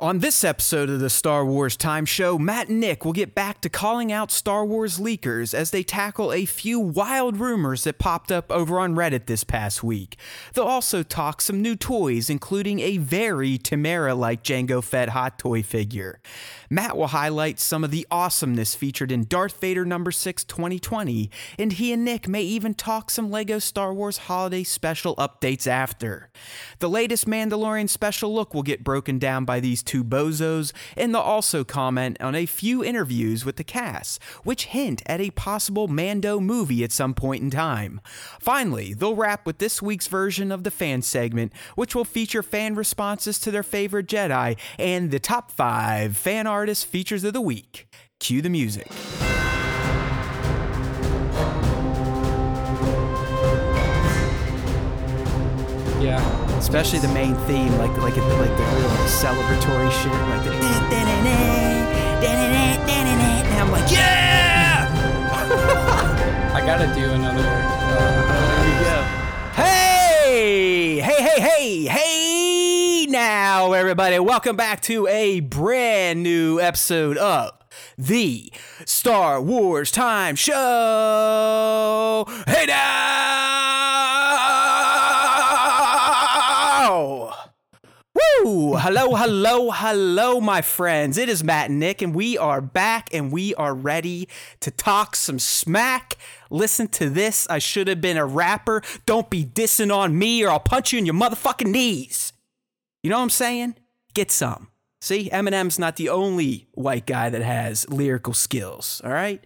On this episode of the Star Wars Time Show, Matt and Nick will get back to calling out Star Wars leakers as they tackle a few wild rumors that popped up over on Reddit this past week. They'll also talk some new toys, including a very Tamara-like Jango Fett hot toy figure. Matt will highlight some of the awesomeness featured in Darth Vader No. 6 2020, and he and Nick may even talk some LEGO Star Wars Holiday Special updates after. The latest Mandalorian special look will get broken down by these two bozos, and they'll also comment on a few interviews with the cast, which hint at a possible Mando movie at some point in time. Finally, they'll wrap with this week's version of the fan segment, which will feature fan responses to their favorite Jedi and the top 5 fan artist features of the week. Cue the music. Yeah. Especially the main theme, like the real celebratory shit, like the and I'm like, yeah! I gotta do another. Here we go. Hey! Hey! Hey! Hey! Hey! Now, everybody, welcome back to a brand new episode of the Star Wars Time Show. Hey now! Woo! Hello, hello, hello, my friends. It is Matt and Nick, and we are back, and we are ready to talk some smack. Listen to this. I should have been a rapper. Don't be dissing on me, or I'll punch you in your motherfucking knees. You know what I'm saying? Get some. See, Eminem's not the only white guy that has lyrical skills, all right?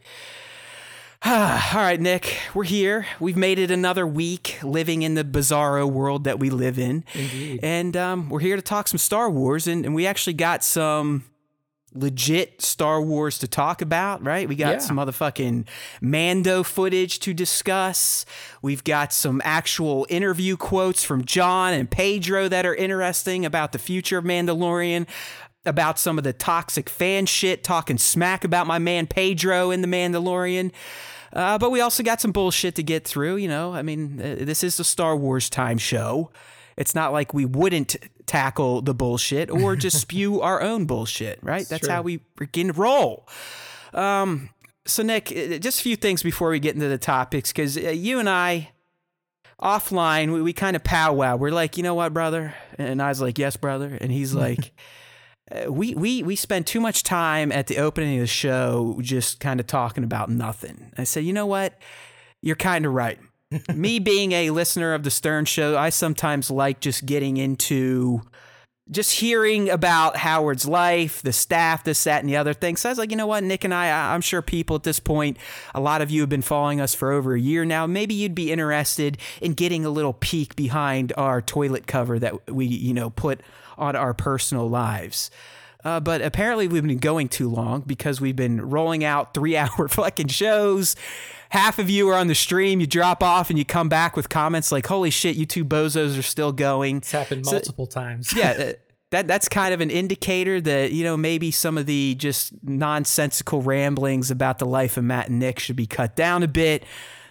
All right, Nick, we're here. We've made it another week living in the bizarro world that we live in. Indeed. And we're here to talk some Star Wars, and we actually got some legit Star Wars to talk about, right? We got some motherfucking Mando footage to discuss. We've got some actual interview quotes from John and Pedro that are interesting about the future of Mandalorian, about some of the toxic fan shit, talking smack about my man Pedro in The Mandalorian. But we also got some bullshit to get through, you know. I mean, this is the Star Wars Time Show. It's not like we wouldn't tackle the bullshit or just spew our own bullshit, right? That's true. How we freaking roll. So, Nick, just a few things before we get into the topics, because you and I, offline, we kind of powwow. We're like, you know what, brother? And I was like, yes, brother. And he's like... We spend too much time at the opening of the show just kind of talking about nothing. I said, you know what? You're kind of right. Me being a listener of The Stern Show, I sometimes like just getting into just hearing about Howard's life, the staff, this, that, and the other thing. So I was like, you know what, Nick and I'm sure people at this point, a lot of you have been following us for over a year now. Maybe you'd be interested in getting a little peek behind our toilet cover that we, you know, put on our personal lives. But apparently we've been going too long because we've been rolling out 3-hour fucking shows. Half of you are on the stream. You drop off and you come back with comments like, holy shit, you two bozos are still going. It's happened multiple times. Yeah. That's kind of an indicator that, you know, maybe some of the just nonsensical ramblings about the life of Matt and Nick should be cut down a bit.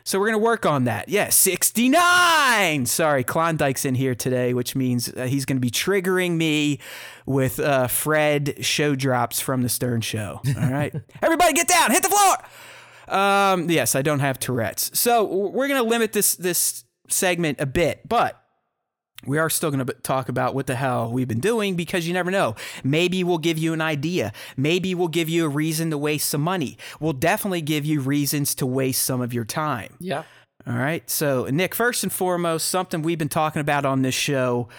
So we're going to work on that. Yeah, 69! Sorry, Klondike's in here today, which means he's going to be triggering me with Fred show drops from The Stern Show. All right? Everybody get down! Hit the floor! Yes, I don't have Tourette's. So we're going to limit this segment a bit, but we are still going to talk about what the hell we've been doing, because you never know. Maybe we'll give you an idea. Maybe we'll give you a reason to waste some money. We'll definitely give you reasons to waste some of your time. Yeah. All right. So, Nick, first and foremost, something we've been talking about on this show,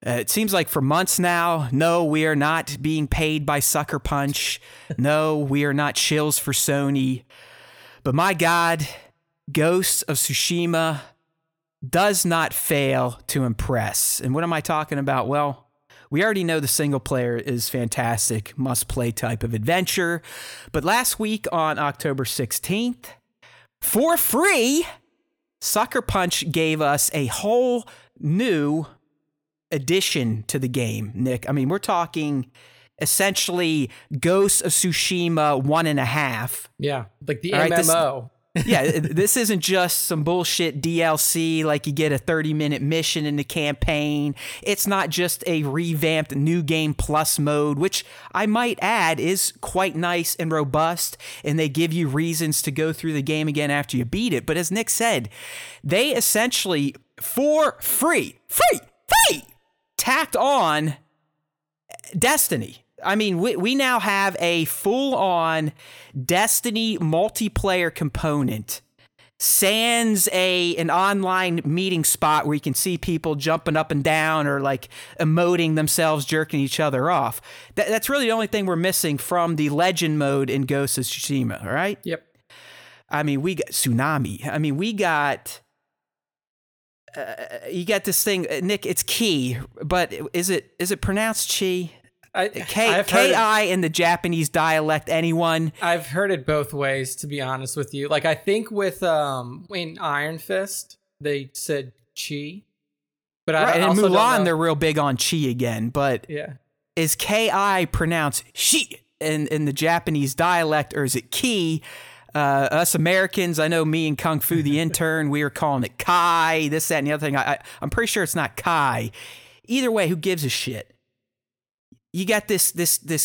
it seems like for months now. No, we are not being paid by Sucker Punch. No, we are not shills for Sony. But my God, Ghost of Tsushima does not fail to impress. And what am I talking about? Well, we already know the single player is fantastic, must play type of adventure. But last week on October 16th, for free, Sucker Punch gave us a whole new addition to the game, Nick. I mean, we're talking essentially Ghost of Tsushima 1.5. Yeah, like the MMO. Yeah, this isn't just some bullshit DLC like you get a 30-minute mission in the campaign. It's not just a revamped New Game Plus mode, which I might add is quite nice and robust, and they give you reasons to go through the game again after you beat it. But as Nick said, they essentially, for free, tacked on Destiny. I mean, we now have a full-on Destiny multiplayer component, sans an online meeting spot where you can see people jumping up and down or like emoting themselves, jerking each other off. That's really the only thing we're missing from the legend mode in Ghost of Tsushima, right? Yep. I mean, we got Tsunami. I mean, we got... you got this thing, Nick, it's Ki, but is it pronounced Chi? K-I in the Japanese dialect, anyone? I've heard it both ways, to be honest with you. Like, I think with in Iron Fist, they said Chi. But right, and in Mulan, they're real big on Chi again. But yeah. Is K-I pronounced Shi in the Japanese dialect, or is it Ki? Us Americans, I know me and Kung Fu the Intern, we were calling it Kai, this, that, and the other thing. I'm pretty sure it's not Kai. Either way, who gives a shit? You got this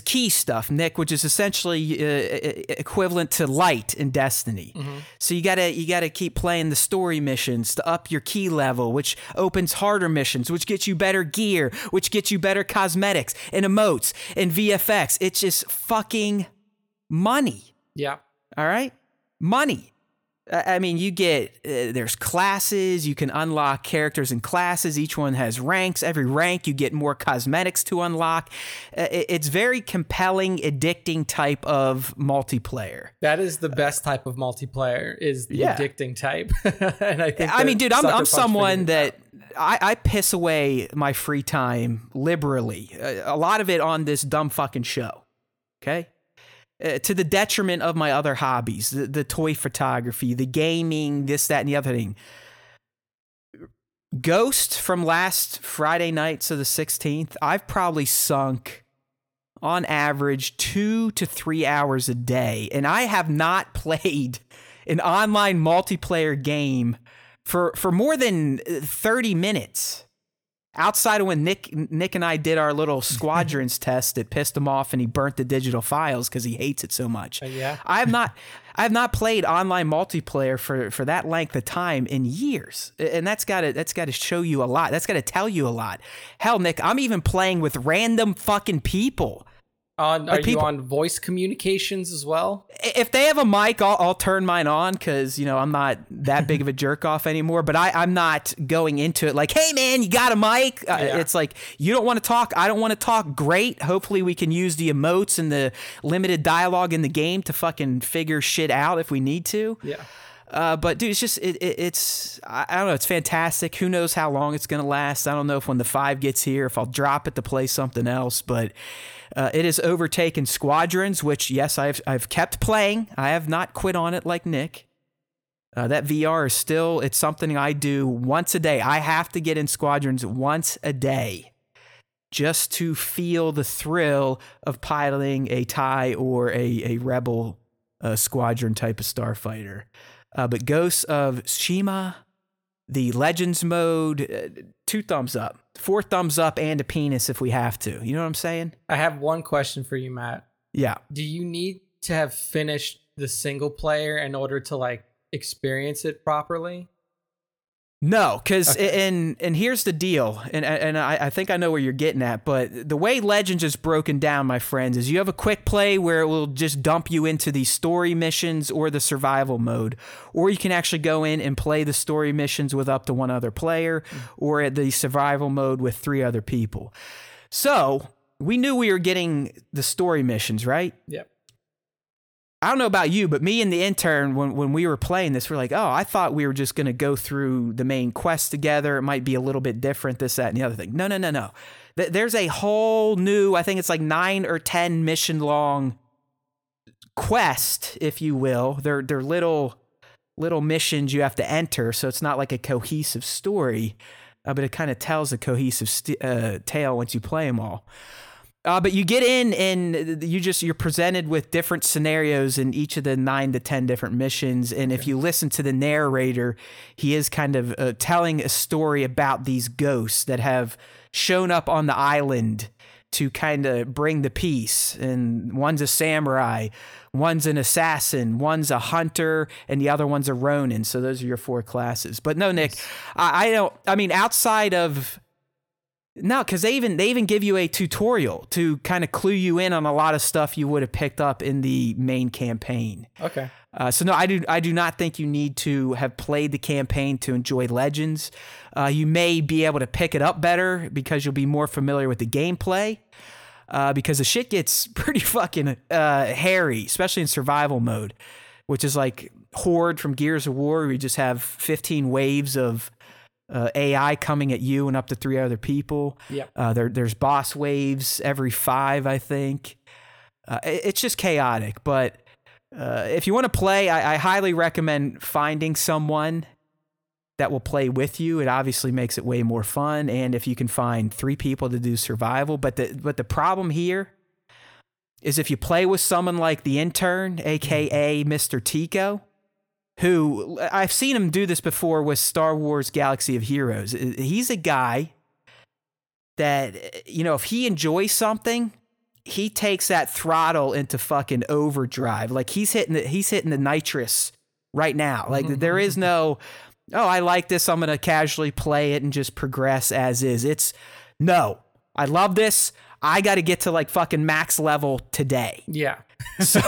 Ki stuff, Nick, which is essentially equivalent to light in Destiny. Mm-hmm. So you gotta keep playing the story missions to up your Ki level, which opens harder missions, which gets you better gear, which gets you better cosmetics and emotes and VFX. It's just fucking money. Yeah. All right, money. I mean, you get, there's classes, you can unlock characters and classes, each one has ranks, every rank you get more cosmetics to unlock. It's very compelling, addicting type of multiplayer. That is the best type of multiplayer, is the addicting type. And I mean, dude, I'm someone that I piss away my free time liberally, a lot of it on this dumb fucking show, okay? To the detriment of my other hobbies, the toy photography, the gaming, this, that, and the other thing. Ghost from last Friday night, so the 16th, I've probably sunk, on average, 2 to 3 hours a day. And I have not played an online multiplayer game for more than 30 minutes. Outside of when Nick and I did our little Squadrons test that pissed him off and he burnt the digital files because he hates it so much. Yeah. I have not played online multiplayer for that length of time in years. And that's gotta show you a lot. That's gotta tell you a lot. Hell, Nick, I'm even playing with random fucking people. Are you on voice communications as well? If they have a mic, I'll turn mine on because, you know, I'm not that big of a jerk off anymore. But I'm not going into it like, hey, man, you got a mic? Yeah. It's like, you don't want to talk. I don't want to talk. Great. Hopefully we can use the emotes and the limited dialogue in the game to fucking figure shit out if we need to. Yeah. But, dude, it's just, it's I don't know, it's fantastic. Who knows how long it's going to last? I don't know if when the 5 gets here, if I'll drop it to play something else. But it has overtaken Squadrons, which, yes, I've kept playing. I have not quit on it like Nick. That VR is still, it's something I do once a day. I have to get in Squadrons once a day just to feel the thrill of piloting a TIE or a Rebel Squadron type of starfighter. But Ghosts of Tsushima, the Legends mode, 2 thumbs up, 4 thumbs up, and a penis if we have to. You know what I'm saying? I have one question for you, Matt. Yeah. Do you need to have finished the single player in order to like experience it properly? No, because and here's the deal, and I think I know where you're getting at, but the way Legends is broken down, my friends, is you have a quick play where it will just dump you into the story missions or the survival mode, or you can actually go in and play the story missions with up to 1 other player, or at the survival mode with 3 other people. So we knew we were getting the story missions, right? Yep. I don't know about you, but me and the intern, when we were playing this, we're like, oh, I thought we were just going to go through the main quest together. It might be a little bit different, this, that, and the other thing. No. There's a whole new, I think it's like 9 or 10 mission long quest, if you will. They're little missions you have to enter, so it's not like a cohesive story, but it kind of tells a cohesive tale once you play them all. But you get in and you're presented with different scenarios in each of the 9 to 10 different missions. And if you listen to the narrator, he is kind of telling a story about these ghosts that have shown up on the island to kind of bring the peace. And one's a samurai, one's an assassin, one's a hunter, and the other one's a ronin. So those are your 4 classes. But no, Nick, I don't. I mean, outside of. No, because they even give you a tutorial to kind of clue you in on a lot of stuff you would have picked up in the main campaign. Okay. So no, I do not think you need to have played the campaign to enjoy Legends. You may be able to pick it up better because you'll be more familiar with the gameplay. Because the shit gets pretty fucking hairy, especially in survival mode, which is like Horde from Gears of War, where you just have 15 waves of AI coming at you and up to 3 other people. Yep. There's boss waves every 5, I think. It's just chaotic. But if you want to play, I highly recommend finding someone that will play with you. It obviously makes it way more fun. And if you can find 3 people to do survival. But the problem here is if you play with someone like the intern, a.k.a. Mr. Tico, who I've seen him do this before with Star Wars Galaxy of Heroes. He's a guy that, you know, if he enjoys something, he takes that throttle into fucking overdrive. Like he's hitting the nitrous right now. Like there is no, oh, I like this, I'm going to casually play it and just progress as is. It's no, I love this, I got to get to like fucking max level today. Yeah. So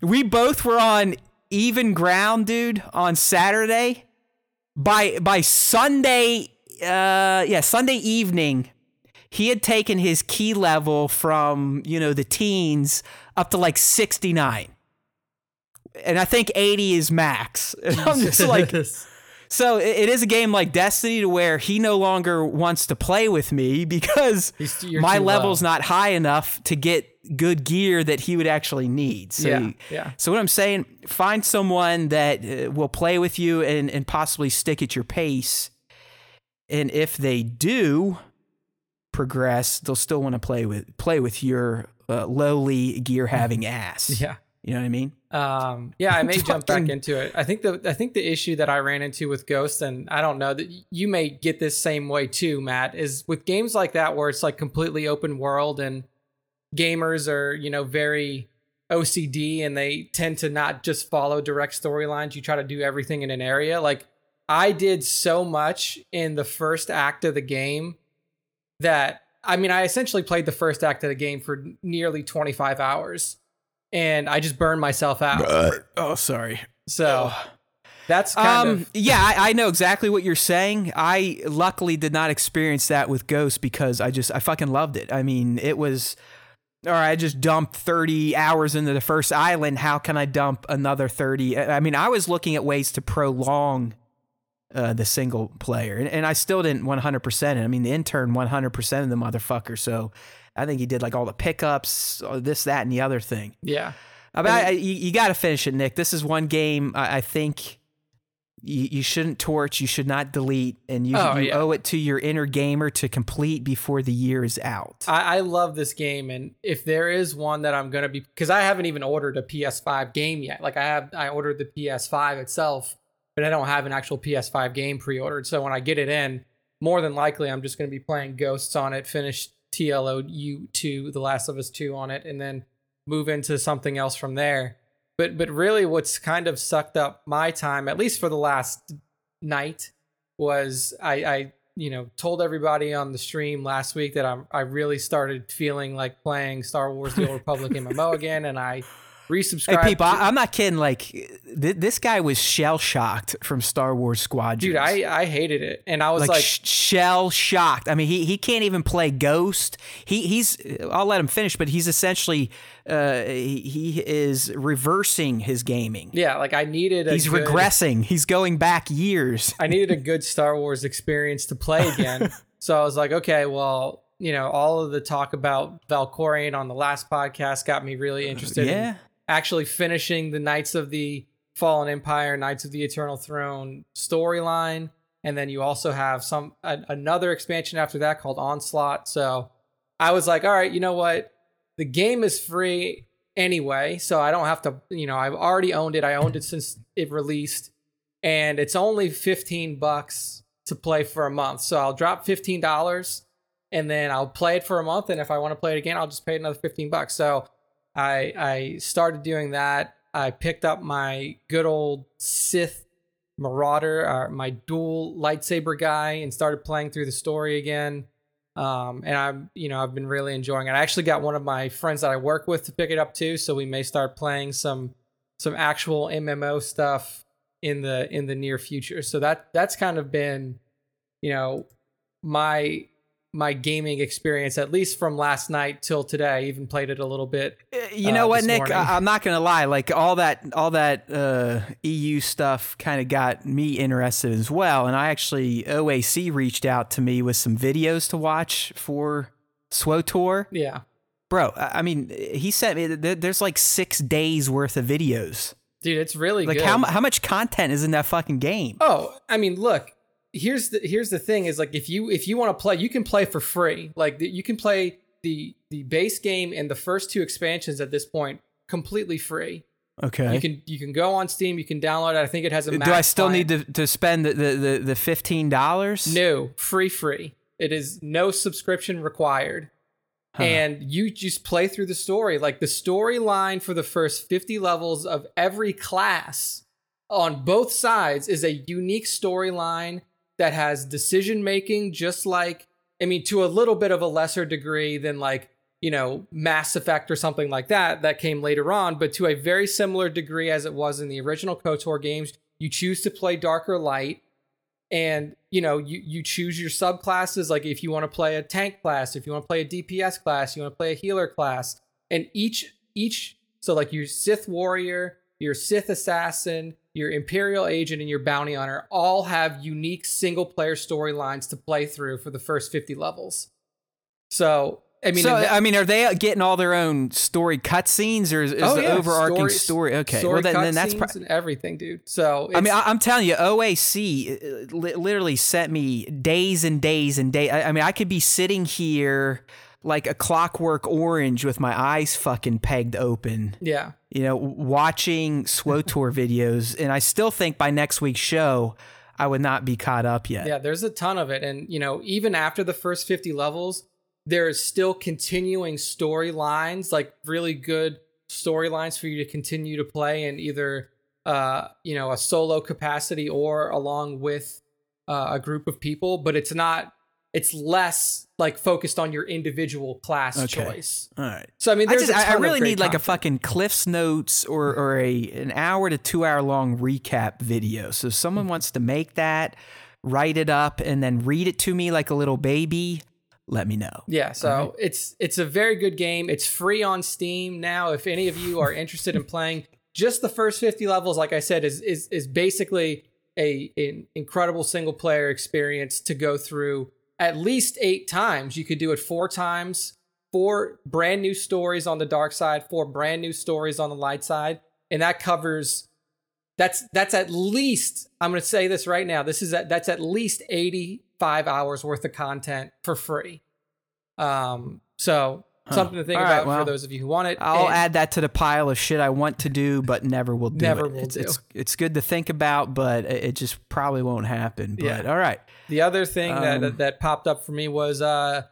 we both were on even ground, dude, on Saturday. By Sunday, Sunday evening, he had taken his key level from, you know, the teens up to like 69. And I think 80 is max. And I'm just like, so it is a game like Destiny to where he no longer wants to play with me because my level's not high enough to get good gear that he would actually need. So, So what I'm saying, find someone that will play with you and possibly stick at your pace. And if they do progress, they'll still want to play with your lowly gear having ass. Yeah. You know what I mean? I may jump back into it. I think the issue that I ran into with Ghost, and I don't know that you may get this same way too, Matt, is with games like that where it's like completely open world and gamers are, you know, very OCD and they tend to not just follow direct storylines. You try to do everything in an area. Like I did so much in the first act of the game that, I mean, I essentially played the first act of the game for nearly 25 hours and I just burned myself out. Oh, sorry. So that's kind of... Yeah, I know exactly what you're saying. I luckily did not experience that with Ghost because I fucking loved it. I mean, it was... All right, I just dumped 30 hours into the first island. How can I dump another 30? I mean, I was looking at ways to prolong the single player, and I still didn't 100%. I mean, the intern 100% of the motherfucker. So I think he did like all the pickups, this, that, and the other thing. Yeah. But you got to finish it, Nick. This is one game I think you shouldn't torch, you should not delete, and you owe it to your inner gamer to complete before the year is out. I love this game, and if there is one that I'm going to be... Because I haven't even ordered a PS5 game yet. Like, I ordered the PS5 itself, but I don't have an actual PS5 game pre-ordered. So when I get it in, more than likely, I'm just going to be playing Ghosts on it, finish TLOU2, The Last of Us 2 on it, and then move into something else from there. But really what's kind of sucked up my time, at least for the last night, was I you know, told everybody on the stream last week that I really started feeling like playing Star Wars The Old Republic MMO again, and I resubscribed. Hey, people, I'm not kidding. Like, this guy was shell-shocked from Star Wars Squadrons. Dude, I hated it, and I was like... shell-shocked. I mean, he can't even play Ghost. He's... I'll let him finish, but he's essentially... he is reversing his gaming. Yeah, like I needed... regressing. He's going back years. I needed a good Star Wars experience to play again. So I was like, okay, well, you know, all of the talk about Valkorion on the last podcast got me really interested in actually finishing the Knights of the Fallen Empire, Knights of the Eternal Throne storyline. And then you also have another expansion after that called Onslaught. So I was like, all right, you know what? The game is free anyway, so I don't have to, you know, I've already owned it. I owned it since it released, and it's only $15 to play for a month. So I'll drop $15 and then I'll play it for a month. And if I want to play it again, I'll just pay another $15. So I started doing that. I picked up my good old Sith Marauder, my dual lightsaber guy, and started playing through the story again. And I'm, you know, I've been really enjoying it. I actually got one of my friends that I work with to pick it up too, so we may start playing some actual MMO stuff in the near future. So that's kind of been, you know, my gaming experience, at least from last night till today. I even played it a little bit. You know what, Nick? Morning. I'm not gonna lie. Like all that EU stuff kind of got me interested as well. And I actually, OAC reached out to me with some videos to watch for SWTOR. Yeah, bro. I mean, he sent me. There's like 6 days worth of videos. Dude, it's really like good. How much content is in that fucking game? Oh, I mean, look. Here's the thing is, like, if you want to play, you can play for free. Like, you can play the base game and the first two expansions at this point completely free. Okay. You can go on Steam. You can download it. I think it has a max. Do I still need to spend the $15? No, free. It is no subscription required. Huh. And you just play through the story. Like, the storyline for the first 50 levels of every class on both sides is a unique storyline that has decision making, just like, I mean, to a little bit of a lesser degree than, like, you know, Mass Effect or something like that came later on, but to a very similar degree as it was in the original KOTOR games. You choose to play dark or light, and, you know, you choose your subclasses. Like, if you want to play a tank class, if you want to play a DPS class, you want to play a healer class, and each, so like your Sith warrior, your Sith assassin, your Imperial agent, and your bounty hunter all have unique single player storylines to play through for the first 50 levels. So, are they getting all their own story cutscenes, or is the overarching story? Okay. Story, well, then that's and everything, dude. So, I mean, I'm telling you, OAC literally sent me days and days and days. I mean, I could be sitting here like a Clockwork Orange with my eyes fucking pegged open. Yeah. You know, watching SWTOR videos. And I still think by next week's show, I would not be caught up yet. Yeah, there's a ton of it. And, you know, even after the first 50 levels, there is still continuing storylines, like really good storylines for you to continue to play in either, you know, a solo capacity or along with a group of people. But it's not... It's less like focused on your individual class choice. All right. So I mean, I really need like a fucking Cliff's Notes or an hour to 2 hour long recap video. So if someone wants to make that, write it up, and then read it to me like a little baby, let me know. Yeah. So It's a very good game. It's free on Steam now. If any of you are interested in playing, just the first 50 levels, like I said, is basically an incredible single player experience to go through. At least 8 times. You could do it 4 times, 4 brand new stories on the dark side, 4 brand new stories on the light side. And that covers, that's at least, I'm going to say this right now, that's at least 85 hours worth of content for free. So something to think about for those of you who want it. I'll add that to the pile of shit I want to do, but never will do. It's good to think about, but it just probably won't happen. But yeah. All right. The other thing that popped up for me was I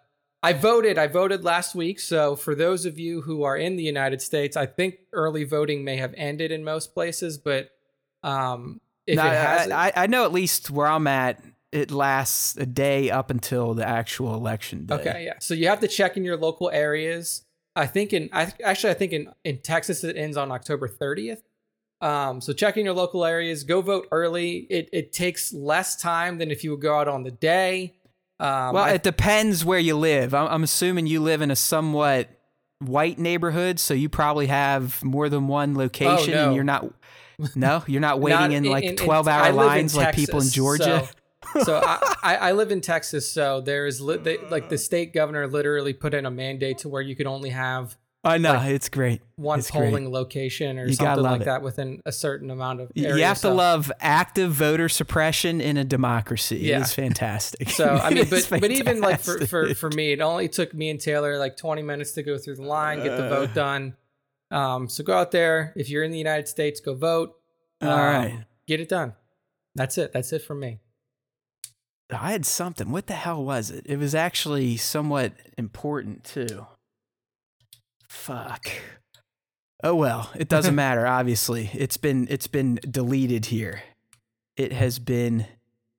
voted last week. So for those of you who are in the United States, I think early voting may have ended in most places, but it hasn't, I know at least where I'm at, it lasts a day up until the actual election day. Okay, yeah. So you have to check in your local areas. I think in Texas it ends on October 30th. So check in your local areas. Go vote early. It takes less time than if you would go out on the day. It depends where you live. I'm assuming you live in a somewhat white neighborhood, so you probably have more than one location. Oh, no. And you're not waiting in 12-hour lines like Texas, people in Georgia. So I live in Texas, so there is the state governor literally put in a mandate to where you could only have I know, like it's great. One it's polling great. Location or you something like it. That within a certain amount of area. You have to love active voter suppression in a democracy. Yeah. It's fantastic. So, I mean, but even like for me, it only took me and Taylor like 20 minutes to go through the line, get the vote done. So go out there. If you're in the United States, go vote. All right. Get it done. That's it. That's it for me. I had something. What the hell was it? It was actually somewhat important too. Fuck. Oh well, it doesn't matter, obviously. It's been deleted here. It has been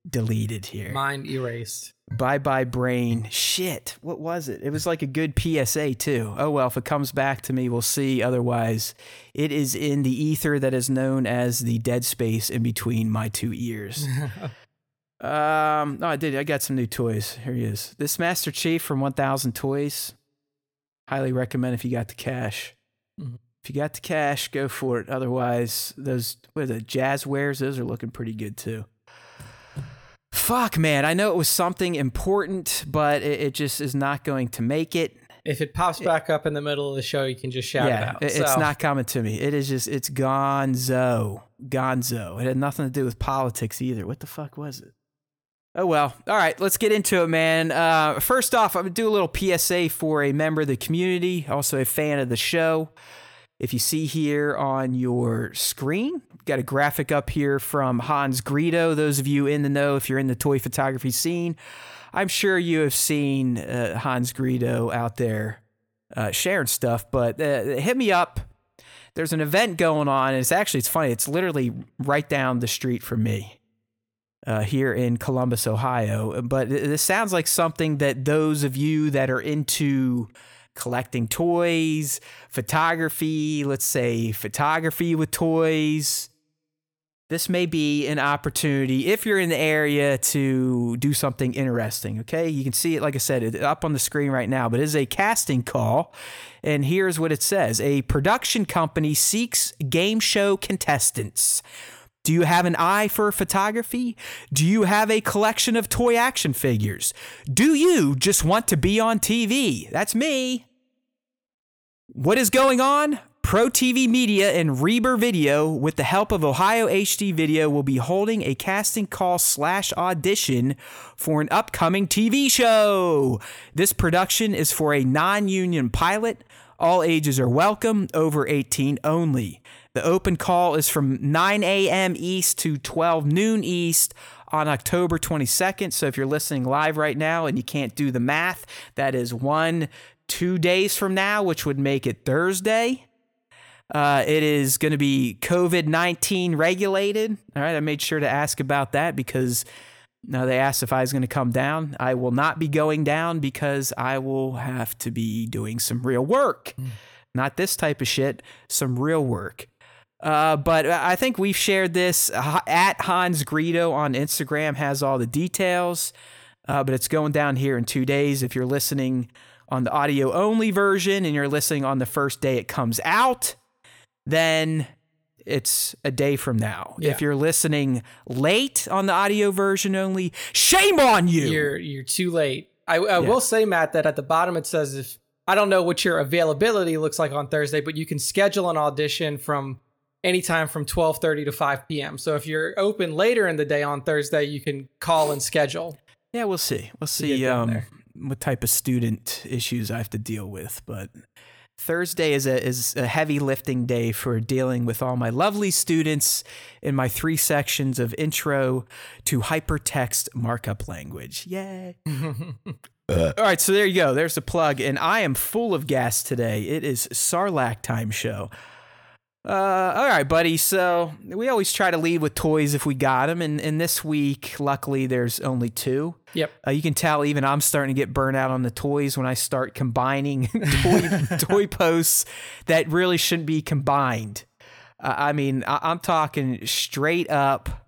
deleted here. Mine erased. Bye-bye brain. Shit. What was it? It was like a good PSA too. Oh well, if it comes back to me, we'll see. Otherwise, it is in the ether that is known as the dead space in between my two ears. I got some new toys. Here he is. This Master Chief from 1000 Toys. Highly recommend if you got the cash. Mm-hmm. If you got the cash, go for it. Otherwise, those, what are the Jazzwares? Those are looking pretty good too. Fuck, man. I know it was something important, but it just is not going to make it. If it pops back up in the middle of the show, you can just shout it out. It's not coming to me. It is just, it's gonzo. Gonzo. It had nothing to do with politics either. What the fuck was it? Oh, well. All right. Let's get into it, man. First off, I'm going to do a little PSA for a member of the community, also a fan of the show. If you see here on your screen, got a graphic up here from Hans Greedo. Those of you in the know, if you're in the toy photography scene, I'm sure you have seen Hans Greedo out there sharing stuff, but hit me up. There's an event going on, and it's funny. It's literally right down the street from me. Here in Columbus, Ohio. But this sounds like something that those of you that are into collecting toys, photography, let's say photography with toys, this may be an opportunity if you're in the area to do something interesting, okay? You can see it, like I said, up on the screen right now, but it is a casting call, and here's what it says. A production company seeks game show contestants. Do you have an eye for photography? Do you have a collection of toy action figures? Do you just want to be on TV? That's me. What is going on? Pro TV Media and Reber Video, with the help of Ohio HD Video, will be holding a casting call / audition for an upcoming TV show. This production is for a non-union pilot. All ages are welcome, over 18 only. The open call is from 9 a.m. East to 12 noon East on October 22nd. So if you're listening live right now and you can't do the math, that is 1-2 days from now, which would make it Thursday. It is going to be COVID-19 regulated. All right, I made sure to ask about that because... Now, they asked if I was going to come down. I will not be going down because I will have to be doing some real work. Mm. Not this type of shit, some real work. But I think we've shared this. At Hans Greedo on Instagram has all the details. But it's going down here in 2 days. If you're listening on the audio-only version and you're listening on the first day it comes out, then... it's a day from now. Yeah. If you're listening late on the audio version only, shame on you. You're too late. I will say, Matt, that at the bottom it says, if I don't know what your availability looks like on Thursday, but you can schedule an audition from anytime from 12:30 to 5 p.m. So if you're open later in the day on Thursday, you can call and schedule. Yeah, we'll see. We'll see what type of student issues I have to deal with, but... Thursday is a heavy lifting day for dealing with all my lovely students in my 3 sections of intro to hypertext markup language. Yay. All right, so there you go. There's the plug. And I am full of gas today. It is Sarlacc time show. All right, buddy. So we always try to lead with toys if we got them. And this week, luckily, there's only 2. Yep. You can tell even I'm starting to get burnt out on the toys when I start combining toy posts that really shouldn't be combined. I mean, I'm talking straight up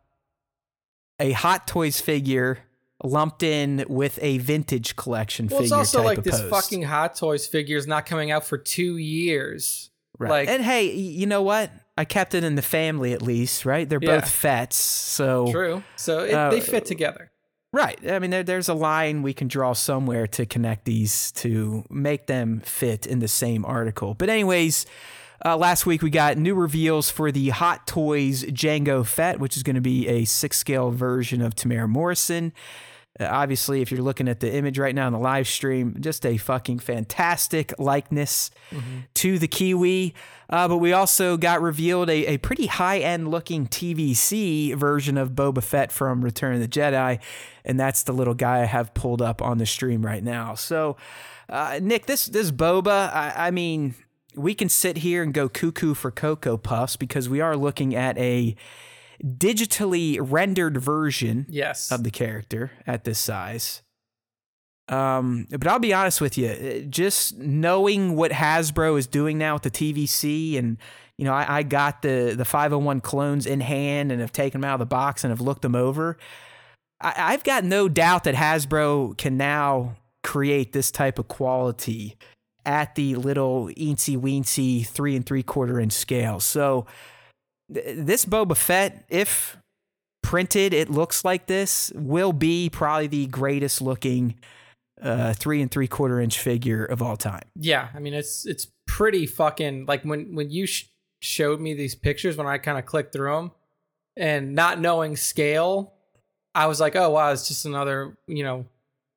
a Hot Toys figure lumped in with a vintage collection figure. Well, it's also type like this post. Fucking Hot Toys figure is not coming out for 2 years. Right. Like, and hey, you know what? I kept it in the family at least, right? They're both fets, so... True. So they fit together. Right. I mean, there's a line we can draw somewhere to connect these to make them fit in the same article. But anyways, last week we got new reveals for the Hot Toys Django Fett, which is going to be a 6-scale version of Tamara Morrison. Obviously, if you're looking at the image right now in the live stream, just a fucking fantastic likeness to the Kiwi. But we also got revealed a pretty high-end looking TVC version of Boba Fett from Return of the Jedi. And that's the little guy I have pulled up on the stream right now. So, Nick, this Boba, I mean, we can sit here and go cuckoo for Cocoa Puffs because we are looking at a digitally rendered version of the character at this size. But I'll be honest with you, just knowing what Hasbro is doing now with the TVC, and you know, I got the 501 clones in hand and have taken them out of the box and have looked them over. I've got no doubt that Hasbro can now create this type of quality at the little eensy weensy 3 3/4-inch scale. So this Boba Fett, if printed, it looks like this, will be probably the greatest looking 3 3/4-inch figure of all time. Yeah, I mean, it's pretty fucking, like when you showed me these pictures, when I kind of clicked through them and not knowing scale, I was like, oh, wow, it's just another, you know,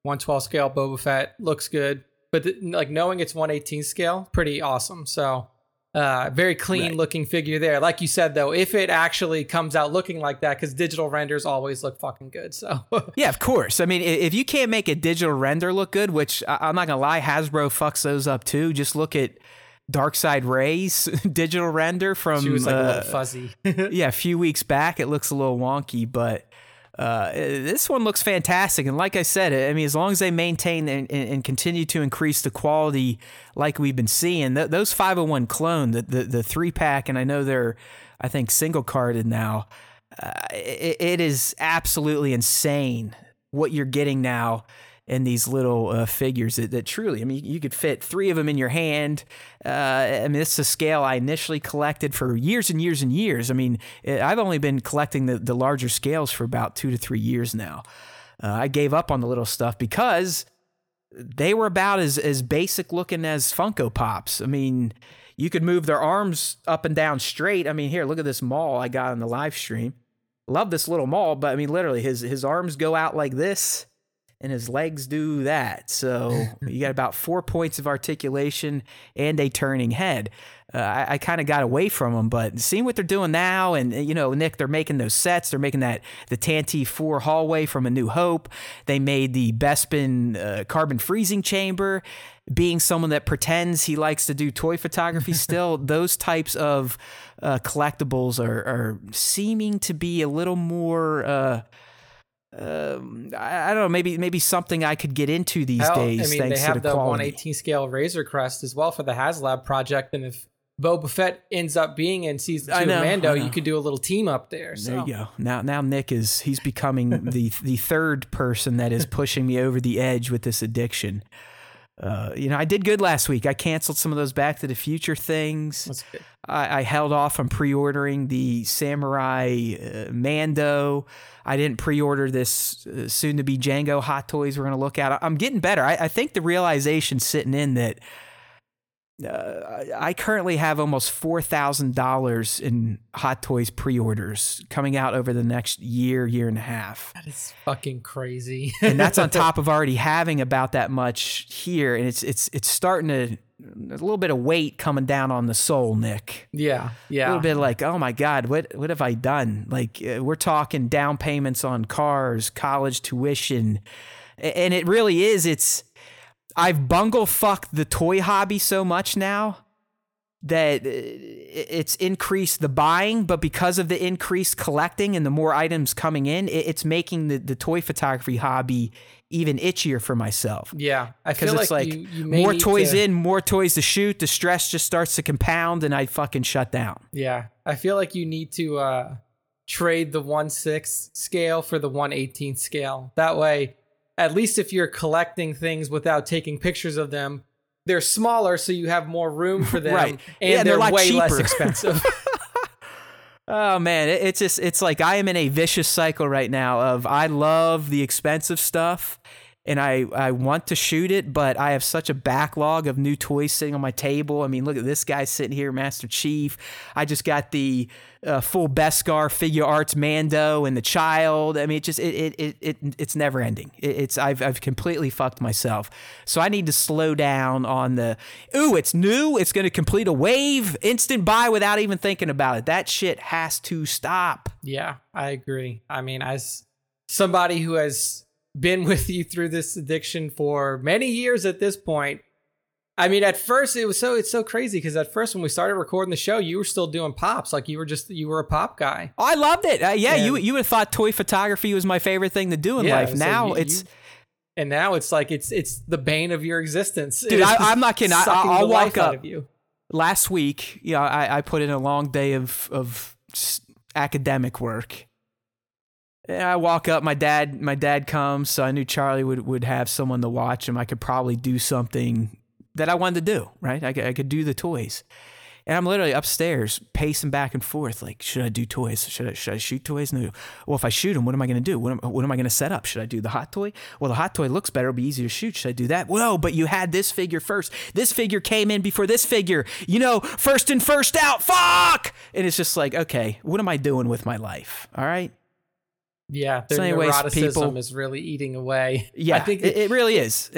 1/12 scale Boba Fett, looks good. But like knowing it's 1/18 scale, pretty awesome. So very clean looking figure there. Like you said, though, if it actually comes out looking like that, because digital renders always look fucking good. So yeah, of course. I mean, if you can't make a digital render look good, which I'm not going to lie, Hasbro fucks those up too. Just look at Darkseid Rey's digital render from... She was like a little fuzzy. Yeah, a few weeks back. It looks a little wonky, but this one looks fantastic. And like I said, I mean, as long as they maintain and continue to increase the quality like we've been seeing, those 501 clone, the 3-pack, and I know they're, I think, single-carded now, it is absolutely insane what you're getting now in these little figures that truly, I mean, you could fit 3 of them in your hand. I mean, this is a scale I initially collected for years and years and years. I mean, I've only been collecting the larger scales for about 2 to 3 years now. I gave up on the little stuff because they were about as basic looking as Funko Pops. I mean, you could move their arms up and down straight. I mean, here, look at this Maul I got on the live stream. Love this little Maul, but I mean, literally his arms go out like this, and his legs do that. So you got about 4 points of articulation and a turning head. I kind of got away from them, but seeing what they're doing now, and, you know, Nick, they're making those sets. They're making the Tantive IV hallway from A New Hope. They made the Bespin carbon freezing chamber. Being someone that pretends he likes to do toy photography still, those types of collectibles are seeming to be a little more... I don't know, maybe something I could get into these days. I mean, thanks they have to the 1/18 scale Razor Crest as well for the HasLab project, and if Boba Fett ends up being in season 2 of Mando, you could do a little team up there. So. There you go. Now Nick he's becoming the third person that is pushing me over the edge with this addiction. You know, I did good last week. I canceled some of those Back to the Future things. That's good. I held off on pre-ordering the Samurai Mando. I didn't pre-order this soon-to-be Django Hot Toys we're going to look at. I'm getting better. I think the realization sitting in that I currently have almost $4,000 in Hot Toys pre-orders coming out over the next year and a half. That is fucking crazy. And that's on top of already having about that much here. And it's starting to, a little bit of weight coming down on the soul, Nick. Yeah. A little bit like, oh my God, what have I done? Like, we're talking down payments on cars, college tuition. And it really is, I've bungle-fucked the toy hobby so much now that it's increased the buying, but because of the increased collecting and the more items coming in, it's making the toy photography hobby even itchier for myself. Yeah. I feel like, you more toys in, more toys to shoot, the stress just starts to compound, and I fucking shut down. Yeah. I feel like you need to trade the 1/6 scale for the 1/18 scale. That way... At least if you're collecting things without taking pictures of them, they're smaller, so you have more room for them, right. And they're way cheaper. Less expensive. Oh man, it's just, it's like I am in a vicious cycle right now of I love the expensive stuff and I want to shoot it, but I have such a backlog of new toys sitting on my table. I mean, look at this guy sitting here, Master Chief. I just got the full Beskar figure arts Mando and the Child. I mean, it just it's never ending. I've completely fucked myself. So I need to slow down on the it's new, it's going to complete a wave, instant buy without even thinking about it. That shit has to stop. Yeah, I agree. I mean, as somebody who has been with you through this addiction for many years at this point, I mean, at first it's so crazy because at first when we started recording the show, you were still doing pops, like you were a pop guy. Oh, I loved it. And you would have thought toy photography was my favorite thing to do in life. And now it's like it's the bane of your existence, dude. I'm not kidding. I'll walk up. Last week, I put in a long day of academic work. And I walk up, my dad comes, so I knew Charlie would have someone to watch him. I could probably do something that I wanted to do, right? I could do the toys. And I'm literally upstairs pacing back and forth like, should I do toys? Should I shoot toys? No. Well, if I shoot them, what am I going to do? What am I going to set up? Should I do the hot toy? Well, the hot toy looks better. It'll be easier to shoot. Should I do that? Well, but you had this figure first. This figure came in before this figure. You know, first in, first out. Fuck! And it's just like, okay, what am I doing with my life? All right? Yeah, their neuroticism is really eating away. Yeah, I think it really is.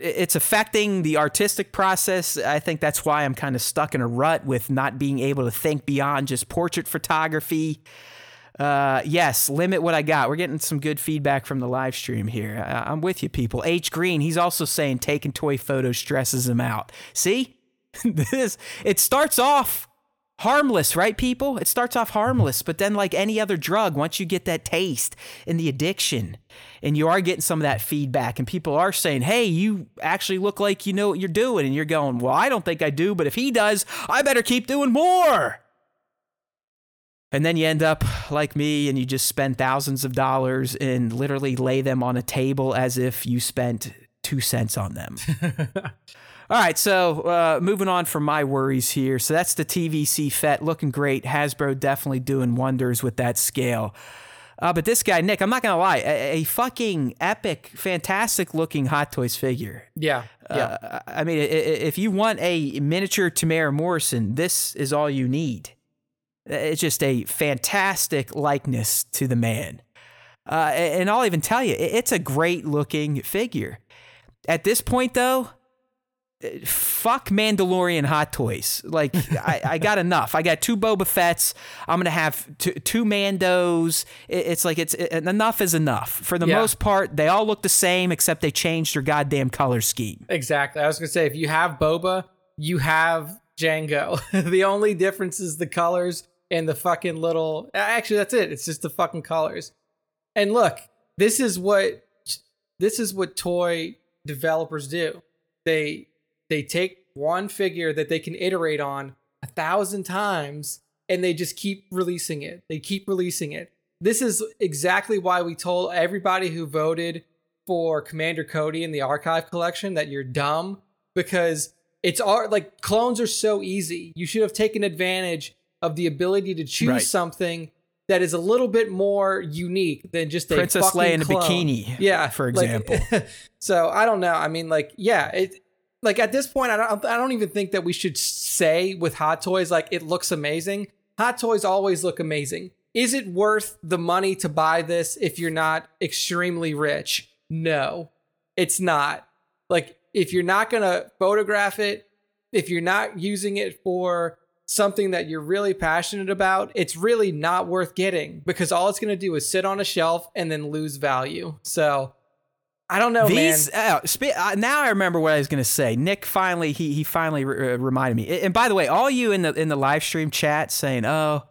It's affecting the artistic process. I think that's why I'm kind of stuck in a rut with not being able to think beyond just portrait photography. Yes, limit what I got. We're getting some good feedback from the live stream here. I'm with you, people. H. Green, he's also saying taking toy photos stresses him out. See, it starts off harmless, right, people? It starts off harmless, but then like any other drug, once you get that taste and the addiction, and you are getting some of that feedback, and people are saying, hey, you actually look like you know what you're doing, and you're going, well, I don't think I do, but if he does, I better keep doing more. And then you end up like me, and you just spend thousands of dollars and literally lay them on a table as if you spent 2 cents on them. All right, so moving on from my worries here. So that's the TVC FET, looking great. Hasbro definitely doing wonders with that scale. But this guy, Nick, I'm not going to lie, a fucking epic, fantastic-looking Hot Toys figure. Yeah. I mean, if you want a miniature Tamara Morrison, this is all you need. It's just a fantastic likeness to the man. And I'll even tell you, it's a great-looking figure. At this point, though, fuck Mandalorian Hot Toys. Like, I got enough. I got 2 Boba Fetts. I'm going to have 2 Mandos. It's enough is enough. For the most part, they all look the same, except they changed their goddamn color scheme. Exactly. I was going to say, if you have Boba, you have Jango. The only difference is the colors and the fucking little... Actually, that's it. It's just the fucking colors. And look, this is what toy developers do. They take one figure that they can iterate on 1,000 times, and they just keep releasing it. They keep releasing it. This is exactly why we told everybody who voted for Commander Cody in the archive collection that you're dumb, because it's art. Like, clones are so easy. You should have taken advantage of the ability to choose something that is a little bit more unique than just a Princess Leia in a bikini, for example. Like, so I don't know. I mean, like, like at this point, I don't even think that we should say with Hot Toys, like, it looks amazing. Hot Toys always look amazing. Is it worth the money to buy this if you're not extremely rich? No, it's not. Like, if you're not going to photograph it, if you're not using it for something that you're really passionate about, it's really not worth getting, because all it's going to do is sit on a shelf and then lose value. So I don't know, man. Now I remember what I was going to say. Nick finally, he finally reminded me. And by the way, all you in the live stream chat saying, "Oh,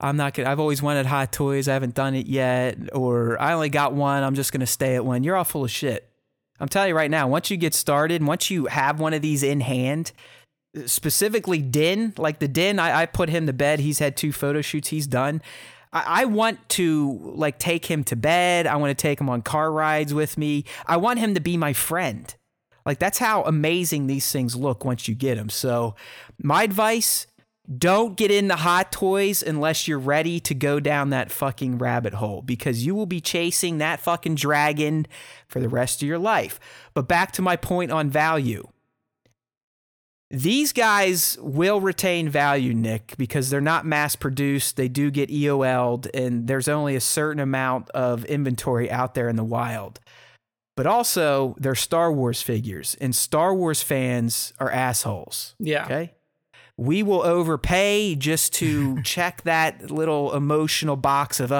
I'm not gonna, I've always wanted Hot Toys. I haven't done it yet," or "I only got one. I'm just going to stay at one." You're all full of shit. I'm telling you right now. Once you get started, once you have one of these in hand, specifically Din, like the Din, I put him to bed. He's had 2 photo shoots. He's done. I want to, like, take him to bed. I want to take him on car rides with me. I want him to be my friend. Like, that's how amazing these things look once you get them. So my advice, Don't get into hot toys unless you're ready to go down that fucking rabbit hole, because you will be chasing that fucking dragon for the rest of your life. But back to my point on value. These guys will retain value, Nick, because they're not mass produced. They do get EOL'd, and there's only a certain amount of inventory out there in the wild. But also, they're Star Wars figures, and Star Wars fans are assholes. Yeah. Okay? We will overpay just to check that little emotional box of,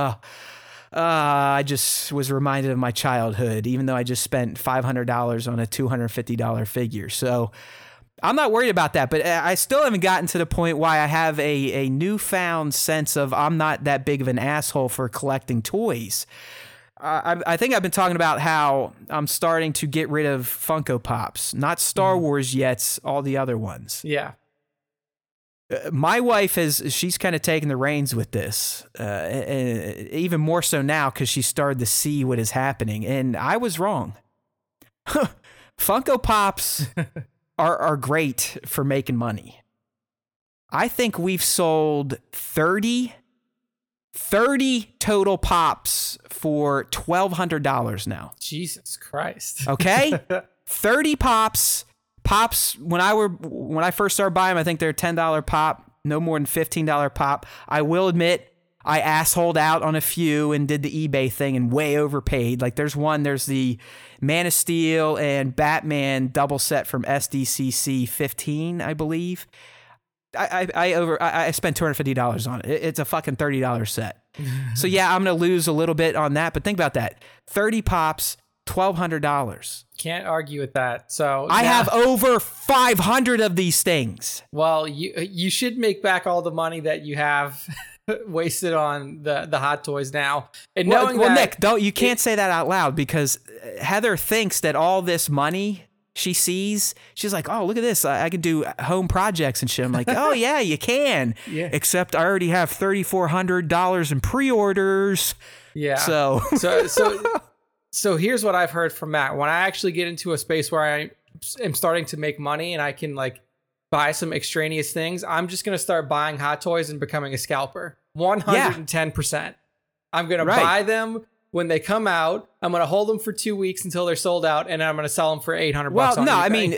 I just was reminded of my childhood, even though I just spent $500 on a $250 figure. So I'm not worried about that, but I still haven't gotten to the point why I have a newfound sense of I'm not that big of an asshole for collecting toys. I think I've been talking about how I'm starting to get rid of Funko Pops, not Star Wars yet, all the other ones. Yeah. My wife she's kind of taken the reins with this, and even more so now because she started to see what is happening. And I was wrong. Funko Pops are great for making money. I think we've sold 30 total Pops for $1,200 now. Jesus Christ. Okay? 30 Pops. Pops, when I first started buying them, I think they're $10 pop, no more than $15 pop. I will admit, I assholed out on a few and did the eBay thing and way overpaid. Like there's the Man of Steel and Batman double set from SDCC 15, I believe. I spent $250 on it. It's a fucking $30 set. So yeah, I'm gonna lose a little bit on that, but think about that: 30 Pops. $1,200. Can't argue with that. So I have over 500 of these things. Well, you should make back all the money that you have wasted on the hot toys now. And Nick, you can't say that out loud, because Heather thinks that all this money she sees, she's like, oh, look at this. I can do home projects and shit. I'm like, oh, yeah, you can. Yeah. Except I already have $3,400 in pre-orders. Yeah. So here's what I've heard from Matt. When I actually get into a space where I am starting to make money and I can like buy some extraneous things, I'm just going to start buying hot toys and becoming a scalper. 110%. Yeah. I'm going to buy them when they come out. I'm going to hold them for 2 weeks until they're sold out, and I'm going to sell them for $800. Well, no, I mean,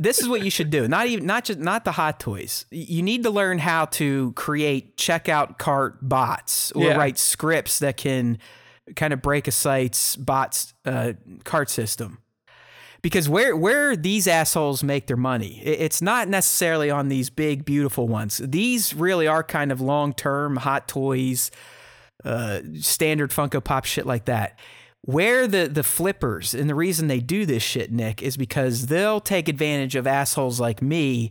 this is what you should do. Not the hot toys. You need to learn how to create checkout cart bots or write scripts that can kind of break a site's bots cart system, because where these assholes make their money, it's not necessarily on these big beautiful ones. These really are kind of long-term hot toys, standard Funko Pop shit like that, where the flippers, and the reason they do this shit, Nick, is because they'll take advantage of assholes like me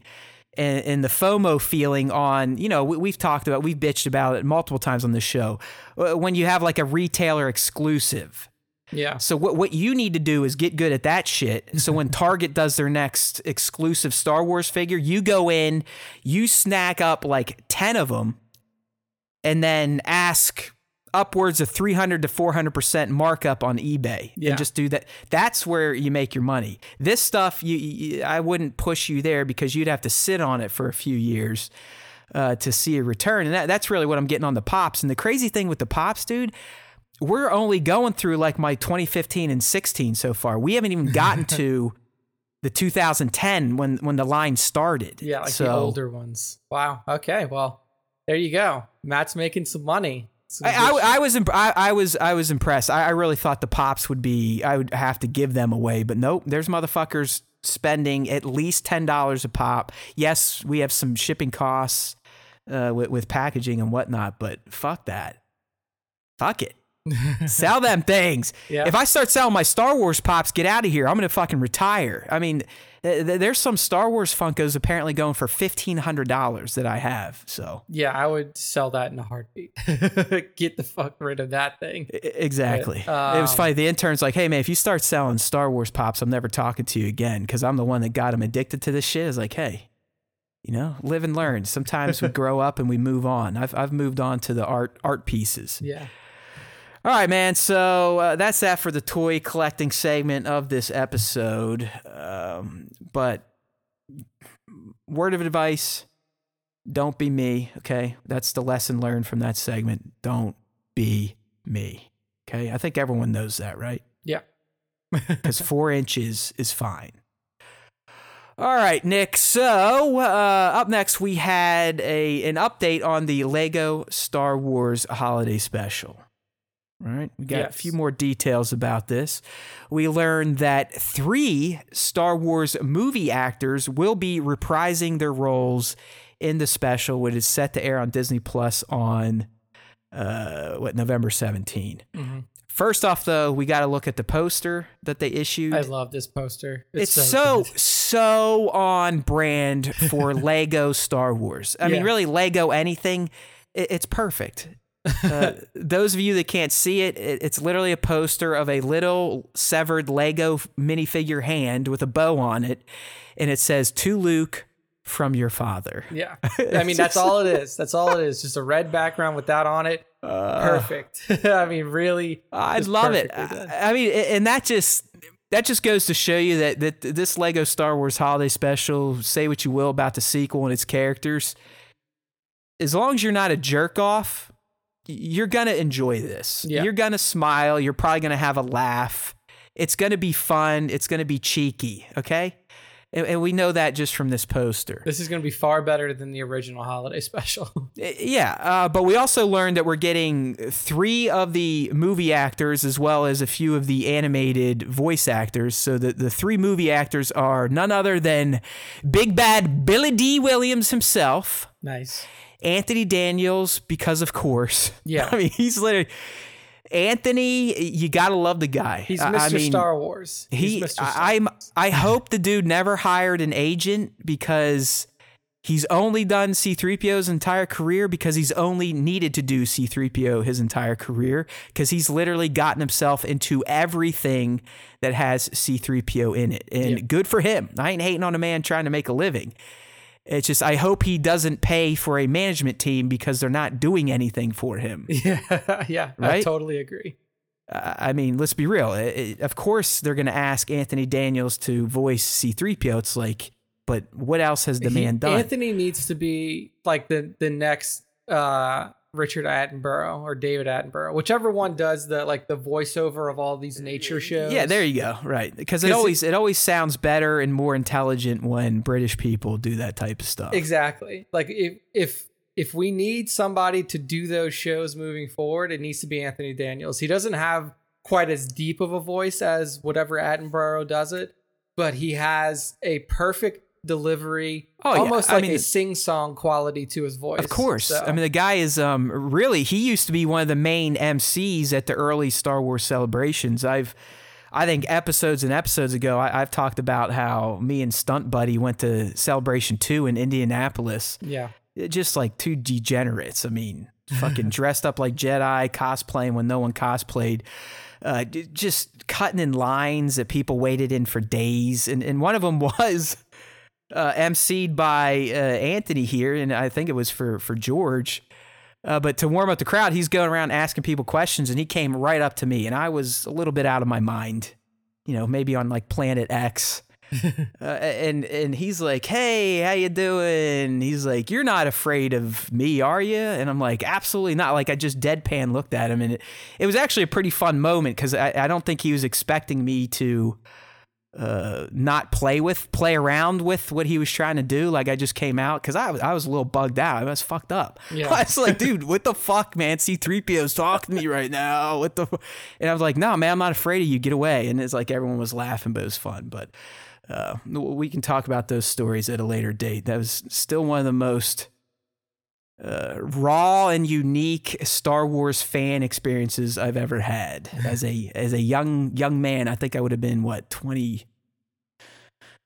and the FOMO feeling on, we've bitched about it multiple times on this show, when you have like a retailer exclusive. Yeah. So what you need to do is get good at that shit. So when Target does their next exclusive Star Wars figure, you go in, you snack up like 10 of them, and then ask upwards of 300 to 400% markup on eBay. Yeah. And just do that. That's where you make your money. This stuff, I wouldn't push you there, because you'd have to sit on it for a few years to see a return. And that's really what I'm getting on the Pops. And the crazy thing with the Pops, dude, we're only going through like my 2015 and 16 so far. We haven't even gotten to the 2010 when the line started. Yeah, like the older ones. Wow. Okay. Well, there you go. Matt's making some money. I was impressed. I really thought the Pops I would have to give them away, but nope. There's motherfuckers spending at least $10 a pop. Yes, we have some shipping costs with packaging and whatnot, but fuck that. Fuck it. Sell them things. Yeah. If I start selling my Star Wars Pops, get out of here. I'm gonna fucking retire. I mean, there's some Star Wars Funkos apparently going for $1,500 that I have. So yeah, I would sell that in a heartbeat. Get the fuck rid of that thing. Exactly. But, it was funny. The intern's like, "Hey man, if you start selling Star Wars Pops, I'm never talking to you again, because I'm the one that got him addicted to this shit." It's like, hey, live and learn. Sometimes we grow up and we move on. I've moved on to the art pieces. Yeah. All right, man. So that's that for the toy collecting segment of this episode. But word of advice, Don't be me, okay? That's the lesson learned from that segment. Don't be me, okay? I think everyone knows that, right? Yeah. Because 4 inches is fine. All right, Nick. So up next, we had an update on the Lego Star Wars holiday special. All right, we got a few more details about this. We learned that 3 Star Wars movie actors will be reprising their roles in the special, which is set to air on Disney Plus on November 17. Mm-hmm. First off, though, we got to look at the poster that they issued. I love this poster. It's so on brand for Lego Star Wars. I mean, really, Lego anything. It's perfect. Those of you that can't see it, it's literally a poster of a little severed Lego minifigure hand with a bow on it. And it says, "To Luke, from your father." Yeah. I mean, that's all it is. That's all it is. Just a red background with that on it. Perfect. I mean, really, I love it. I mean, and that just goes to show you that this Lego Star Wars holiday special, say what you will about the sequel and its characters, as long as you're not a jerk off, you're going to enjoy this. Yeah. You're going to smile. You're probably going to have a laugh. It's going to be fun. It's going to be cheeky. Okay. And we know that just from this poster. This is going to be far better than the original holiday special. Yeah, but we also learned that we're getting 3 of the movie actors as well as a few of the animated voice actors. So the 3 movie actors are none other than Big Bad Billy D. Williams himself. Nice. Anthony Daniels, because of course. Yeah. I mean, he's literally... Anthony, you gotta love the guy. He's Mr. Star Wars. I hope the dude never hired an agent, because he's only done C-3PO's entire career, because he's only needed to do C-3PO his entire career, because he's literally gotten himself into everything that has C-3PO in it. And good for him. I ain't hating on a man trying to make a living. It's just, I hope he doesn't pay for a management team because they're not doing anything for him. Yeah, right? I totally agree. I mean, let's be real. Of course, they're going to ask Anthony Daniels to voice C-3PO. It's like, but what else has the man done? Anthony needs to be like the next Richard Attenborough or David Attenborough, whichever one does the voiceover of all these nature shows. Yeah, there you go. Right. Because it always sounds better and more intelligent when British people do that type of stuff. Exactly. Like if we need somebody to do those shows moving forward, it needs to be Anthony Daniels. He doesn't have quite as deep of a voice as whatever Attenborough does it, but he has a perfect delivery, almost like a sing-song quality to his voice. Of course. So. I mean, the guy is really, he used to be one of the main MCs at the early Star Wars celebrations. I think episodes and episodes ago, I've talked about how me and Stunt Buddy went to Celebration 2 in Indianapolis. Yeah, just like 2 degenerates. I mean, fucking dressed up like Jedi, cosplaying when no one cosplayed. Just cutting in lines that people waited in for days, and one of them was. MC'd by Anthony here, and I think it was for George. But to warm up the crowd, he's going around asking people questions, and he came right up to me, and I was a little bit out of my mind, you know, maybe on like Planet X. And he's like, "Hey, how you doing?" He's like, "You're not afraid of me, are you?" And I'm like, "Absolutely not." Like, I just deadpan looked at him, and it was actually a pretty fun moment, because I don't think he was expecting me to not play around with what he was trying to do. Like, I just came out because I was a little bugged out. I was fucked up. Yeah. I was like, "Dude, what the fuck, man? C-3PO's talking to me right now. What the?" And I was like, "No, man, I'm not afraid of you. Get away." And it's like everyone was laughing, but it was fun. But we can talk about those stories at a later date. That was still one of the most raw and unique Star Wars fan experiences I've ever had as a young man. I think I would have been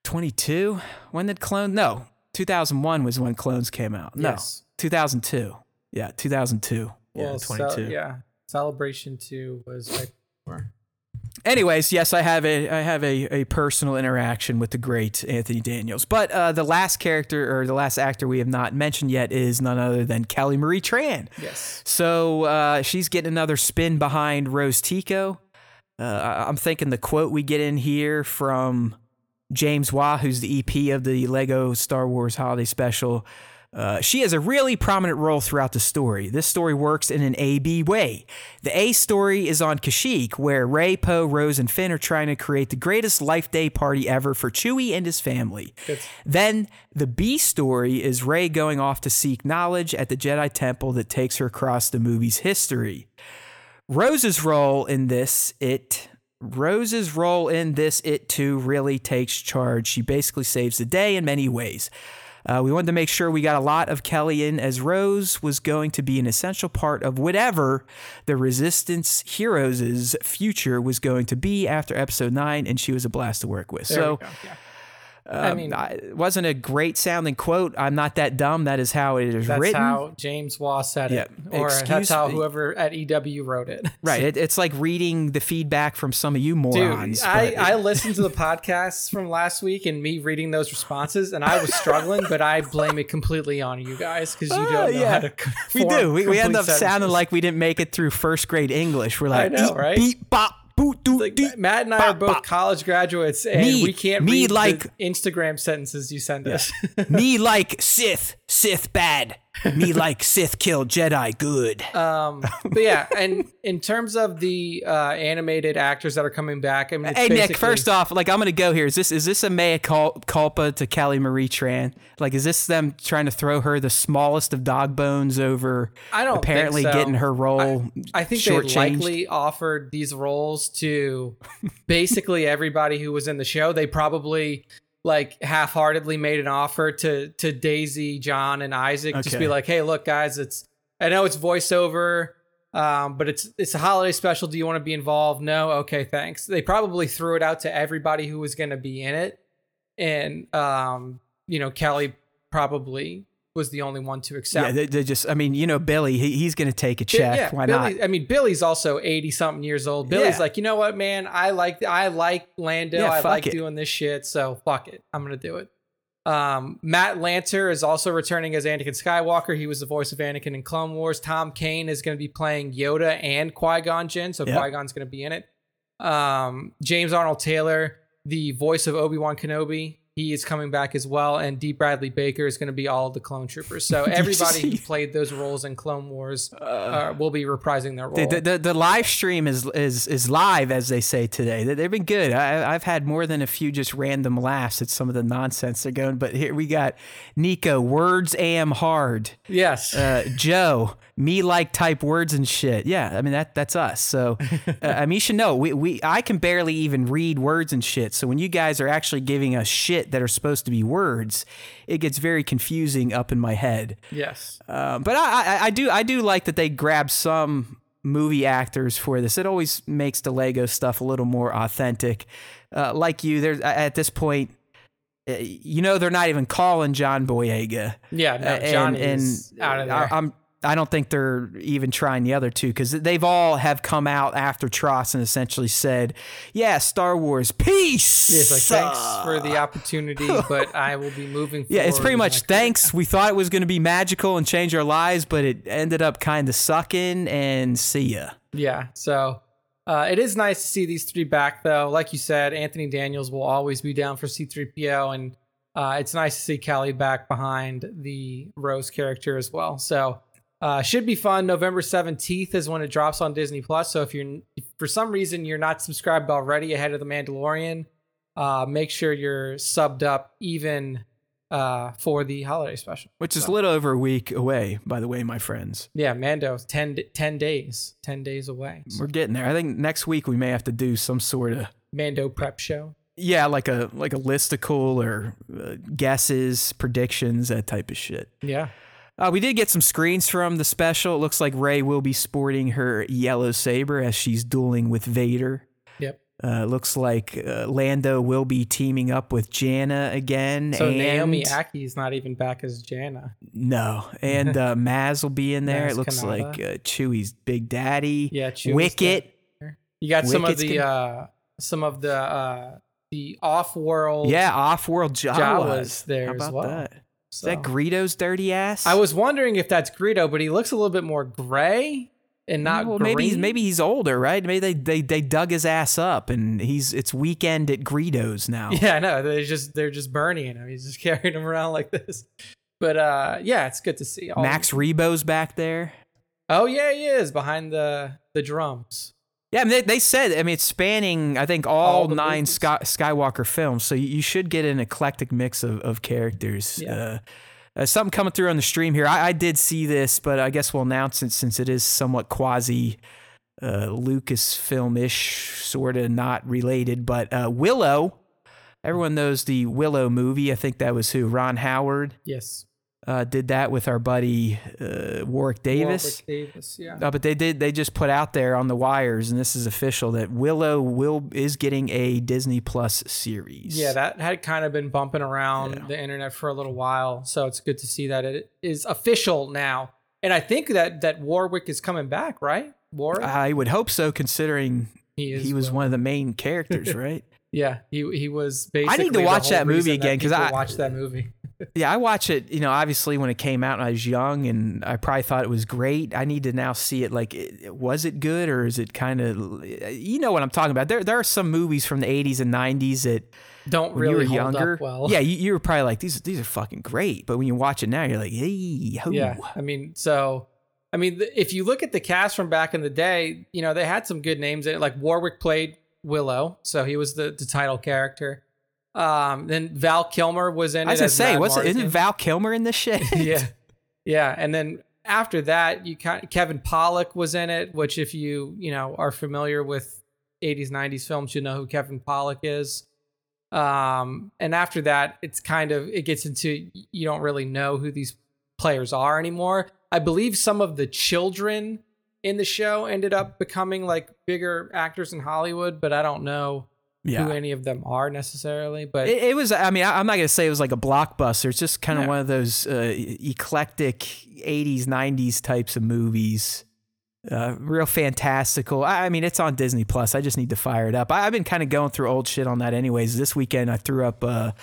22 when did Clone? No, 2001 was when Clones came out. No, yes. 2002. Yeah, 2002. Well, yeah, 22. Yeah, Celebration 2 was right before. Anyways, yes, I have a personal interaction with the great Anthony Daniels. But the last character or the last actor we have not mentioned yet is none other than Kelly Marie Tran. Yes. So she's getting another spin behind Rose Tico. I'm thinking the quote we get in here from James Waugh, who's the EP of the Lego Star Wars holiday special, She has a really prominent role throughout the story. This story works in an A-B way. The A story is on Kashyyyk, where Rey, Poe, Rose, and Finn are trying to create the greatest Life Day party ever for Chewie and his family. Good. Then the B story is Rey going off to seek knowledge at the Jedi Temple that takes her across the movie's history. Rose's role in this, it too, really takes charge. She basically saves the day in many ways. We wanted to make sure we got a lot of Kelly in, as Rose was going to be an essential part of whatever the Resistance heroes' future was going to be after Episode 9, and she was a blast to work with. It wasn't a great sounding quote. I'm not that dumb. That is how it is written. That's how James Waugh said it. Yeah. Or that's how whoever at EW wrote it. Right. It's like reading the feedback from some of you morons. Dude, I listened to the podcasts from last week and me reading those responses, and I was struggling, but I blame it completely on you guys because you don't know how to We do. We end up sounding like we didn't make it through first grade English. We're like, beep, bop. Like, Matt and I are both college graduates, and we can't read like the Instagram sentences you send us. Me like Sith bad. Me like Sith kill Jedi good. But yeah, and in terms of the animated actors that are coming back, I mean, hey Nick, first off, like I'm gonna go here. Is this a mea culpa to Kelly Marie Tran? Like, is this them trying to throw her the smallest of dog bones over? I don't apparently think so. Getting her role. I think they likely offered these roles to basically everybody who was in the show. They probably like half-heartedly made an offer to Daisy, John, and Isaac. Okay. Just be like, hey, look, guys, I know it's voiceover, but it's a holiday special. Do you want to be involved? No? Okay, thanks. They probably threw it out to everybody who was going to be in it. And, Kelly probably was the only one to accept. Yeah, they just, I mean, Billy, he's going to take a check. Yeah, why not? I mean, Billy's also 80-something years old. Billy's like, you know what, man? I like Lando. Yeah, I like doing this shit, so fuck it. I'm going to do it. Matt Lanter is also returning as Anakin Skywalker. He was the voice of Anakin in Clone Wars. Tom Kane is going to be playing Yoda and Qui-Gon Jinn, so Qui-Gon's going to be in it. James Arnold Taylor, the voice of Obi-Wan Kenobi, he is coming back as well, and D. Bradley Baker is going to be all the clone troopers. So everybody who played those roles in Clone Wars will be reprising their role. The live stream is live, as they say today. They've been good. I've had more than a few just random laughs at some of the nonsense they're going. But here we got Nico, words am hard. Yes. Joe, me like type words and shit. Yeah, I mean that's us. So you should know I can barely even read words and shit. So when you guys are actually giving us shit that are supposed to be words, it gets very confusing up in my head. Yes. But I do like that they grab some movie actors for this. It always makes the Lego stuff a little more authentic. Like you, there's at this point, they're not even calling John Boyega. Yeah, no, John is out of there. I don't think they're even trying the other two, because they've all have come out after Tross and essentially said, yeah, Star Wars, peace. Yes, thanks for the opportunity, but I will be moving forward. Yeah, it's pretty much thanks. We thought it was going to be magical and change our lives, but it ended up kind of sucking, and see ya. Yeah, so it is nice to see these three back, though. Like you said, Anthony Daniels will always be down for C-3PO, and it's nice to see Callie back behind the Rose character as well, so... should be fun. November 17th is when it drops on Disney Plus. So if for some reason you're not subscribed already ahead of The Mandalorian, make sure you're subbed up even for the holiday special. Which is a little over a week away, by the way, my friends. Yeah, Mando, 10 days away. So. We're getting there. I think next week we may have to do some sort of... Mando prep show. Yeah, like a listicle or guesses, predictions, that type of shit. Yeah. We did get some screens from the special. It looks like Rey will be sporting her yellow saber as she's dueling with Vader. Yep. Looks like Lando will be teaming up with Janna again. So Naomi Ackie is not even back as Janna. No. And Maz will be in there. It looks Kanata. Like Chewie's big daddy. Yeah, Chewie's Wicket. You got some of the off-world. Yeah, off-world Jawas there. How about as well. That? So. Is that Greedo's dirty ass? I was wondering if that's Greedo, but he looks a little bit more gray and not green. Maybe he's older, right? Maybe they dug his ass up, and it's weekend at Greedo's now. Yeah, I know. They're just burning him. He's just carrying him around like this. But yeah, it's good to see. Max Rebo's back there. Oh yeah, he is behind the drums. Yeah, I mean, they said, I mean, it's spanning, I think, all nine Skywalker films, so you should get an eclectic mix of characters. Yeah. Something coming through on the stream here. I did see this, but I guess we'll announce it since it is somewhat quasi Lucasfilm-ish, sort of not related. But Willow, everyone knows the Willow movie. I think that was who? Ron Howard? Yes. Did that with our buddy Warwick Davis. Warwick Davis, yeah. But they just put out there on the wires, and this is official, that Willow is getting a Disney Plus series. Yeah, that had kind of been bumping around the internet for a little while, so it's good to see that it is official now. And I think that Warwick is coming back, right? Warwick? I would hope so, considering he was one of the main characters, right? Yeah, he was basically. I need to watch that movie again because I watched that movie. Yeah, I watch it, you know, obviously when it came out and I was young and I probably thought it was great. I need to now see it like, was it good or is it kind of, you know what I'm talking about. There are some movies from the 80s and 90s that don't really hold up well. Yeah, you were probably like, these are fucking great. But when you watch it now, you're like, hey, ho. Yeah, I mean, if you look at the cast from back in the day, you know, they had some good names in it. Like Warwick played Willow, so he was the title character. Then Val Kilmer was in it. I was gonna say, isn't Val Kilmer in this shit? yeah. And then after that, Kevin Pollak was in it, which if you are familiar with 80s, 90s films, you know who Kevin Pollak is. And after that, it's kind of, it gets into, you don't really know who these players are anymore. I believe some of the children in the show ended up becoming like bigger actors in Hollywood, but I don't know. Yeah. Who any of them are necessarily, but it was. I mean, I'm not gonna say it was like a blockbuster. It's just kind of one of those eclectic '80s, '90s types of movies. Real fantastical. I mean, it's on Disney Plus. I just need to fire it up. I've been kind of going through old shit on that, anyways. This weekend, I threw up The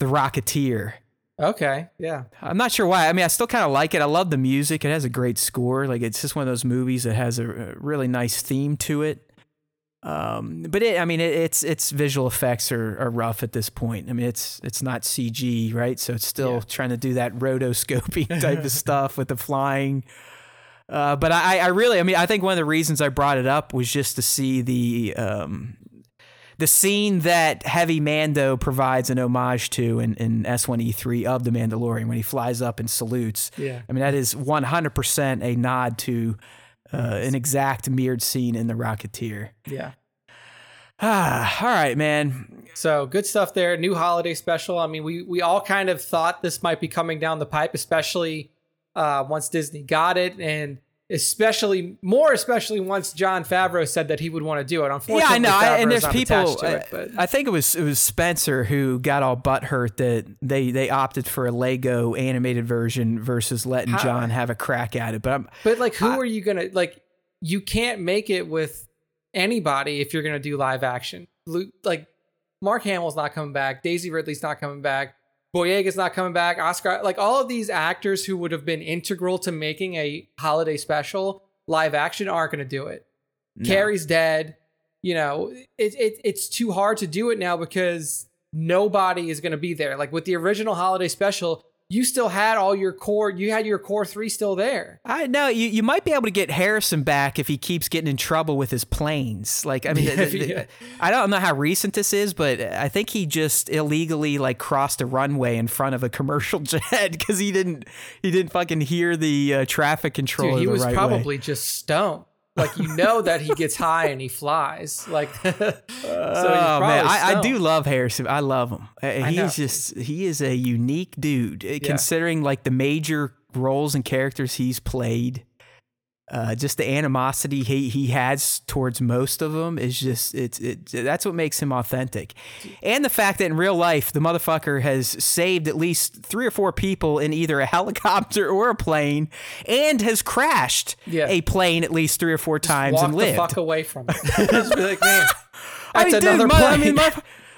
Rocketeer. Okay, yeah. I'm not sure why. I mean, I still kind of like it. I love the music. It has a great score. Like, it's just one of those movies that has a really nice theme to it. But its visual effects are rough at this point. I mean, it's not CG, right? So it's still trying to do that rotoscoping type of stuff with the flying. But I think one of the reasons I brought it up was just to see the scene that Heavy Mando provides an homage to in S1E3 of The Mandalorian when he flies up and salutes. Yeah. I mean, that is 100% a nod to an exact mirrored scene in The Rocketeer. Yeah. All right, man. So good stuff there. New holiday special. I mean, we all kind of thought this might be coming down the pipe, especially once Disney got it, and especially once Jon Favreau said that he would want to do it. Unfortunately, yeah, I know. And there's people. I think it was Spencer who got all butthurt that they opted for a Lego animated version versus letting Jon have a crack at it. But who are you gonna like? You can't make it with anybody if you're gonna do live action. Like Mark Hamill's not coming back. Daisy Ridley's not coming back. Boyega's not coming back. Oscar, like all of these actors who would have been integral to making a holiday special live action aren't going to do it. No. Carrie's dead. You know, it's too hard to do it now because nobody is going to be there. Like with the original holiday special, you still had all your core. You had your core three still there. I know you might be able to get Harrison back if he keeps getting in trouble with his planes. Like, I mean, I don't know how recent this is, but I think he just illegally like crossed a runway in front of a commercial jet because he didn't fucking hear the traffic controller. Dude, he was probably just stoned. Like, you know that he gets high and he flies. Like, so I do love Harrison. I love him. He is a unique dude, considering like the major roles and characters he's played. Just the animosity he has towards most of them is just that's what makes him authentic, and the fact that in real life the motherfucker has saved at least 3 or 4 people in either a helicopter or a plane, and has crashed a plane at least 3 or 4 times and lived. Walk the fuck away from it. Just be like, man, that's another plane.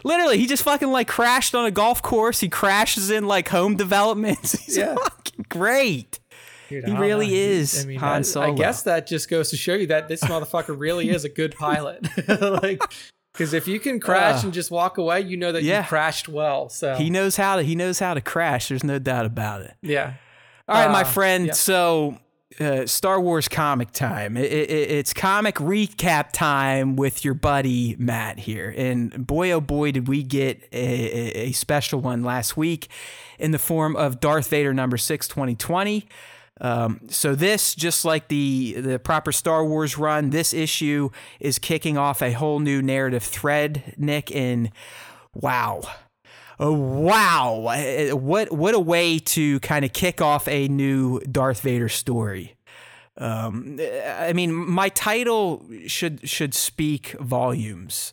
Literally, he just fucking like crashed on a golf course. He crashes in like home developments. He's fucking great. Dude, he really is. I mean, Han Solo. I guess that just goes to show you that this motherfucker really is a good pilot. Like, Because if you can crash and just walk away, you know that you crashed well. So he knows how to crash. There's no doubt about it. Yeah. All right, my friend. Yeah. So Star Wars comic time. It's comic recap time with your buddy Matt here. And boy, oh boy, did we get a special one last week in the form of Darth Vader #6 2020. So this, just like the proper Star Wars run, this issue is kicking off a whole new narrative thread, Nick, and wow. Oh, wow. What a way to kind of kick off a new Darth Vader story. I mean, my title should speak volumes.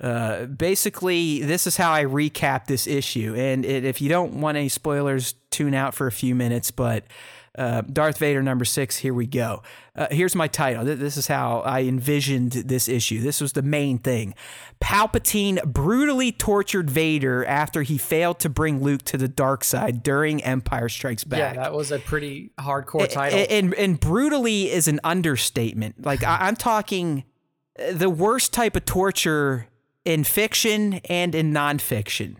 Basically, this is how I recap this issue. And if you don't want any spoilers, tune out for a few minutes, but... Darth Vader #6, here we go. Here's my title. This is how I envisioned this issue. This was the main thing. Palpatine brutally tortured Vader after he failed to bring Luke to the dark side during Empire Strikes Back. Yeah, that was a pretty hardcore title. And brutally is an understatement. Like, I'm talking the worst type of torture in fiction and in nonfiction.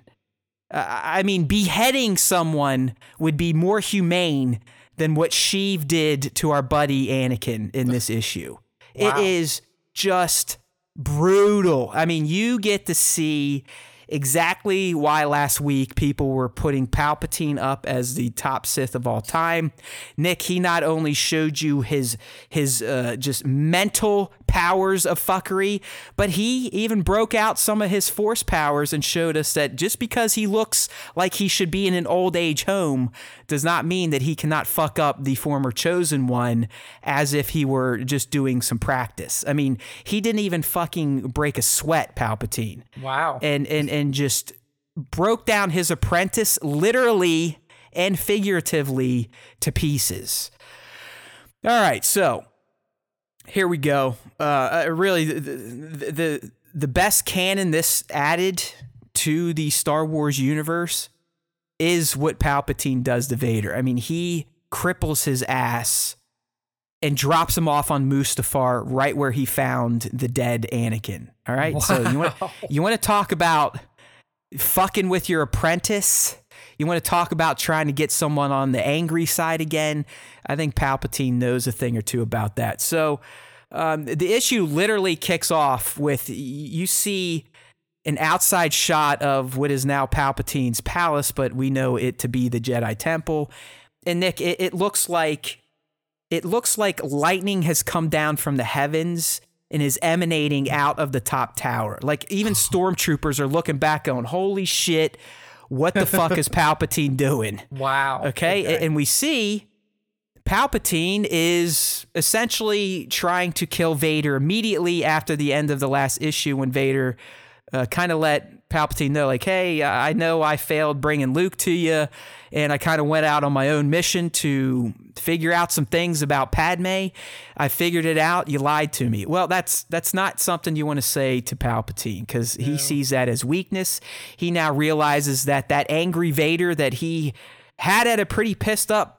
I mean, beheading someone would be more humane than what Sheev did to our buddy Anakin in this issue. Wow. It is just brutal. I mean, you get to see exactly why last week people were putting Palpatine up as the top Sith of all time. Nick, he not only showed you his just mental powers of fuckery, but he even broke out some of his force powers and showed us that just because he looks like he should be in an old age home does not mean that he cannot fuck up the former chosen one as if he were just doing some practice. I mean, he didn't even fucking break a sweat, Palpatine. Wow. And just broke down his apprentice literally and figuratively to pieces. All right, so here we go. Really, the best canon this added to the Star Wars universe is what Palpatine does to Vader. I mean, he cripples his ass and drops him off on Mustafar, right where he found the dead Anakin. All right, wow. So you want to talk about fucking with your apprentice? You want to talk about trying to get someone on the angry side again? I think Palpatine knows a thing or two about that. So the issue literally kicks off with you see an outside shot of what is now Palpatine's palace, but we know it to be the Jedi Temple. And Nick, it looks like lightning has come down from the heavens and is emanating out of the top tower. Like, even stormtroopers are looking back going, holy shit, what the fuck is Palpatine doing? Wow. Okay. And we see Palpatine is essentially trying to kill Vader immediately after the end of the last issue when Vader kind of let Palpatine know, like, hey, I know I failed bringing Luke to you, and I kind of went out on my own mission to figure out some things about Padme. I figured it out. You lied to me. Well, that's not something you want to say to Palpatine, because he sees that as weakness. He now realizes that angry Vader that he had at a pretty pissed off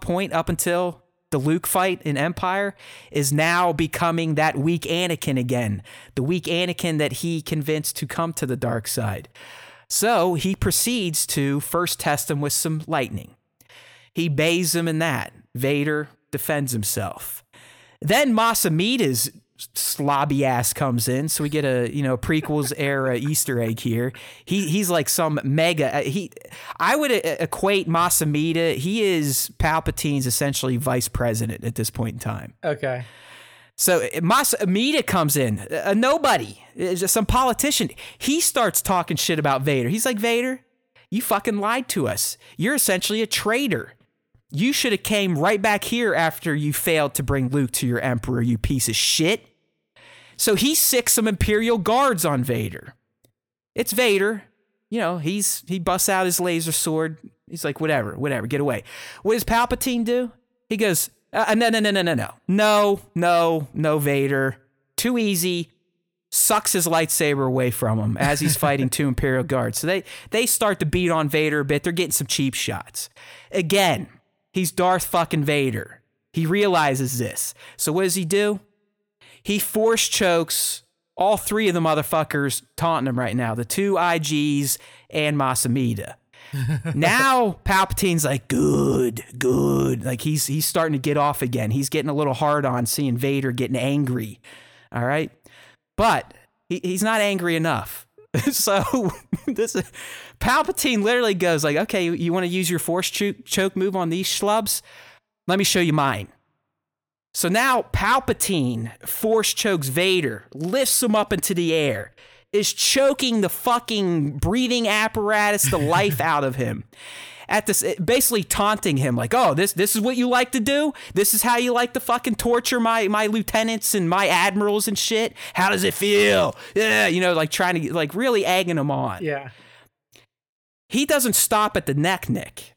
point up until the Luke fight in Empire is now becoming that weak Anakin again, the weak Anakin that he convinced to come to the dark side. So he proceeds to first test him with some lightning. He bathes him in that. Vader defends himself. Then Masamita's slobby ass comes in, so we get a prequels era Easter egg here. He's like some mega. I would equate Masamita. He is Palpatine's essentially vice president at this point in time. Okay. So Masamita comes in, a nobody, just some politician. He starts talking shit about Vader. He's like, Vader, you fucking lied to us. You're essentially a traitor. You should have came right back here after you failed to bring Luke to your emperor, you piece of shit. So he sicks some Imperial guards on Vader. It's Vader. He busts out his laser sword. He's like, whatever, get away. What does Palpatine do? He goes, no, Vader. Too easy. Sucks his lightsaber away from him as he's fighting two Imperial guards. So they start to beat on Vader a bit. They're getting some cheap shots. Again, he's Darth fucking Vader. He realizes this. So what does he do? He force chokes all three of the motherfuckers taunting him right now, the two IGs and Masamune. Now Palpatine's like, good. Like he's starting to get off again. He's getting a little hard on seeing Vader getting angry. All right. But he's not angry enough. So Palpatine literally goes like, okay, you want to use your force choke move on these schlubs? Let me show you mine. So now Palpatine force chokes Vader, lifts him up into the air, is choking the fucking breathing apparatus, the life out of him. At this, basically taunting him like, oh, this is what you like to do? This is how you like to fucking torture my lieutenants and my admirals and shit? How does it feel? Yeah, you know, like trying to, like really egging him on. Yeah. He doesn't stop at the neck, Nick.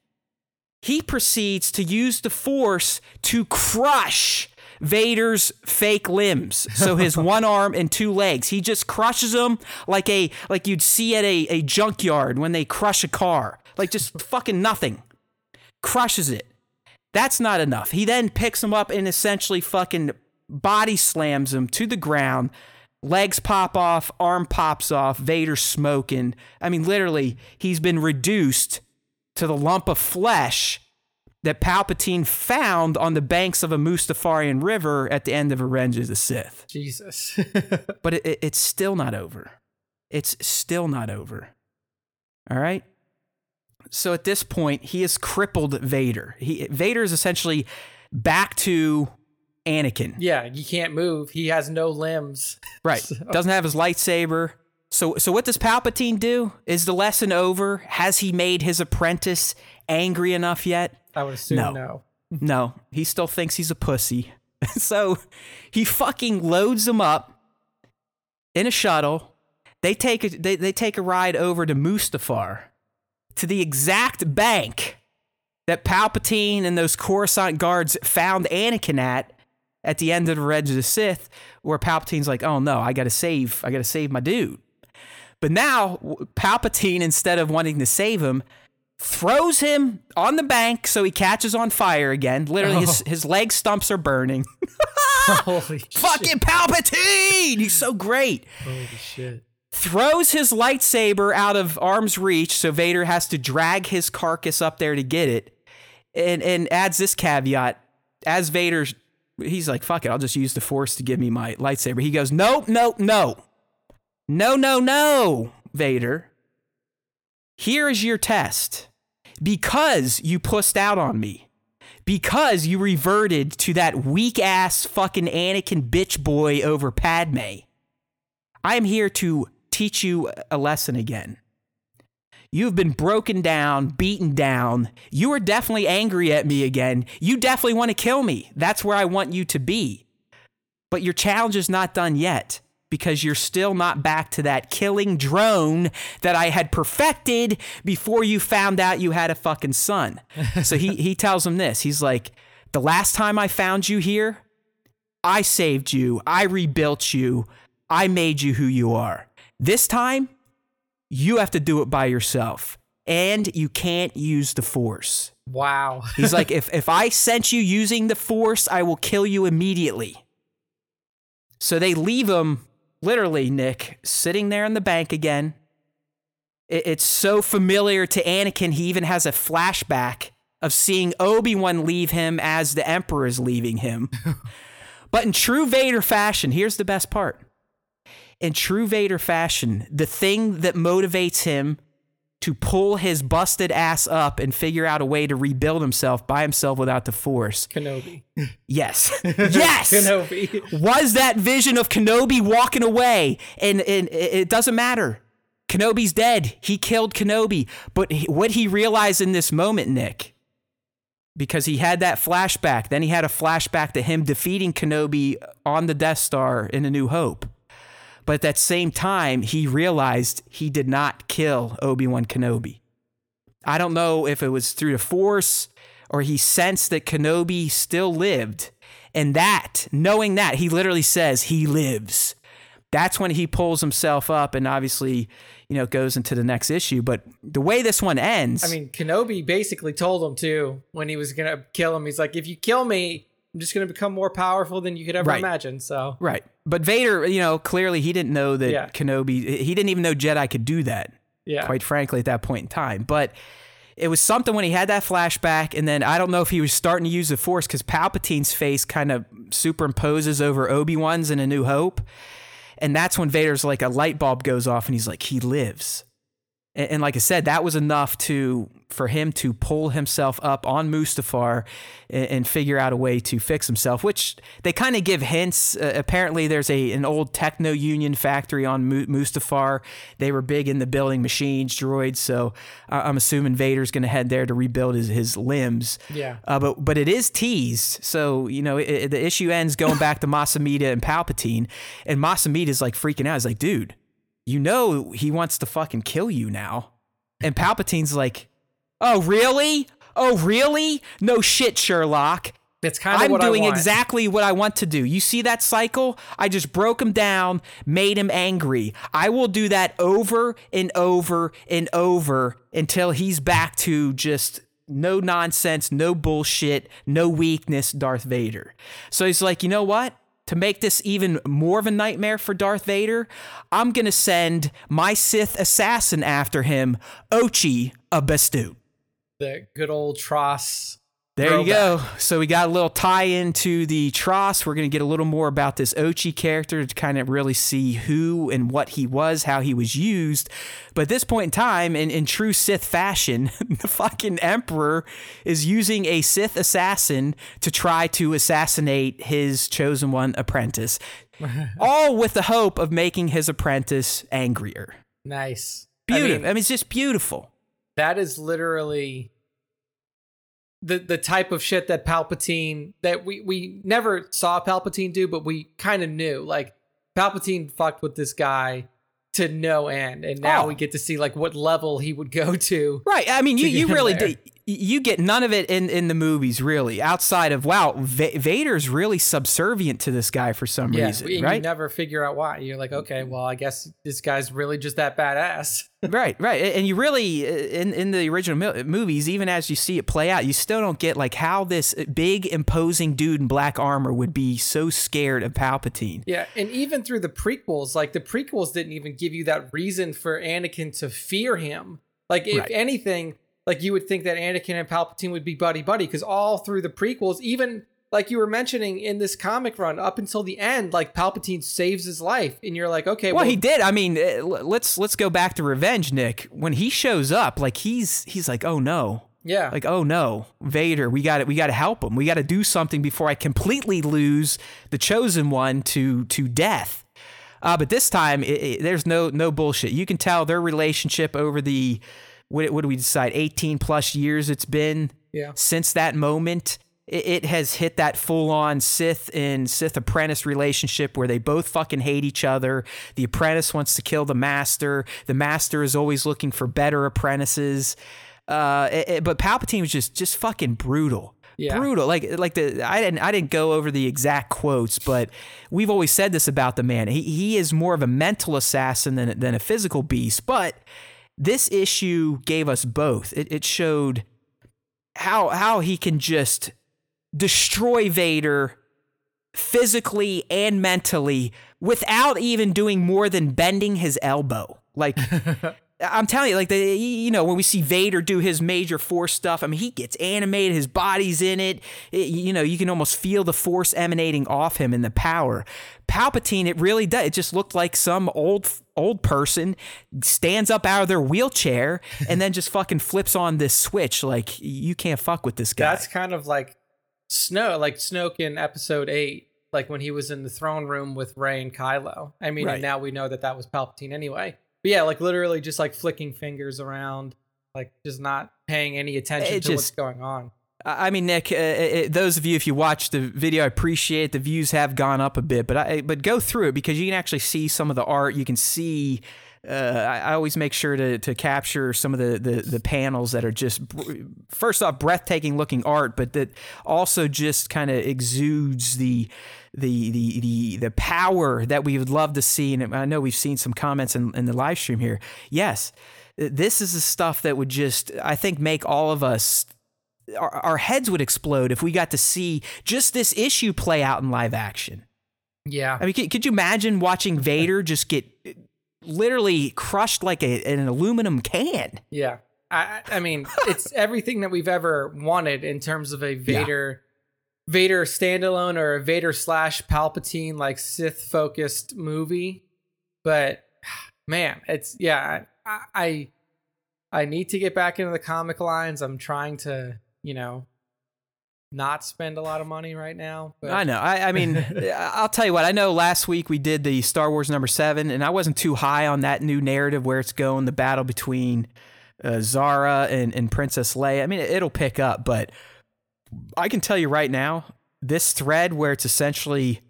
He proceeds to use the force to crush Vader's fake limbs, so his one arm and two legs. He just crushes them like you'd see at a junkyard when they crush a car. Like just fucking nothing. Crushes it. That's not enough. He then picks him up and essentially fucking body slams him to the ground. Legs pop off, arm pops off, Vader's smoking. I mean, literally, he's been reduced to the lump of flesh that Palpatine found on the banks of a Mustafarian river at the end of Revenge of the Sith. Jesus. But it's still not over. It's still not over. All right? So at this point, he has crippled Vader. Vader is essentially back to Anakin. Yeah, he can't move. He has no limbs. Right. So. Doesn't have his lightsaber. So what does Palpatine do? Is the lesson over? Has he made his apprentice angry enough yet? I would assume no. No, he still thinks he's a pussy. So he fucking loads him up in a shuttle. They take a ride over to Mustafar, to the exact bank that Palpatine and those Coruscant guards found Anakin at the end of the Revenge of the Sith, where Palpatine's like, oh no, I gotta save my dude. But now Palpatine, instead of wanting to save him, throws him on the bank so he catches on fire again. Literally, his leg stumps are burning. Holy shit. Fucking Palpatine! He's so great. Holy shit. Throws his lightsaber out of arm's reach, so Vader has to drag his carcass up there to get it. And adds this caveat. As Vader's, he's like, fuck it, I'll just use the force to give me my lightsaber. He goes, nope. No, Vader. Here is your test. Because you pussed out on me, because you reverted to that weak-ass fucking Anakin bitch boy over Padme, I'm here to teach you a lesson again. You've been broken down, beaten down. You are definitely angry at me again. You definitely want to kill me. That's where I want you to be. But your challenge is not done yet, because you're still not back to that killing drone that I had perfected before you found out you had a fucking son. So he tells him this. He's like, the last time I found you here, I saved you. I rebuilt you. I made you who you are. This time, you have to do it by yourself. And you can't use the force. Wow. He's like, if I sent you using the force, I will kill you immediately. So they leave him, literally, Nick, sitting there in the bank again. It's so familiar to Anakin, he even has a flashback of seeing Obi-Wan leave him as the Emperor is leaving him. But in true Vader fashion, here's the best part. In true Vader fashion, the thing that motivates him to pull his busted ass up and figure out a way to rebuild himself by himself without the force. Kenobi. Yes. Yes! Kenobi. Was that vision of Kenobi walking away. And it doesn't matter. Kenobi's dead. He killed Kenobi. But what he realized in this moment, Nick, because he had that flashback, then he had a flashback to him defeating Kenobi on the Death Star in A New Hope. But at that same time, he realized he did not kill Obi-Wan Kenobi. I don't know if it was through the Force or he sensed that Kenobi still lived. And that, knowing that, he literally says he lives. That's when he pulls himself up and obviously, you know, goes into the next issue. But the way this one ends... I mean, Kenobi basically told him, too, when he was going to kill him. He's like, if you kill me, I'm just going to become more powerful than you could ever imagine. So right. But Vader, you know, clearly he didn't know that Kenobi, he didn't even know Jedi could do that. Yeah. Quite frankly, at that point in time. But it was something when he had that flashback. And then I don't know if he was starting to use the Force, because Palpatine's face kind of superimposes over Obi-Wan's in A New Hope. And that's when Vader's like a light bulb goes off and he's like, he lives. And like I said, that was enough for him to pull himself up on Mustafar and figure out a way to fix himself, which they kind of give hints. Apparently, there's an old Techno Union factory on Mustafar. They were big in the building machines, droids, so I'm assuming Vader's going to head there to rebuild his limbs. Yeah. But it is teased, so you know the issue ends going back to Masa Mita and Palpatine, and Masa Mita's like freaking out. He's like, dude, you know he wants to fucking kill you now. And Palpatine's like, oh, really? Oh, really? No shit, Sherlock. That's kind of what I want. I'm doing exactly what I want to do. You see that cycle? I just broke him down, made him angry. I will do that over and over and over until he's back to just no nonsense, no bullshit, no weakness, Darth Vader. So he's like, you know what? To make this even more of a nightmare for Darth Vader, I'm going to send my Sith assassin after him, Ochi of Bastoo. The good old Tross. There you go. So we got a little tie into the Tross. We're going to get a little more about this Ochi character to kind of really see who and what he was, how he was used. But at this point in time, in true Sith fashion, the fucking Emperor is using a Sith assassin to try to assassinate his chosen one apprentice, all with the hope of making his apprentice angrier. Nice. Beautiful. I mean, it's just beautiful. That is literally the type of shit that Palpatine, that we never saw Palpatine do, but we kind of knew. Like, Palpatine fucked with this guy to no end, and now we get to see like what level he would go to. Right. I mean, you really did. You get none of it in the movies, really, outside of Vader's really subservient to this guy for some reason. Right? You never figure out why. You're like, okay, well, I guess this guy's really just that badass. Right. And you really in the original movies, even as you see it play out, you still don't get like how this big imposing dude in black armor would be so scared of Palpatine. Yeah, and even through the prequels, like the prequels didn't even give you that reason for Anakin to fear him. Like if anything, like you would think that Anakin and Palpatine would be buddy-buddy, because all through the prequels, even like you were mentioning in this comic run, up until the end, like Palpatine saves his life, and you're like, okay, well he did. I mean, let's go back to Revenge, Nick. When he shows up, like he's like, oh no, yeah, like oh no, Vader, we got to help him. We got to do something before I completely lose the chosen one to death. But this time, there's no bullshit. You can tell their relationship over the, what do we decide, 18 plus years it's been since that moment. It has hit that full-on Sith and Sith apprentice relationship where they both fucking hate each other. The apprentice wants to kill the master. The master is always looking for better apprentices. But Palpatine was just fucking brutal. Yeah. Brutal. I didn't go over the exact quotes, but we've always said this about the man. He is more of a mental assassin than a physical beast, but this issue gave us both. It showed how he can just destroy Vader physically and mentally without even doing more than bending his elbow. Like, I'm telling you, like, you know, when we see Vader do his major Force stuff, I mean, he gets animated, his body's in it. You know, you can almost feel the Force emanating off him and the power. Palpatine, it really does. It just looked like some old person stands up out of their wheelchair and then just fucking flips on this switch. Like, you can't fuck with this guy. That's kind of like Snoke in episode 8, like when he was in the throne room with Rey and Kylo. I mean, and now we know that was Palpatine anyway. But yeah, like literally just like flicking fingers around, like just not paying any attention to what's going on. I mean, Nick, those of you, if you watch the video, I appreciate it. The views have gone up a bit, but go through it because you can actually see some of the art. You can see, I always make sure to capture some of the panels that are just, first off, breathtaking looking art, but that also just kind of exudes the power that we would love to see. And I know we've seen some comments in the live stream here. Yes, this is the stuff that would just, I think, make all of us our heads would explode if we got to see just this issue play out in live action. Yeah. I mean, could you imagine watching Vader just get literally crushed like an aluminum can? Yeah. I mean, it's everything that we've ever wanted in terms of a Vader standalone or a Vader / Palpatine, like Sith focused movie. But man, it's, yeah, I need to get back into the comic lines. I'm trying to, not spend a lot of money right now. But. I know. I mean, I'll tell you what, I know last week we did the Star Wars #7 and I wasn't too high on that new narrative where it's going, the battle between Zara and Princess Leia. I mean, it'll pick up, but I can tell you right now, this thread where it's essentially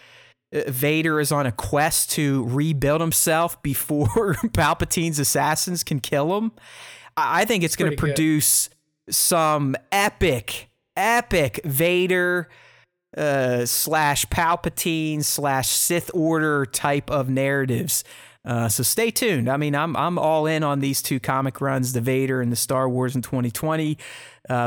Vader is on a quest to rebuild himself before Palpatine's assassins can kill him. I think it's going to produce some epic Vader / Palpatine / Sith Order type of narratives. So stay tuned. I mean, I'm all in on these two comic runs, the Vader and the Star Wars in 2020.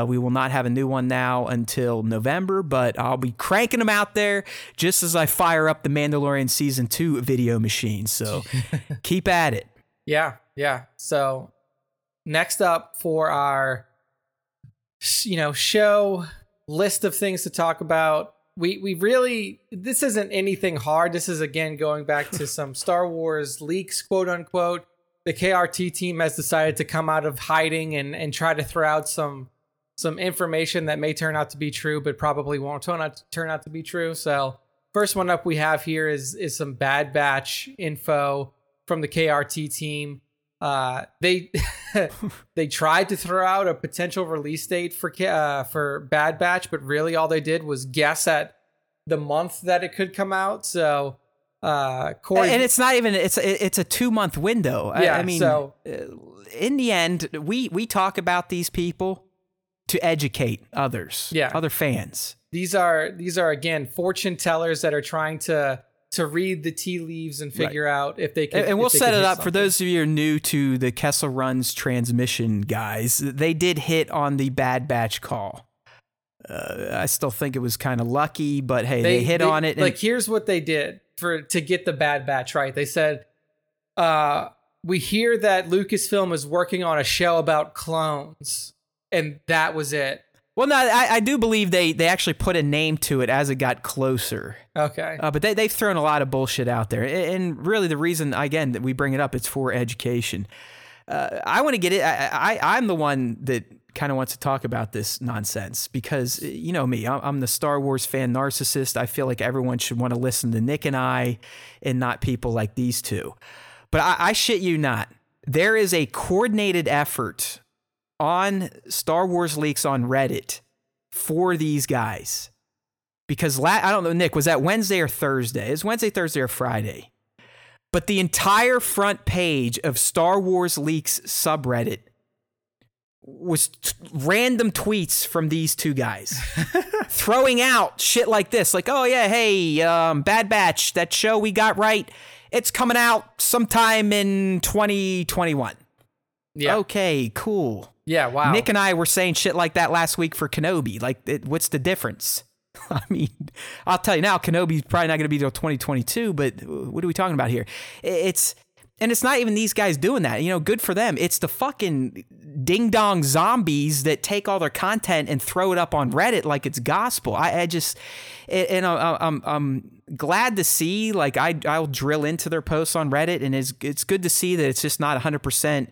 We will not have a new one now until November, but I'll be cranking them out there just as I fire up the Mandalorian Season 2 video machine. So keep at it. Yeah. So next up for our, show list of things to talk about. We really, this isn't anything hard. This is, again, going back to some Star Wars leaks, quote unquote. The KRT team has decided to come out of hiding and try to throw out some information that may turn out to be true, but probably won't turn out to be true. So first one up we have here is some Bad Batch info from the KRT team. They tried to throw out a potential release date for Bad Batch, but really all they did was guess at the month that it could come out. So, Corey, and it's a 2-month window. Yeah, I mean, so, in the end, we talk about these people to educate others, other fans. These are again fortune tellers that are trying to read the tea leaves and figure out if they can. And we'll set it up for those of you who are new to the Kessel Run's transmission guys. They did hit on the Bad Batch call. I still think it was kind of lucky, but hey, they hit on it. Like, here's what they did to get the Bad Batch right. They said, we hear that Lucasfilm is working on a show about clones. And that was it. Well, no, I do believe they actually put a name to it as it got closer. Okay. But they've thrown a lot of bullshit out there. And really the reason, again, that we bring it up, it's for education. I want to get it. I'm the one that kind of wants to talk about this nonsense because, you know me, I'm the Star Wars fan narcissist. I feel like everyone should want to listen to Nick and I and not people like these two. But I shit you not. There is a coordinated effort on Star Wars leaks on Reddit for these guys, because I don't know, Nick, was that Wednesday or Thursday? It's Wednesday, Thursday, or Friday. But the entire front page of Star Wars leaks subreddit was random tweets from these two guys throwing out shit like this, like, oh yeah, hey, Bad Batch, that show we got right, it's coming out sometime in 2021. Yeah. Okay, cool. Yeah, wow. Nick and I were saying shit like that last week for Kenobi. Like, what's the difference? I mean, I'll tell you now, Kenobi's probably not going to be till 2022, but what are we talking about here? It's not even these guys doing that. Good for them. It's the fucking ding-dong zombies that take all their content and throw it up on Reddit like it's gospel. I'm glad to see, like, I'll drill into their posts on Reddit, and it's good to see that it's just not 100%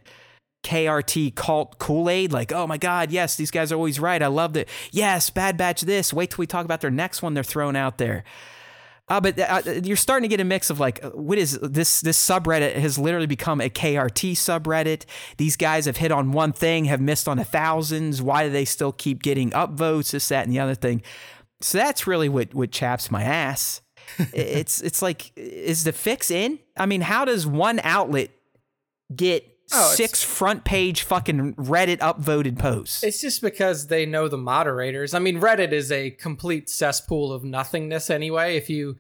KRT cult Kool-Aid, like, oh my God, yes, these guys are always right, I loved it, yes, Bad Batch this, wait till we talk about their next one they're throwing out there. But you're starting to get a mix of, like, what is this subreddit has literally become a KRT subreddit. These guys have hit on one thing, have missed on 1,000s. Why do they still keep getting upvotes, this, that, and the other thing? So that's really what chaps my ass. It's like, is the fix in? I mean, how does one outlet get 6 front page fucking Reddit upvoted posts? It's just because they know the moderators. I mean, Reddit is a complete cesspool of nothingness anyway. If you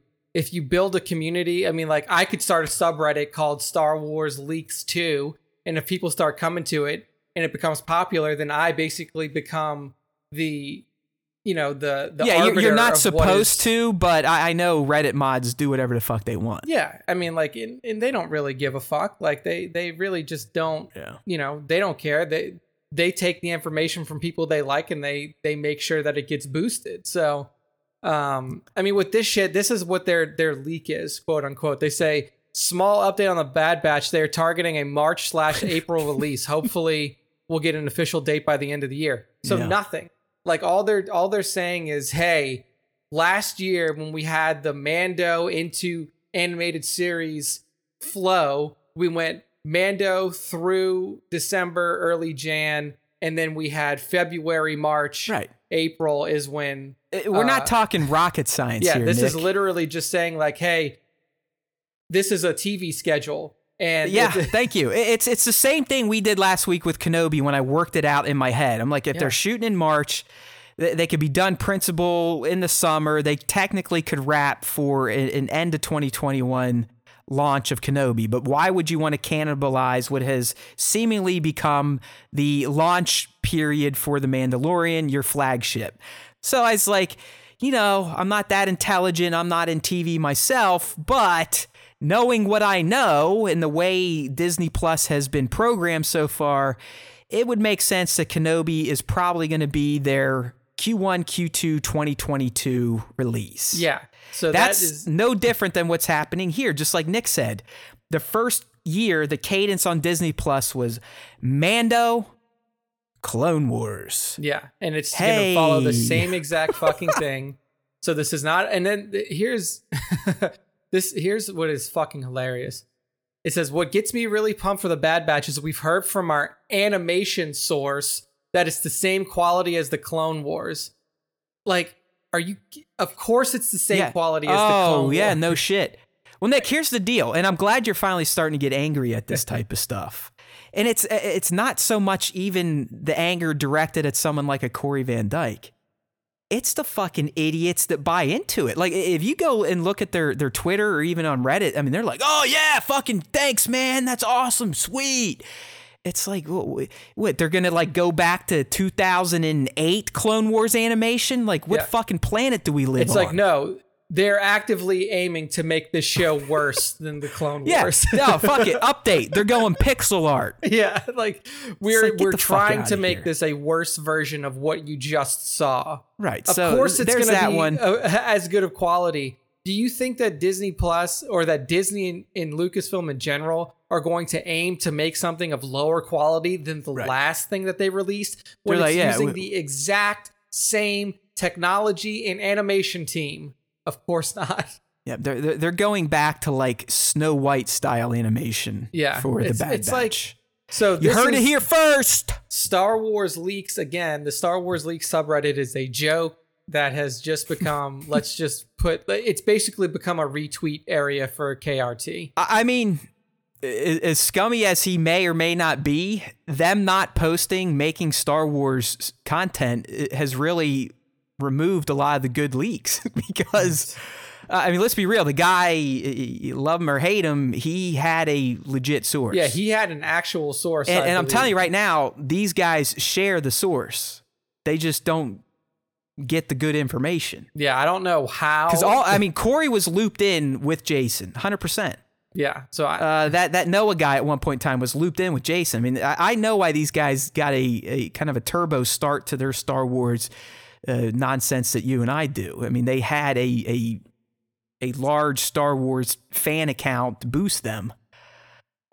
build a community, I mean, like, I could start a subreddit called Star Wars Leaks 2, and if people start coming to it and it becomes popular, then I basically become the, you know, the yeah, you're not supposed to, but I know Reddit mods do whatever the fuck they want. Yeah, I mean, like, and they don't really give a fuck. Like, they really just don't. Yeah. You know, they don't care. They take the information from people they like, and they make sure that it gets boosted. So, I mean, with this shit, this is what their leak is, quote unquote. They say, small update on the Bad Batch. They're targeting a March/April release. Hopefully we'll get an official date by the end of the year. So yeah. Nothing. Like, all they're saying is, hey, last year when we had the Mando into animated series flow, we went Mando through December, early Jan, and then we had February, March, right. April is when... We're not talking rocket science here, Nick. Yeah, this is literally just saying, like, hey, this is a TV schedule. And yeah, thank you. It's the same thing we did last week with Kenobi when I worked it out in my head. I'm like, if they're shooting in March... They could be done principal in the summer. They technically could wrap for an end of 2021 launch of Kenobi. But why would you want to cannibalize what has seemingly become the launch period for The Mandalorian, your flagship? So I was like, you know, I'm not that intelligent. I'm not in TV myself, but knowing what I know and the way Disney Plus has been programmed so far, it would make sense that Kenobi is probably going to be their Q1, Q2, 2022 release. Yeah. So that's no different than what's happening here. Just like Nick said, the first year, the cadence on Disney Plus was Mando, Clone Wars. Yeah. And it's going to follow the same exact fucking thing. So this is not. And then here's what is fucking hilarious. It says, what gets me really pumped for the Bad Batch is we've heard from our animation source that it's the same quality as the Clone Wars. Like, are you... Of course it's the same quality as the Clone Wars. Oh, yeah, no shit. Well, Nick, here's the deal. And I'm glad you're finally starting to get angry at this type of stuff. And it's not so much even the anger directed at someone like a Corey Van Dyke. It's the fucking idiots that buy into it. Like, if you go and look at their Twitter or even on Reddit, I mean, they're like, oh, yeah, fucking thanks, man. That's awesome. Sweet. It's like, what they're going to, like, go back to 2008 Clone Wars animation? Like, what fucking planet do we live on? It's like, no, they're actively aiming to make this show worse than the Clone Wars. No, fuck it. Update. They're going pixel art. Yeah, like, we're trying to make this a worse version of what you just saw. Right. Of course it's going to be as good of quality. Do you think that Disney Plus or that Disney and Lucasfilm in general are going to aim to make something of lower quality than the last thing that they released? When it's using the exact same technology and animation team. Of course not. Yeah, they're going back to like Snow White style animation. Yeah, for the Bad Batch. Like, so you heard it here first. Star Wars leaks again. The Star Wars leaks subreddit is a joke that has just become. It's basically become a retweet area for KRT. I mean, as scummy as he may or may not be, them not posting making Star Wars content has really removed a lot of the good leaks because I mean, let's be real, the guy, love him or hate him, he had a legit source. Yeah, he had an actual source. And I'm telling you right now, these guys share the source. They just don't get the good information. Yeah, I don't know how. Because Corey was looped in with Jason, 100%. Yeah, so that Noah guy at one point in time was looped in with Jason. I mean, I know why these guys got a kind of a turbo start to their Star Wars nonsense that you and I do. I mean, they had a large Star Wars fan account to boost them.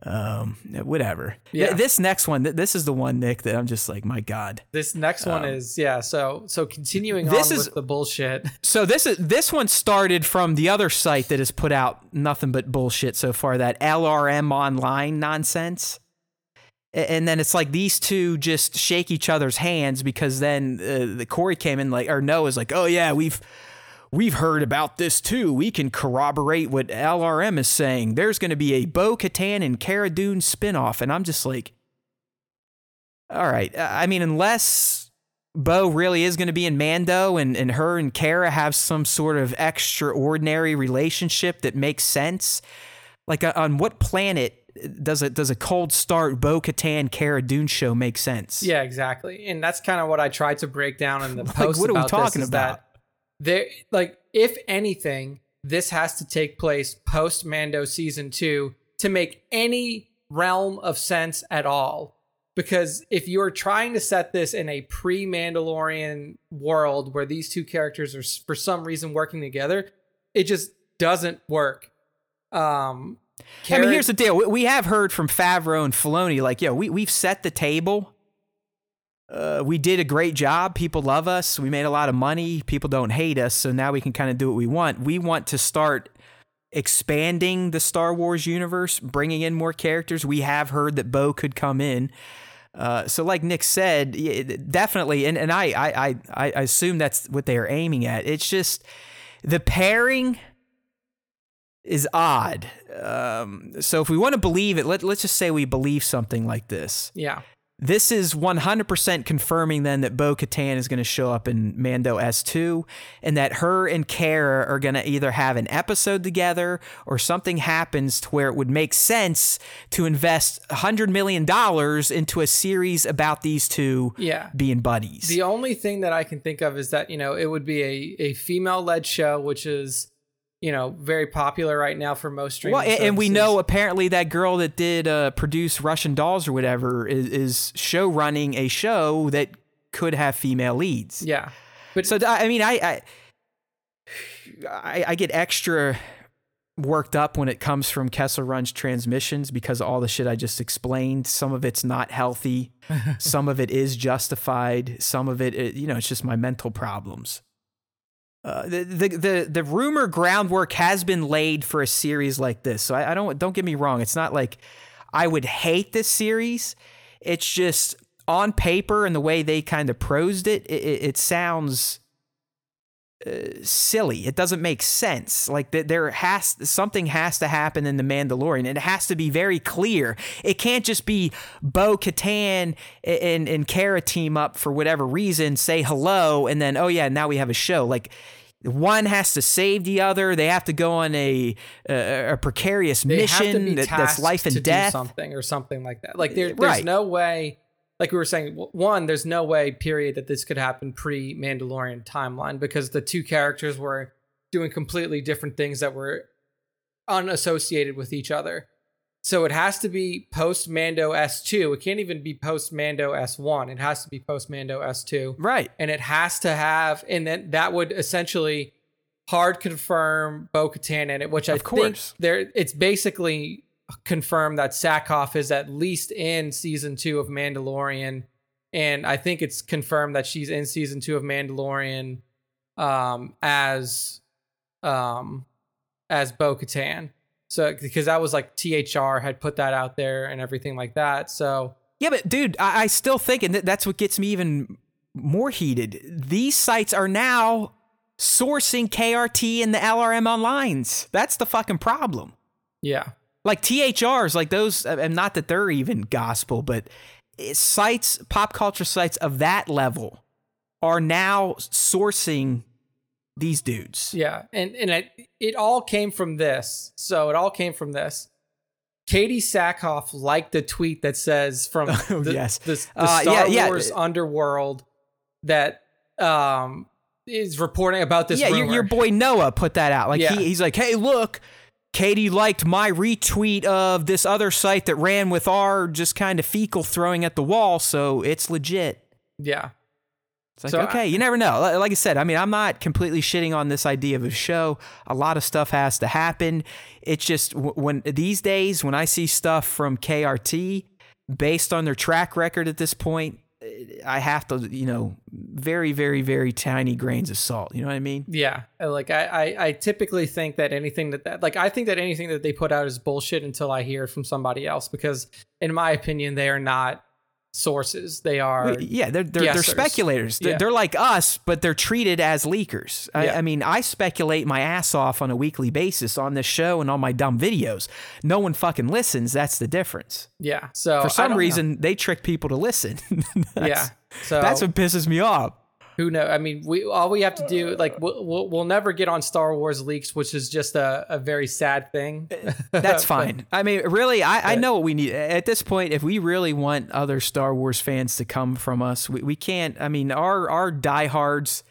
Whatever. Yeah. This next one, this is the one, Nick, that I'm just like, my God. This next one is So continuing on with the bullshit. So this one started from the other site that has put out nothing but bullshit so far. That LRM online nonsense. And then it's like these two just shake each other's hands because then the Corey came in like, or Noah's like, oh yeah, we've heard about this too. We can corroborate what LRM is saying. There's going to be a Bo-Katan and Cara Dune spinoff. And I'm just like, all right. I mean, unless Bo really is going to be in Mando and her and Cara have some sort of extraordinary relationship that makes sense. Like on what planet does a cold start Bo-Katan Cara Dune show make sense? Yeah, exactly. And that's kind of what I tried to break down in the post. What are we talking about? There, like, if anything, this has to take place post Mando season 2 to make any realm of sense at all. Because if you're trying to set this in a pre-Mandalorian world where these two characters are for some reason working together, it just doesn't work. I mean, here's the deal. We have heard from Favreau and Filoni, like, yo, we've set the table. We did a great job. People love us. We made a lot of money. People don't hate us. So now we can kind of do what we want. We want to start expanding the Star Wars universe, bringing in more characters. We have heard that Bo could come in. So like Nick said, definitely. And I assume that's what they are aiming at. It's just the pairing is odd. So if we want to believe it, let's just say we believe something like this. Yeah. This is 100% confirming then that Bo-Katan is going to show up in Mando S2, and that her and Cara are going to either have an episode together or something happens to where it would make sense to invest $100 million into a series about these two being buddies. The only thing that I can think of is that, you know, it would be a female-led show, which is, you know, very popular right now for most streaming services. And we know apparently that girl that did produce Russian Dolls or whatever is show running a show that could have female leads. Yeah, but so I mean, I get extra worked up when it comes from Kessel Run's transmissions because of all the shit I just explained. Some of it's not healthy, some of it is justified, some of it, you know, it's just my mental problems. The rumor groundwork has been laid for a series like this. So I don't get me wrong. It's not like I would hate this series. It's just on paper and the way they kind of prosed it, it sounds silly. It doesn't make sense. Like something has to happen in The Mandalorian. It has to be very clear. It can't just be Bo-Katan and Cara team up for whatever reason, say hello, and then, oh yeah, now we have a show. Like, one has to save the other. They have to go on a precarious mission that's life and death, something or something like that. Like there's no way. Like we were saying, one, there's no way, period, that this could happen pre-Mandalorian timeline because the two characters were doing completely different things that were unassociated with each other. So it has to be post-Mando S2. It can't even be post-Mando S1. It has to be post-Mando S2. Right. And it has to have, and then that would essentially hard confirm Bo-Katan in it, which I think it's basically confirmed that Sackhoff is at least in season 2 of Mandalorian, and I think it's confirmed that she's in season 2 of Mandalorian as Bo-Katan. So because that was like THR had put that out there and everything like that. So yeah, but dude, I still think, and that's what gets me even more heated. These sites are now sourcing KRT and the LRM onlines. That's the fucking problem. Yeah. Like THRs, like those, and not that they're even gospel, but sites, pop culture sites of that level are now sourcing these dudes. Yeah, and it all came from this. So it all came from this. Katie Sackhoff liked the tweet that says from the Star Wars underworld that is reporting about this rumor. Your boy Noah put that out. Like he's like, hey, look, Katie liked my retweet of this other site that ran with our just kind of fecal throwing at the wall, so it's legit. Yeah. It's like, so okay, you never know. Like I said, I mean, I'm not completely shitting on this idea of a show. A lot of stuff has to happen. It's just when these days, when I see stuff from KRT, based on their track record at this point, I have to, you know, very, very, very tiny grains of salt. You know what I mean? Yeah. Like I typically think that anything I think that anything that they put out is bullshit until I hear from somebody else, because in my opinion, they are not sources. They are. Yeah. They're speculators. They're like us, but they're treated as leakers. I mean, I speculate my ass off on a weekly basis on this show and on my dumb videos. No one fucking listens. That's the difference. Yeah. So for some reason, they trick people to listen. So that's what pisses me off. Who knows? I mean, we have to do, like, we'll never get on Star Wars leaks, which is just a very sad thing. That's fine. I mean, really, I know what we need at this point. If we really want other Star Wars fans to come from us, we can't. I mean, our diehards,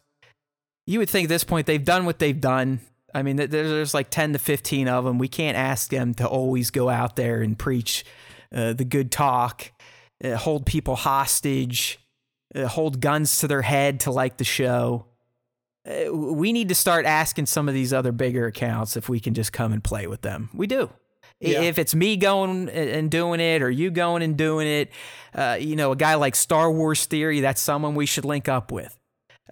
you would think at this point they've done what they've done. I mean, there's like 10 to 15 of them. We can't ask them to always go out there and preach the good talk, hold people hostage, hold guns to their head to like the show. We need to start asking some of these other bigger accounts if we can just come and play with them. We do. Yeah. If it's me going and doing it or you going and doing it, you know, a guy like Star Wars Theory, that's someone we should link up with.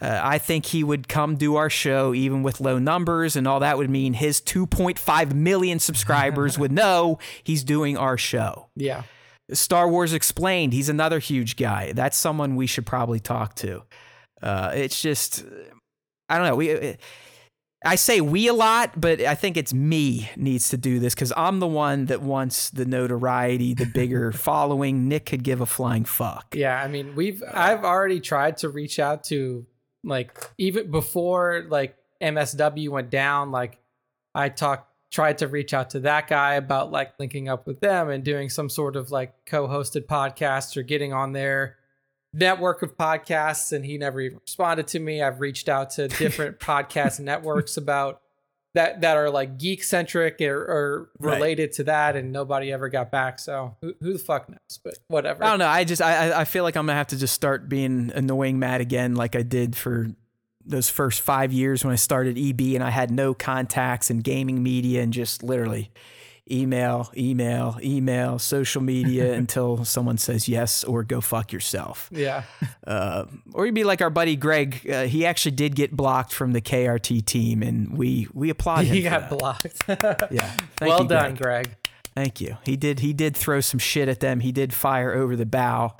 I think he would come do our show even with low numbers, and all that would mean his 2.5 million subscribers would know he's doing our show. Yeah. Star Wars Explained, he's another huge guy. That's someone we should probably talk to. It's just, I don't know. I say we a lot, but I think it's me needs to do this because I'm the one that wants the notoriety, the bigger following. Nick could give a flying fuck. Yeah, I mean, I've already tried to reach out to, like, even before, like, MSW went down, like, tried to reach out to that guy about, like, linking up with them and doing some sort of, like, co-hosted podcast or getting on their network of podcasts, and he never even responded to me. I've reached out to different podcast networks about that are, like, geek centric or related to that, and nobody ever got back. So who the fuck knows? But whatever. I don't know. I feel like I'm gonna have to just start being annoying Matt again, like I did for those first 5 years when I started EB and I had no contacts in gaming media and just literally email, social media until someone says yes or go fuck yourself. Yeah. Or you'd be like our buddy Greg. He actually did get blocked from the KRT team, and we applaud him. He got blocked. Yeah. Well done, Greg. Thank you. He did throw some shit at them. He did fire over the bow.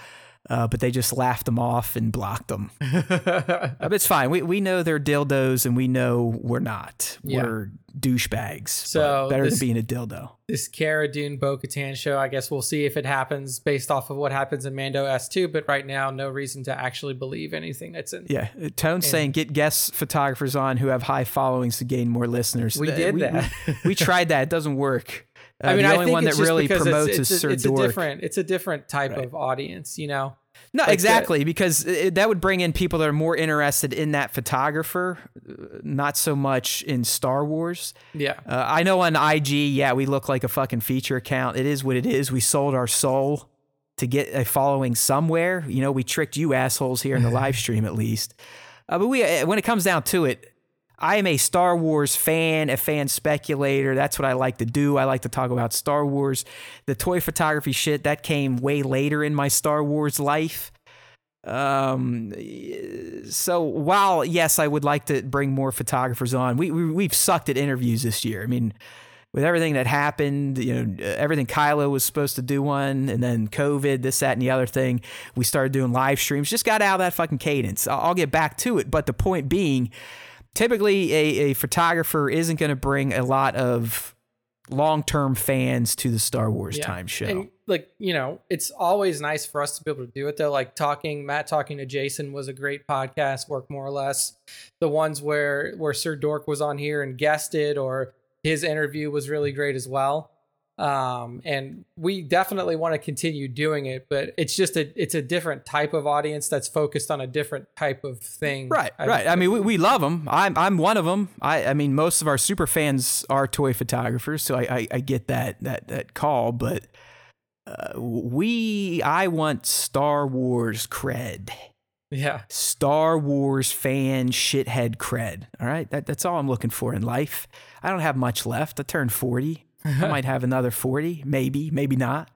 But they just laughed them off and blocked them. But it's fine. We know they're dildos, and we know we're not. Yeah. We're douchebags. So better than being a dildo. This Cara Dune Bo-Katan show, I guess we'll see if it happens based off of what happens in Mando S2. But right now, no reason to actually believe anything that's in. Yeah, Tone's saying get guest photographers on who have high followings to gain more listeners. We did that. We tried that. It doesn't work. I mean, the only one that really promotes is Sir Dork. It's a different type of audience, you know? No, like exactly, because that would bring in people that are more interested in that photographer, not so much in Star Wars. Yeah. I know on IG, we look like a fucking feature account. It is what it is. We sold our soul to get a following somewhere. You know, we tricked you assholes here in the live stream at least. But when it comes down to it, I am a Star Wars fan, a fan speculator. That's what I like to do. I like to talk about Star Wars. The toy photography shit, that came way later in my Star Wars life. So while, yes, I would like to bring more photographers on, we've sucked at interviews this year. I mean, with everything that happened, you know, everything Kylo was supposed to do one, and then COVID, this, that, and the other thing. We started doing live streams. Just got out of that fucking cadence. I'll get back to it, but the point being, typically, a photographer isn't going to bring a lot of long-term fans to the Star Wars Time show. And, like, you know, it's always nice for us to be able to do it, though. Like, Matt talking to Jason was a great podcast, worked more or less. The ones where Sir Dork was on here and guested, or his interview was really great as well. And we definitely want to continue doing it, but it's just a different type of audience that's focused on a different type of thing. Right. I mean, we love them. I'm one of them. I mean, most of our super fans are toy photographers, so I get that call, but I want Star Wars cred. Yeah. Star Wars fan shithead cred. All right. That's all I'm looking for in life. I don't have much left. I turned 40. I might have another 40, maybe not.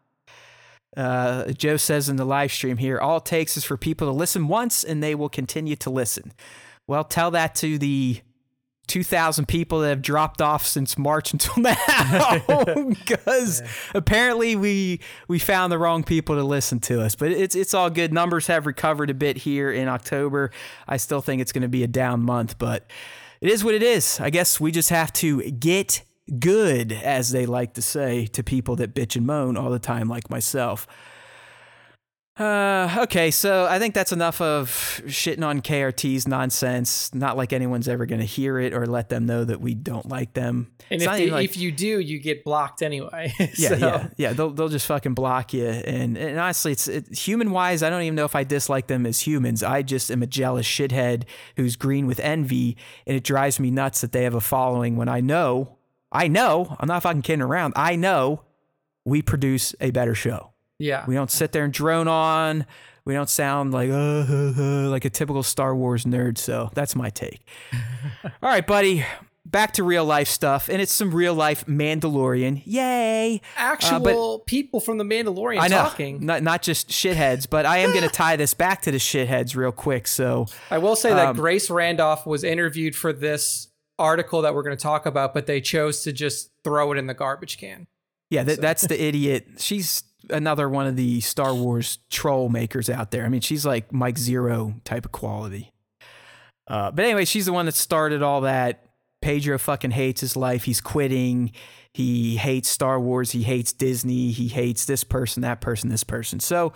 Joe says in the live stream here, all it takes is for people to listen once and they will continue to listen. Well, tell that to the 2,000 people that have dropped off since March until now, because apparently we found the wrong people to listen to us. But it's all good. Numbers have recovered a bit here in October. I still think it's going to be a down month, but it is what it is. I guess we just have to get good, as they like to say to people that bitch and moan all the time, like myself. Okay, so I think that's enough of shitting on KRT's nonsense. Not like anyone's ever going to hear it or let them know that we don't like them. And if you do, you get blocked anyway. Yeah. They'll just fucking block you. And honestly, it's human wise. I don't even know if I dislike them as humans. I just am a jealous shithead who's green with envy, and it drives me nuts that they have a following when I know, I'm not fucking kidding around. I know we produce a better show. Yeah. We don't sit there and drone on. We don't sound like a typical Star Wars nerd. So that's my take. All right, buddy. Back to real life stuff. And it's some real life Mandalorian. Yay. Actual people from the Mandalorian talking. Not just shitheads, but I am going to tie this back to the shitheads real quick. So I will say that Grace Randolph was interviewed for this article that we're going to talk about, but they chose to just throw it in the garbage can. Yeah, that's the idiot. She's another one of the Star Wars troll makers out there. I mean, she's like Mike Zero type of quality. But anyway, she's the one that started all that. Pedro fucking hates his life. He's quitting. He hates Star Wars. He hates Disney. He hates this person, that person, this person. So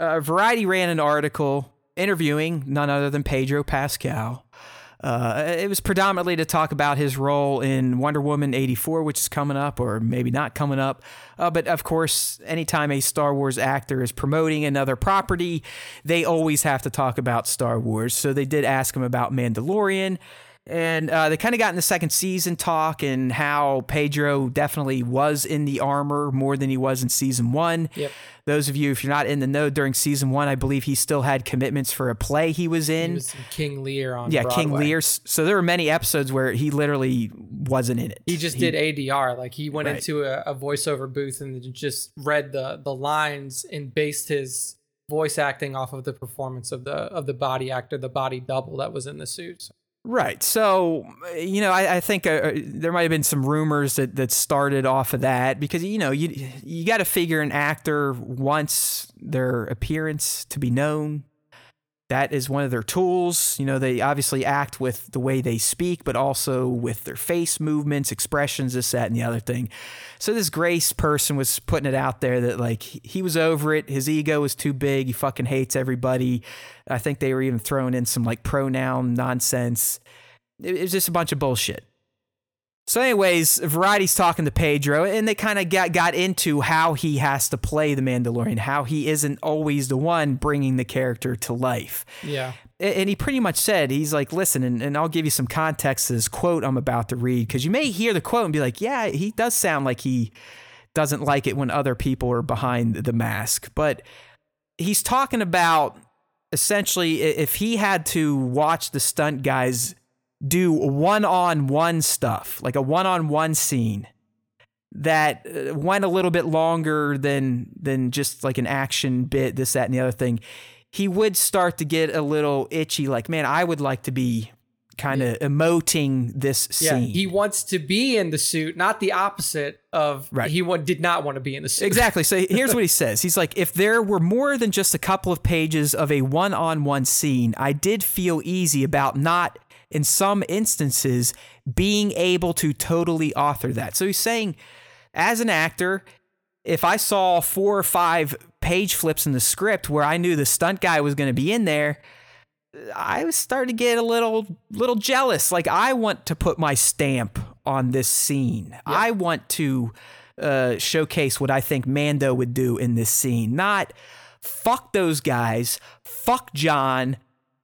Variety ran an article interviewing none other than Pedro Pascal. It was predominantly to talk about his role in Wonder Woman 84, which is coming up or maybe not coming up. But of course, anytime a Star Wars actor is promoting another property, they always have to talk about Star Wars. So they did ask him about Mandalorian, and they kind of got in the second season talk and how Pedro definitely was in the armor more than he was in season one. Yep. Those of you, if you're not in the know, during season one, I believe he still had commitments for a play he was in. He was in King Lear on Broadway. King Lear. So there were many episodes where he literally wasn't in it. He just did ADR. Like he went into a voiceover booth and just read the lines and based his voice acting off of the performance of the body actor, the body double that was in the suit. So. Right. So, you know, I think there might have been some rumors that started off of that because, you know, you got to figure an actor wants their appearance to be known. That is one of their tools. You know, they obviously act with the way they speak, but also with their face movements, expressions, this, that, and the other thing. So this Grace person was putting it out there that, like, he was over it. His ego was too big. He fucking hates everybody. I think they were even throwing in some, like, pronoun nonsense. It was just a bunch of bullshit. So anyways, Variety's talking to Pedro, and they kind of got into how he has to play the Mandalorian, how he isn't always the one bringing the character to life. Yeah. And he pretty much said, he's like, listen, and I'll give you some context to this quote I'm about to read, because you may hear the quote and be like, yeah, he does sound like he doesn't like it when other people are behind the mask. But he's talking about, essentially, if he had to watch the stunt guys do one-on-one stuff, like a one-on-one scene that went a little bit longer than just like an action bit, this, that, and the other thing, he would start to get a little itchy, like, man, I would like to be kind of emoting this scene. He wants to be in the suit, not the opposite of he did not want to be in the suit. Exactly. So here's what he says. He's like, if there were more than just a couple of pages of a one-on-one scene, I did feel easy about not, in some instances, being able to totally author that. So he's saying, as an actor, if I saw 4 or 5 page flips in the script where I knew the stunt guy was going to be in there, I was starting to get a little jealous. Like, I want to put my stamp on this scene. Yep. I want to showcase what I think Mando would do in this scene. Not, fuck those guys, fuck John,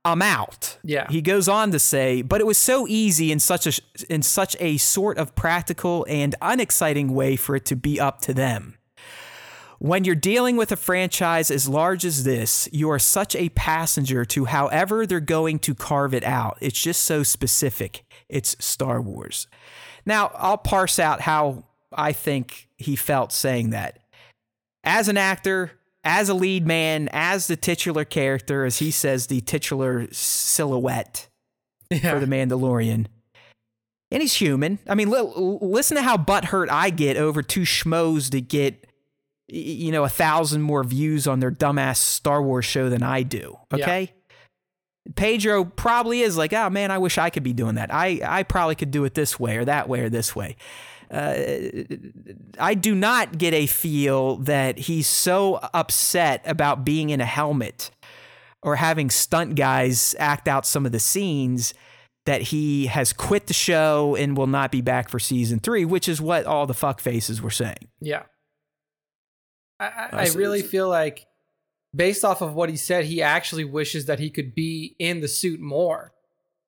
I'm out. Yeah. He goes on to say, but it was so easy in such a sort of practical and unexciting way for it to be up to them. When you're dealing with a franchise as large as this, you are such a passenger to however they're going to carve it out. It's just so specific. It's Star Wars. Now, I'll parse out how I think he felt saying that. As an actor, as a lead man, as the titular character, as he says, the titular silhouette for the Mandalorian. And he's human. I mean, listen to how butthurt I get over two schmoes to get, you know, 1,000 more views on their dumbass Star Wars show than I do. Okay. Yeah. Pedro probably is like, oh man, I wish I could be doing that. I probably could do it this way or that way or this way. I do not get a feel that he's so upset about being in a helmet or having stunt guys act out some of the scenes that he has quit the show and will not be back for season 3, which is what all the fuck faces were saying. Yeah. I really feel like, based off of what he said, he actually wishes that he could be in the suit more.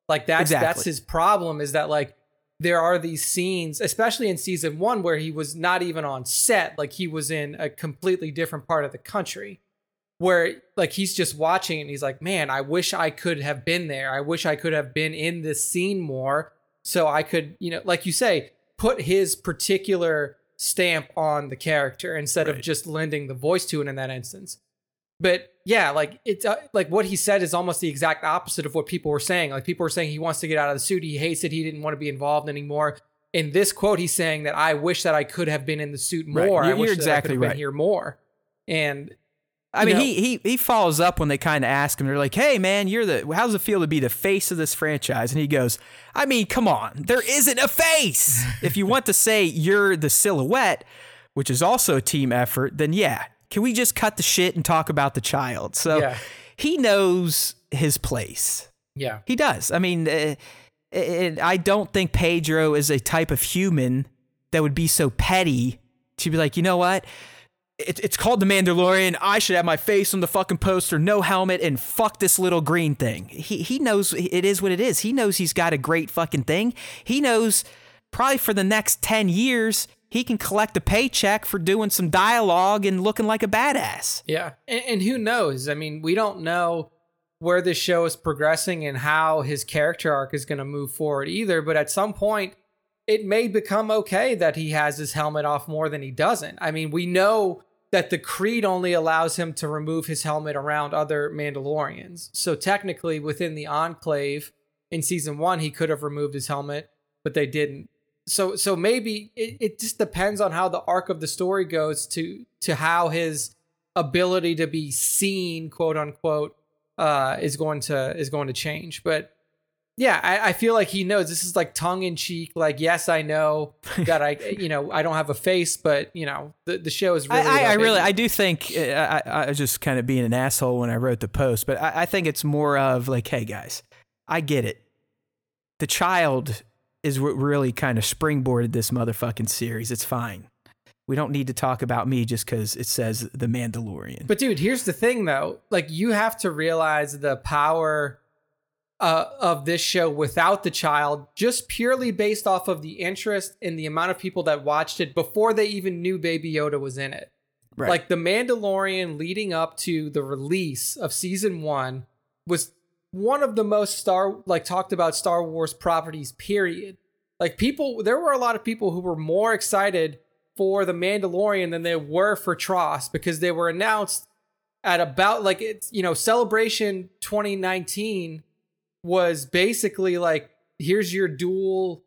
Like, that's his problem, is that, like, there are these scenes, especially in season 1, where he was not even on set. Like, he was in a completely different part of the country where, like, he's just watching and he's like, man, I wish I could have been there. I wish I could have been in this scene more so I could, you know, like you say, put his particular stamp on the character instead of just lending the voice to it in that instance. But yeah, like it's like what he said is almost the exact opposite of what people were saying. Like people were saying he wants to get out of the suit. He hates it. He didn't want to be involved anymore. In this quote, he's saying that I wish that I could have been in the suit more. Right. You're exactly right. I wish that I could have been here more. And I mean, he follows up when they kind of ask him. They're like, hey, man, how's it feel to be the face of this franchise? And he goes, I mean, come on, there isn't a face. If you want to say you're the silhouette, which is also a team effort, then yeah. Can we just cut the shit and talk about the child? So he knows his place. Yeah, he does. I mean, I don't think Pedro is a type of human that would be so petty to be like, you know what? It's called The Mandalorian. I should have my face on the fucking poster, no helmet, and fuck this little green thing. He knows it is what it is. He knows he's got a great fucking thing. He knows probably for the next 10 years, he can collect a paycheck for doing some dialogue and looking like a badass. Yeah. And who knows? I mean, we don't know where this show is progressing and how his character arc is going to move forward either. But at some point, it may become okay that he has his helmet off more than he doesn't. I mean, we know that the Creed only allows him to remove his helmet around other Mandalorians. So technically, within the Enclave in season 1, he could have removed his helmet, but they didn't. So maybe it just depends on how the arc of the story goes to how his ability to be seen, quote unquote, is going to change. But yeah, I feel like he knows. This is like tongue in cheek. Like, yes, I know that I don't have a face, but you know the show is really. I do think I was just kind of being an asshole when I wrote the post, but I think it's more of like, hey guys, I get it. The child is what really kind of springboarded this motherfucking series. It's fine. We don't need to talk about me just because it says The Mandalorian. But dude, here's the thing though. Like you have to realize the power of this show without the child, just purely based off of the interest and the amount of people that watched it before they even knew Baby Yoda was in it. Right. Like The Mandalorian leading up to the release of season 1 was one of the most talked about Star Wars properties, period. Like there were a lot of people who were more excited for The Mandalorian than they were for Tross because they were announced at about like, it's, you know, Celebration 2019 was basically like, here's your dual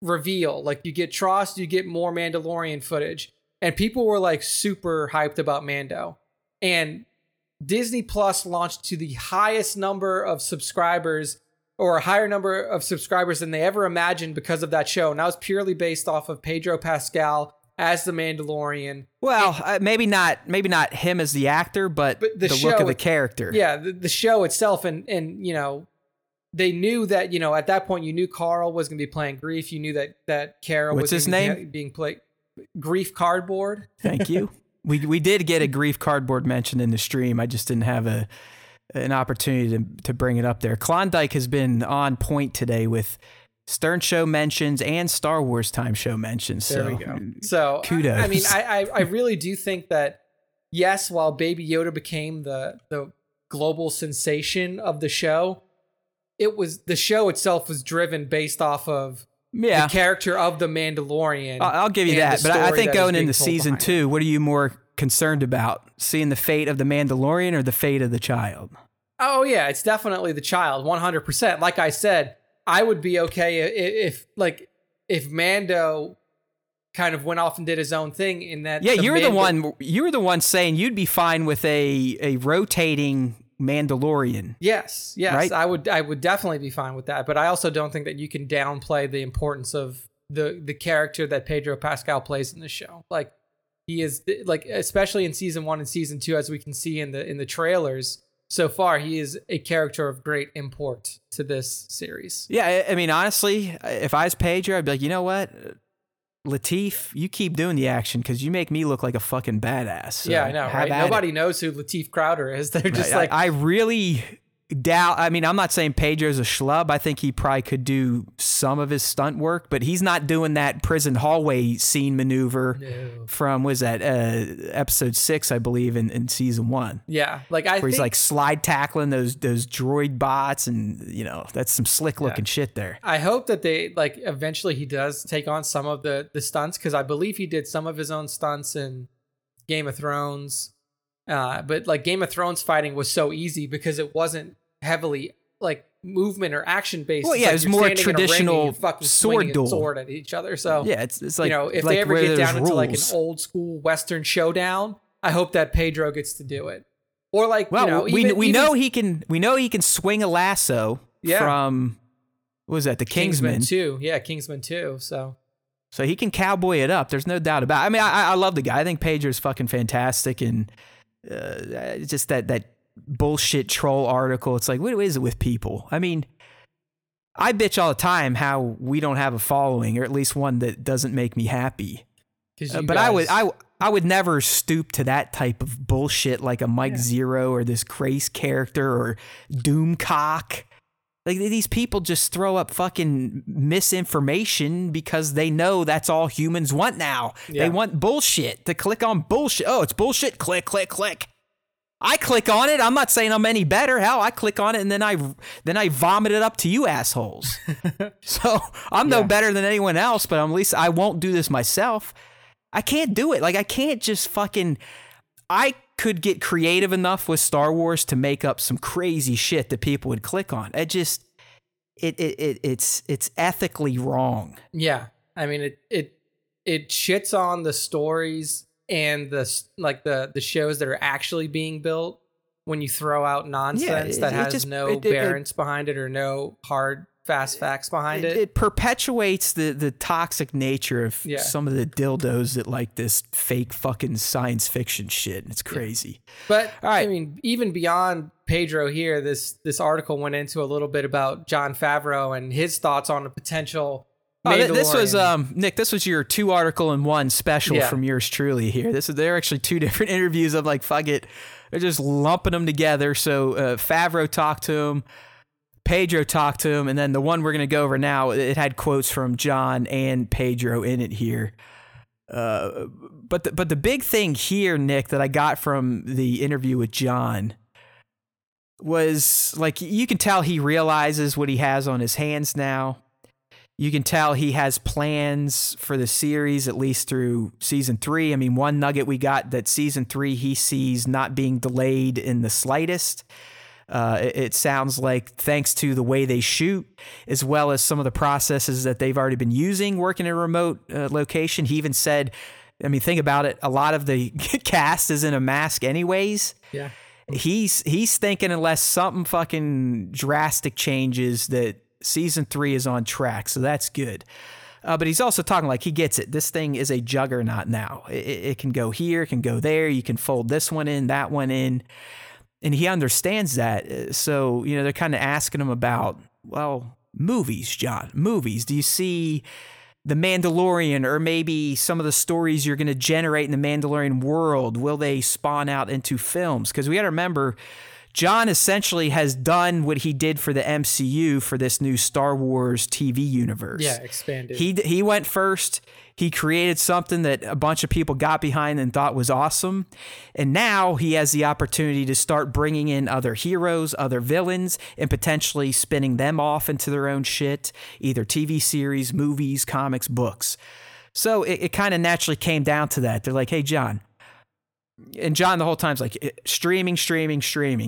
reveal. Like you get Tross, you get more Mandalorian footage. And people were like super hyped about Mando. And Disney Plus launched to the highest number of subscribers or a higher number of subscribers than they ever imagined because of that show. And that was purely based off of Pedro Pascal as the Mandalorian. Well, maybe not him as the actor, but the look of the character. Yeah, the show itself. And, you know, they knew that, you know, at that point, you knew Carl was going to be playing Grief. You knew that Carol was being played Grief Cardboard. Thank you. We did get a Grief Cardboard mention in the stream. I just didn't have an opportunity to bring it up there. Klondike has been on point today with Stern Show mentions and Star Wars Time Show mentions. There we go. So kudos. I mean, I really do think that, yes, while Baby Yoda became the global sensation of the show, the show itself was driven based off of the character of the Mandalorian. I'll give you that. But I think going into season 2, what are you more concerned about? Seeing the fate of the Mandalorian or the fate of the child? Oh, yeah, it's definitely the child. 100%. Like I said, I would be okay if Mando kind of went off and did his own thing in that. Yeah, you were the one saying you'd be fine with a rotating Mandalorian. Yes, right? I would definitely be fine with that, but I also don't think that you can downplay the importance of the character that Pedro Pascal plays in the show. Like, he is, like, especially in season 1 and season 2, as we can see in the trailers so far, he is a character of great import to this series. Yeah, I mean, honestly, if I was Pedro, I'd be like, you know what, Lateef, you keep doing the action because you make me look like a fucking badass. So yeah, I know, right? Nobody knows who Lateef Crowder is. They're just right. I really doubt. I mean, I'm not saying Pedro's a schlub. I think he probably could do some of his stunt work, but he's not doing that prison hallway scene maneuver from, what is that, episode 6, I believe, in season 1. Yeah, like I where think, he's like slide tackling those droid bots, and you know, that's some slick looking shit there. I hope that they, like, eventually he does take on some of the stunts, because I believe he did some of his own stunts in Game of Thrones. But like Game of Thrones fighting was so easy because it wasn't heavily like movement or action based. Well, yeah, like it was more traditional fucking sword duel, sword at each other. So yeah, it's like, you know, if like they ever get down into like an old school Western showdown, I hope that Pedro gets to do it. Or like, well, you know, we know he can swing a lasso from, what was that, the Kingsman 2? Yeah, Kingsman 2. So he can cowboy it up. There's no doubt about it. I mean, I love the guy. I think Pedro's fucking fantastic, and just that bullshit troll article. It's like, what is it with people? I mean, I bitch all the time how we don't have a following, or at least one that doesn't make me happy. But I would never stoop to that type of bullshit, like a Mike Zero or this Krace character or Doomcock. Like, these people just throw up fucking misinformation because they know that's all humans want now. Yeah. They want bullshit, to click on bullshit. Oh, it's bullshit. Click, click, click. I click on it. I'm not saying I'm any better. Hell, I click on it and then I vomit it up to you assholes. So I'm no better than anyone else, but at least I won't do this myself. I can't do it. Like, I can't just fucking... I could get creative enough with Star Wars to make up some crazy shit that people would click on. It just, it's ethically wrong. Yeah, I mean, it shits on the stories and the shows that are actually being built when you throw out nonsense that has no bearance behind it, or no hard fast facts behind it. It perpetuates the toxic nature of some of the dildos that like this fake fucking science fiction shit. It's crazy. But all right. I mean, even beyond Pedro here, this article went into a little bit about Jon Favreau and his thoughts on a potential Mandalorian. Oh, this was Nick, this was your 2-article-in-1 special from yours truly here. They're actually 2 different interviews. I'm like, fuck it. They're just lumping them together. So Favreau talked to him, Pedro talked to him, and then the one we're going to go over now, it had quotes from John and Pedro in it here. But the big thing here, Nick, that I got from the interview with John was, like, you can tell he realizes what he has on his hands now. You can tell he has plans for the series, at least through season 3. I mean, one nugget we got that season 3 he sees not being delayed in the slightest. It sounds like, thanks to the way they shoot, as well as some of the processes that they've already been using working in a remote location. He even said, I mean, think about it, a lot of the cast is in a mask anyways. Yeah. He's thinking, unless something fucking drastic changes, that season 3 is on track. So that's good. But he's also talking like he gets it. This thing is a juggernaut now. It can go here, it can go there. You can fold this one in, that one in. And he understands that. So, you know, they're kind of asking him about, well, movies, John, movies. Do you see The Mandalorian, or maybe some of the stories you're going to generate in the Mandalorian world? Will they spawn out into films? Because we got to remember, John essentially has done what he did for the MCU for this new Star Wars TV universe. Yeah, expanded. He went first. He created something that a bunch of people got behind and thought was awesome. And now he has the opportunity to start bringing in other heroes, other villains, and potentially spinning them off into their own shit, either TV series, movies, comics, books. So it kind of naturally came down to that. They're like, hey, John. And John the whole time's like, streaming.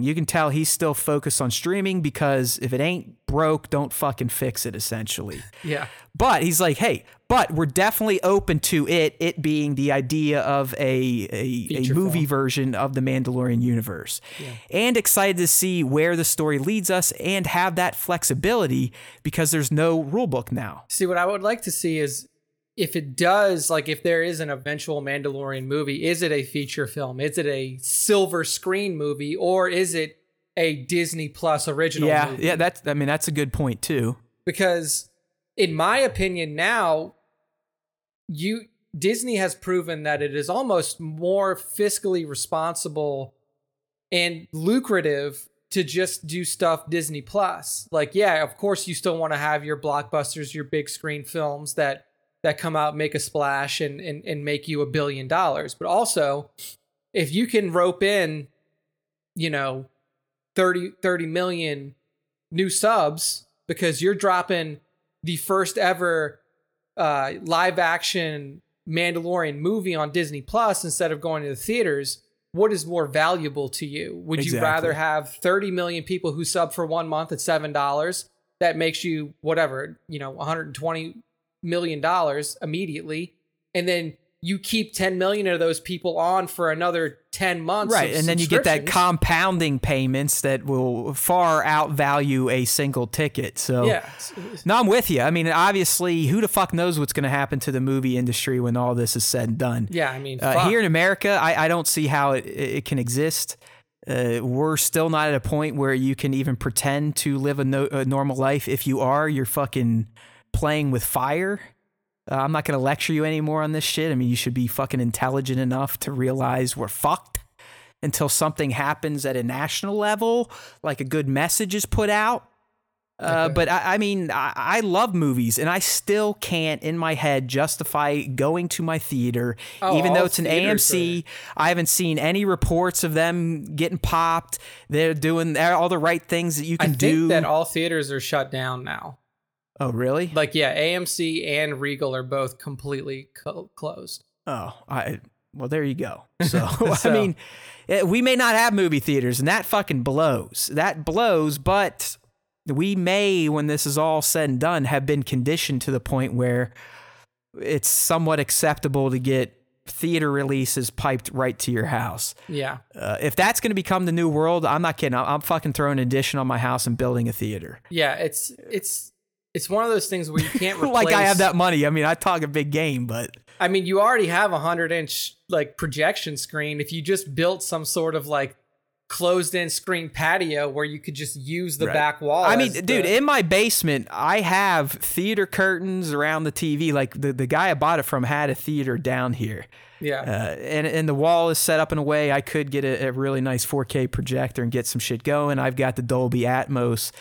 You can tell he's still focused on streaming, because if it ain't broke, don't fucking fix it, essentially. Yeah. But he's like, hey, but we're definitely open to it being the idea of a movie version of the Mandalorian universe. Yeah. And excited to see where the story leads us and have that flexibility, because there's no rule book now. See, what I would like to see is if it does, like if there is an eventual Mandalorian movie, is it a feature film? Is it a silver screen movie, or is it a Disney Plus original movie? Yeah, that's a good point too. Because in my opinion now, Disney has proven that it is almost more fiscally responsible and lucrative to just do stuff Disney Plus. Like, yeah, of course you still want to have your blockbusters, your big screen films that come out, make a splash and make you $1 billion. But also, if you can rope in, 30 million new subs because you're dropping the first ever live action Mandalorian movie on Disney Plus instead of going to the theaters, what is more valuable to you? Would Exactly. you rather have 30 million people who sub for 1 month at $7? That makes you whatever, $120 million immediately. And then you keep 10 million of those people on for another 10 months. Right. And then you get that compounding payments that will far outvalue a single ticket. So yeah. No, I'm with you. I mean, obviously who the fuck knows what's going to happen to the movie industry when all this is said and done. Yeah. I mean, here in America, I don't see how it can exist. We're still not at a point where you can even pretend to live a normal life. If you are, you're fucking playing with fire. I'm not going to lecture you anymore on this shit. I mean, you should be fucking intelligent enough to realize we're fucked until something happens at a national level, like a good message is put out. Okay. But I mean, I love movies, and I still can't in my head justify going to my theater, even though it's an AMC. I haven't seen any reports of them getting popped. They're doing all the right things that you can do. I think that all theaters are shut down now. Oh, really? Like, yeah, AMC and Regal are both completely closed. Oh, well, there you go. So, I mean, we may not have movie theaters, and that fucking blows. That blows, but we may, when this is all said and done, have been conditioned to the point where it's somewhat acceptable to get theater releases piped right to your house. Yeah. If that's going to become the new world, I'm not kidding. I'm fucking throwing an addition on my house and building a theater. Yeah, It's one of those things where you can't replace... Like I have that money. I mean, I talk a big game, but... I mean, you already have a 100-inch like projection screen. If you just built some sort of like closed-in screen patio where you could just use the right. back wall. I mean, dude, in my basement, I have theater curtains around the TV. Like the guy I bought it from had a theater down here. Yeah. And the wall is set up in a way I could get a really nice 4K projector and get some shit going. I've got the Dolby Atmos.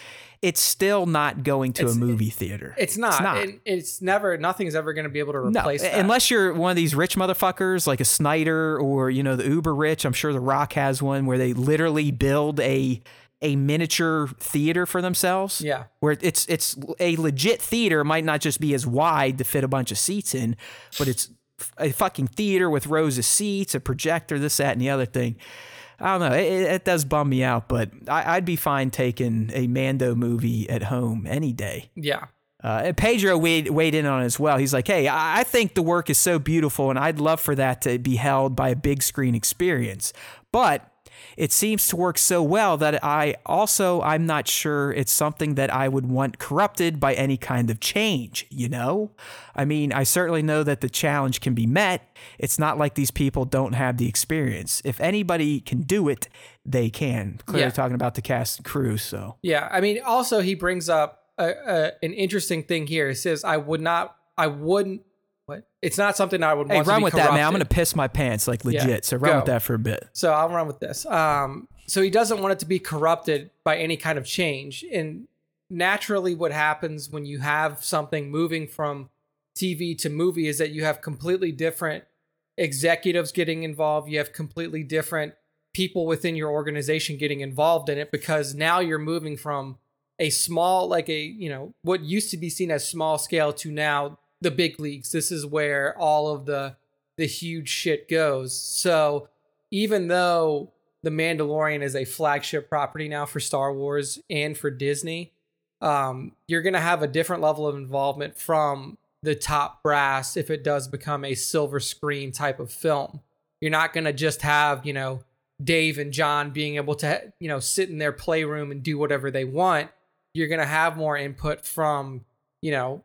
It's still not going to a movie theater. It's not. It's never. Nothing's ever going to be able to replace that. Unless you're one of these rich motherfuckers like a Snyder or, the uber rich. I'm sure The Rock has one where they literally build a miniature theater for themselves. Yeah. Where it's a legit theater. It might not just be as wide to fit a bunch of seats in, but it's a fucking theater with rows of seats, a projector, this, that, and the other thing. I don't know. It does bum me out, but I'd be fine taking a Mando movie at home any day. Yeah. And Pedro weighed in on it as well. He's like, hey, I think the work is so beautiful, and I'd love for that to be held by a big screen experience. But it seems to work so well that I'm not sure it's something that I would want corrupted by any kind of change, I mean, I certainly know that the challenge can be met. It's not like these people don't have the experience. If anybody can do it, they can. Clearly talking about the cast and crew, so. Yeah, I mean, also he brings up an interesting thing here. He says, it's not something I would want to be corrupted. Hey, run with that, man. I'm going to piss my pants, like legit. Yeah, so run with that for a bit. So I'll run with this. So he doesn't want it to be corrupted by any kind of change. And naturally what happens when you have something moving from TV to movie is that you have completely different executives getting involved. You have completely different people within your organization getting involved in it, because now you're moving from a small, like a, what used to be seen as small scale to now the big leagues. This is where all of the huge shit goes. So even though The Mandalorian is a flagship property now for Star Wars and for Disney, you're going to have a different level of involvement from the top brass if it does become a silver screen type of film. You're not going to just have, Dave and John being able to, sit in their playroom and do whatever they want. You're going to have more input from, the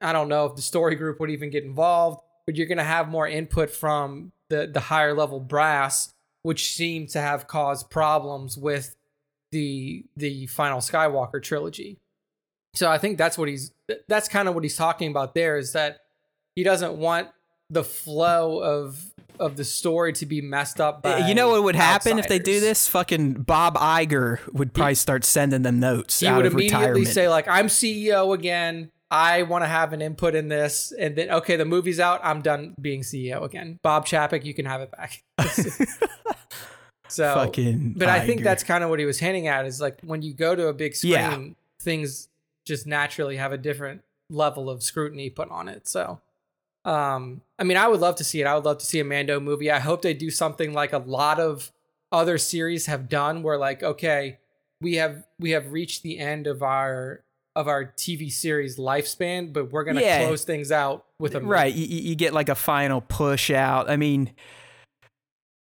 I don't know if the story group would even get involved, but you're going to have more input from the higher level brass, which seem to have caused problems with the final Skywalker trilogy. So I think that's kind of what he's talking about there, is that he doesn't want the flow of the story to be messed up by, you know what would happen outsiders. If they do this, fucking Bob Iger would probably start sending them notes. He would immediately say like, I'm CEO again. I want to have an input in this. And then, okay, the movie's out. I'm done being CEO again. Bob Chapek, you can have it back. So, fucking but Iger. I think that's kind of what he was hinting at, is like when you go to a big screen, things just naturally have a different level of scrutiny put on it. So, I mean, I would love to see it. I would love to see a Mando movie. I hope they do something like a lot of other series have done, where like, okay, we have reached the end of our TV series lifespan, but we're going to close things out with a movie. Right. You get like a final push out. I mean,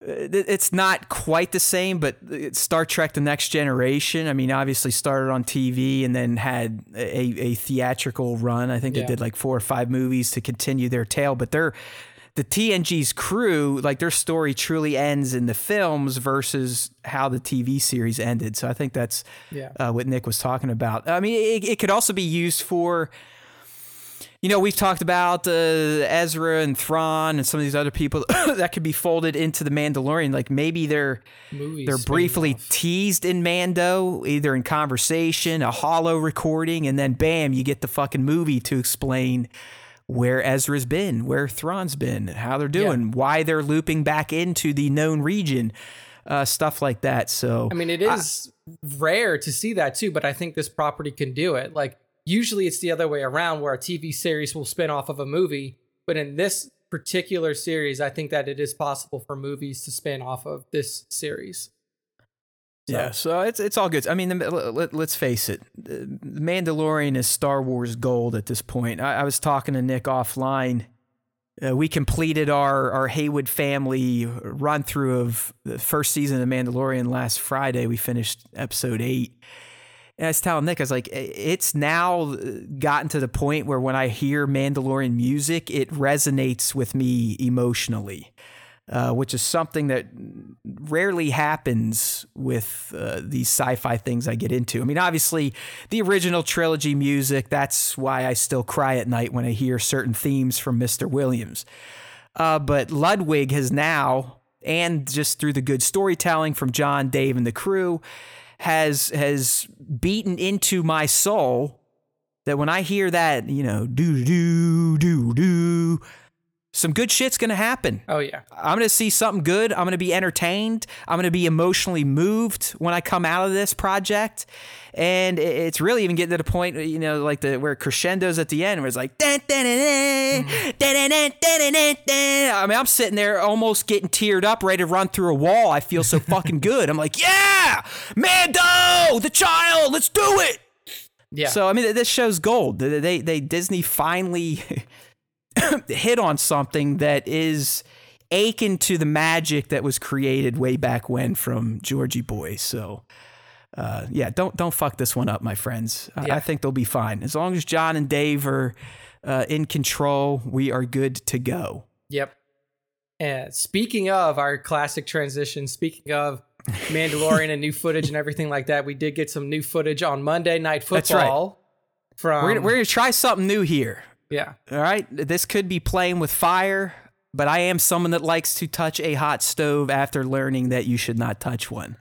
it's not quite the same, but Star Trek: The Next Generation, I mean, obviously started on TV and then had a theatrical run. I think they did like 4 or 5 movies to continue their tale, but the TNG's crew, like their story truly ends in the films versus how the TV series ended. So I think that's what Nick was talking about. I mean, it could also be used for, you know, we've talked about Ezra and Thrawn and some of these other people that could be folded into The Mandalorian. Like maybe they're briefly teased in Mando, either in conversation, a holo recording, and then bam, you get the fucking movie to explain where Ezra's been, where Thrawn's been, how they're doing, why they're looping back into the known region, stuff like that. So, I mean, it is rare to see that too, but I think this property can do it. Like, usually it's the other way around, where a TV series will spin off of a movie. But in this particular series, I think that it is possible for movies to spin off of this series. So. Yeah, so it's all good. I mean, let's face it. Mandalorian is Star Wars gold at this point. I was talking to Nick offline. We completed our Haywood family run-through of the first season of Mandalorian last Friday. We finished episode 8. And I was telling Nick, I was like, it's now gotten to the point where when I hear Mandalorian music, it resonates with me emotionally, which is something that rarely happens with these sci-fi things I get into. I mean, obviously, the original trilogy music, that's why I still cry at night when I hear certain themes from Mr. Williams. But Ludwig has now, and just through the good storytelling from John, Dave, and the crew, has beaten into my soul that when I hear that, you know, do, do, do, do, some good shit's going to happen. Oh, yeah. I'm going to see something good. I'm going to be entertained. I'm going to be emotionally moved when I come out of this project. And it's really even getting to the point, you know, like where crescendos at the end, where it's like, da, da, da, da, da, da, da, da. I mean, I'm sitting there almost getting teared up, ready to run through a wall. I feel so fucking good. I'm like, yeah, Mando, the child, let's do it. Yeah. So, I mean, this show's gold. They Disney finally hit on something that is akin to the magic that was created way back when from Georgie Boy. So, don't fuck this one up, my friends. I think they'll be fine. As long as John and Dave are in control, we are good to go. Yep. And speaking of our classic transition, speaking of Mandalorian and new footage and everything like that, we did get some new footage on Monday Night Football. That's right. We're going to try something new here. Yeah. All right. This could be playing with fire, but I am someone that likes to touch a hot stove after learning that you should not touch one.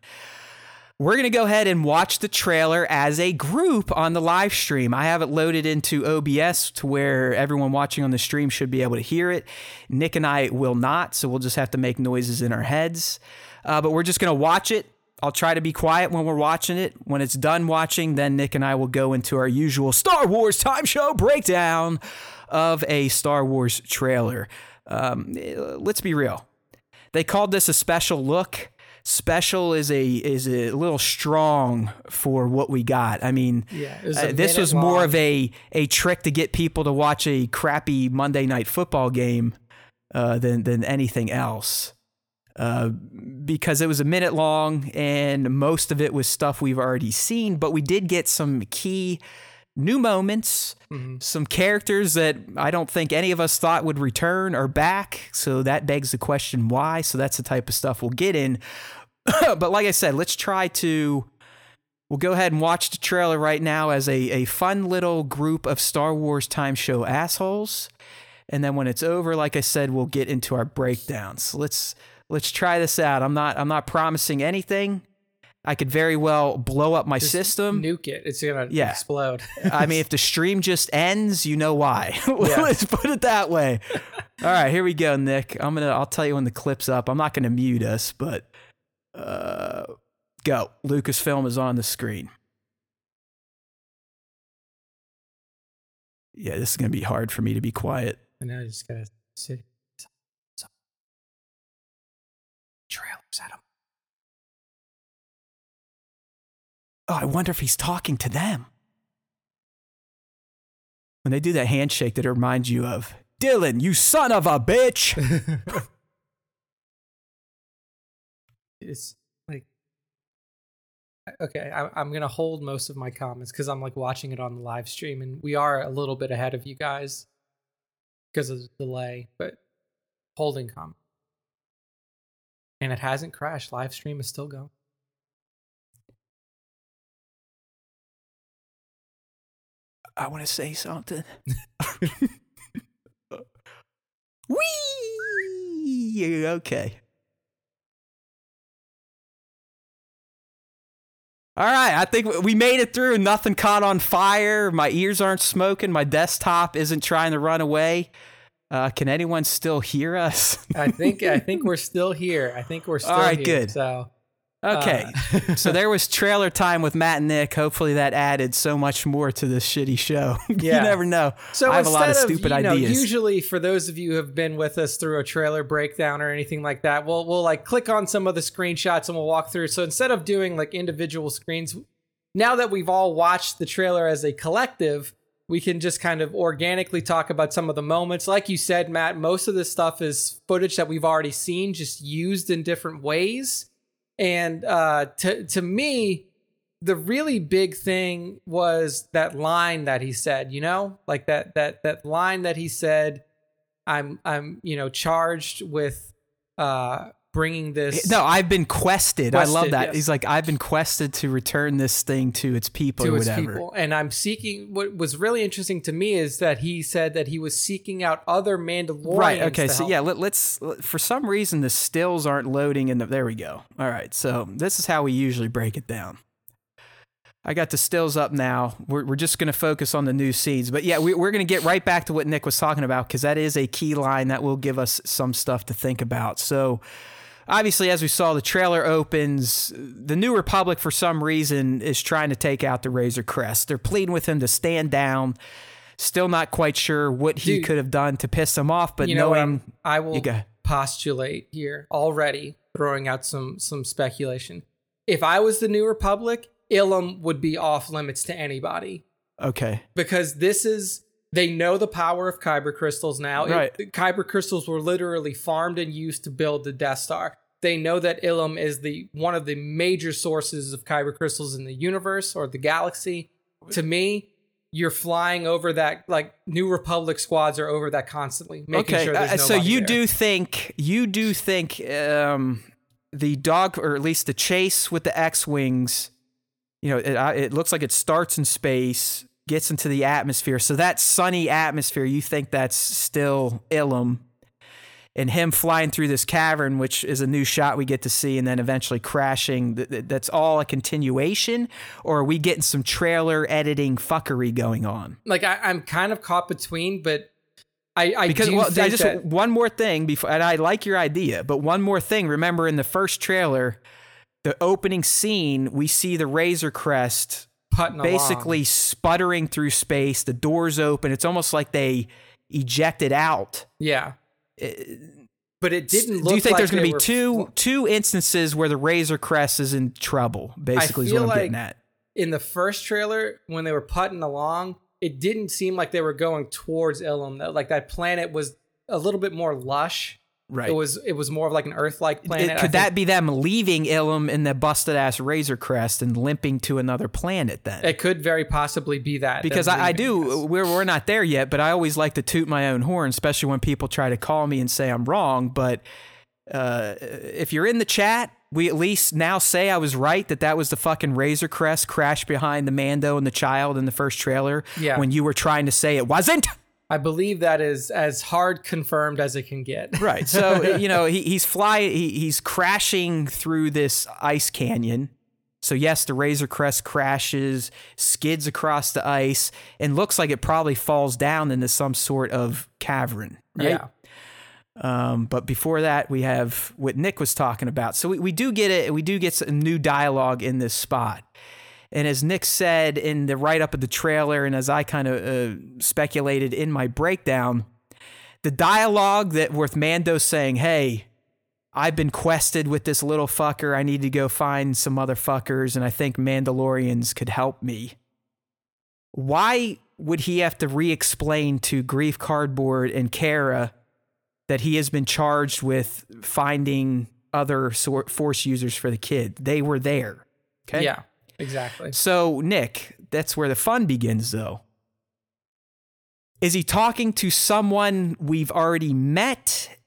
We're going to go ahead and watch the trailer as a group on the live stream. I have it loaded into OBS to where everyone watching on the stream should be able to hear it. Nick and I will not, so we'll just have to make noises in our heads. But we're just going to watch it. I'll try to be quiet when we're watching it. When it's done watching, then Nick and I will go into our usual Star Wars Time Show breakdown of a Star Wars trailer. Let's be real. They called this a special look. Special is a little strong for what we got. I mean, this was more of a trick to get people to watch a crappy Monday Night Football game than anything else. Because it was a minute long and most of it was stuff we've already seen, but we did get some key new moments, some characters that I don't think any of us thought would return are back. So that begs the question why. So that's the type of stuff we'll get in. But like I said, let's try to, we'll go ahead and watch the trailer right now as a fun little group of Star Wars Time Show assholes. And then when it's over, like I said, we'll get into our breakdowns. So let's try this out. I'm not promising anything. I could very well blow up my system. Nuke it. It's going to explode. I mean, if the stream just ends, you know why. Let's put it that way. All right, here we go, Nick. I'll tell you when the clip's up. I'm not going to mute us, but go. Lucasfilm is on the screen. Yeah, this is going to be hard for me to be quiet. And now I just got to sit. Trailers at him. Oh, I wonder if he's talking to them. When they do that handshake that it reminds you of, Dylan, you son of a bitch. It's like, okay, I'm going to hold most of my comments because I'm like watching it on the live stream and we are a little bit ahead of you guys because of the delay, but holding comment. And it hasn't crashed. Live stream is still going. I want to say something. Wee! Okay. All right, I think we made it through. Nothing caught on fire. My ears aren't smoking. My desktop isn't trying to run away. Can anyone still hear us? I think we're still here. All right, here, good. So, okay. So there was trailer time with Matt and Nick. Hopefully that added so much more to this shitty show. You never know. So I have a lot of stupid ideas. Usually for those of you who have been with us through a trailer breakdown or anything like that, we'll like click on some of the screenshots and we'll walk through. So instead of doing like individual screens, now that we've all watched the trailer as a collective, we can just kind of organically talk about some of the moments. Like you said, Matt, most of this stuff is footage that we've already seen, just used in different ways. And to me, the really big thing was that line that he said, you know, like that line that he said, I'm you know, charged with bringing this. No, I've been quested. I love that. Yes. He's like, I've been quested to return this thing to its people, to or whatever. Its people. And I'm seeking. What was really interesting to me is that he said that he was seeking out other Mandalorians. Right. Okay. So yeah, let's. For some reason, the stills aren't loading. And there we go. All right. So this is how we usually break it down. I got the stills up now. We're just going to focus on the new scenes. But yeah, we're going to get right back to what Nick was talking about because that is a key line that will give us some stuff to think about. So. Obviously, as we saw, the trailer opens. The New Republic, for some reason, is trying to take out the Razor Crest. They're pleading with him to stand down. Still not quite sure what he could have done to piss him off, but knowing... I will postulate here, already throwing out some speculation. If I was the New Republic, Ilum would be off limits to anybody. Okay. Because this is... They know the power of kyber crystals now. Right. Kyber crystals were literally farmed and used to build the Death Star. They know that Ilum is one of the major sources of kyber crystals in the universe or the galaxy. To me, you're flying over that, like New Republic squads are over that constantly, making sure there's nobody there. You do think the dog, or at least the chase with the X-Wings, it looks like it starts in space, gets into the atmosphere. So that sunny atmosphere, you think that's still Ilum and him flying through this cavern, which is a new shot we get to see, and then eventually crashing. That's all a continuation, or are we getting some trailer editing fuckery going on? Like I'm kind of caught between, but one more thing before, and I like your idea, but one more thing. Remember in the first trailer, the opening scene, we see the Razor Crest basically sputtering through space. The doors open. It's almost like they ejected out. Yeah. But it didn't look like... Do you think like there's going to be two instances where the Razor Crest is in trouble, basically is what I'm getting at. In the first trailer, when they were putting along, it didn't seem like they were going towards Ilum. Like that planet was a little bit more lush Right. It was more of like an Earth-like planet. Could that be them leaving Ilum in the busted-ass Razor Crest and limping to another planet then? It could very possibly be that. Because we're not there yet, but I always like to toot my own horn, especially when people try to call me and say I'm wrong. But if you're in the chat, we at least now say I was right, that was the fucking Razor Crest crash behind the Mando and the child in the first trailer when you were trying to say it wasn't. I believe that is as hard confirmed as it can get. Right. So, he's crashing through this ice canyon. So, yes, the Razor Crest crashes, skids across the ice, and looks like it probably falls down into some sort of cavern. Right? Yeah. But before that, we have what Nick was talking about. So we do get it. We do get some new dialogue in this spot. And as Nick said in the write-up of the trailer, and as I kind of speculated in my breakdown, the dialogue that with Mando saying, hey, I've been quested with this little fucker. I need to go find some motherfuckers, and I think Mandalorians could help me. Why would he have to re-explain to Greef Cardboard and Kara that he has been charged with finding other Force users for the kid? They were there. Okay. Yeah. Exactly. So, Nick, that's where the fun begins, though. Is he talking to someone we've already met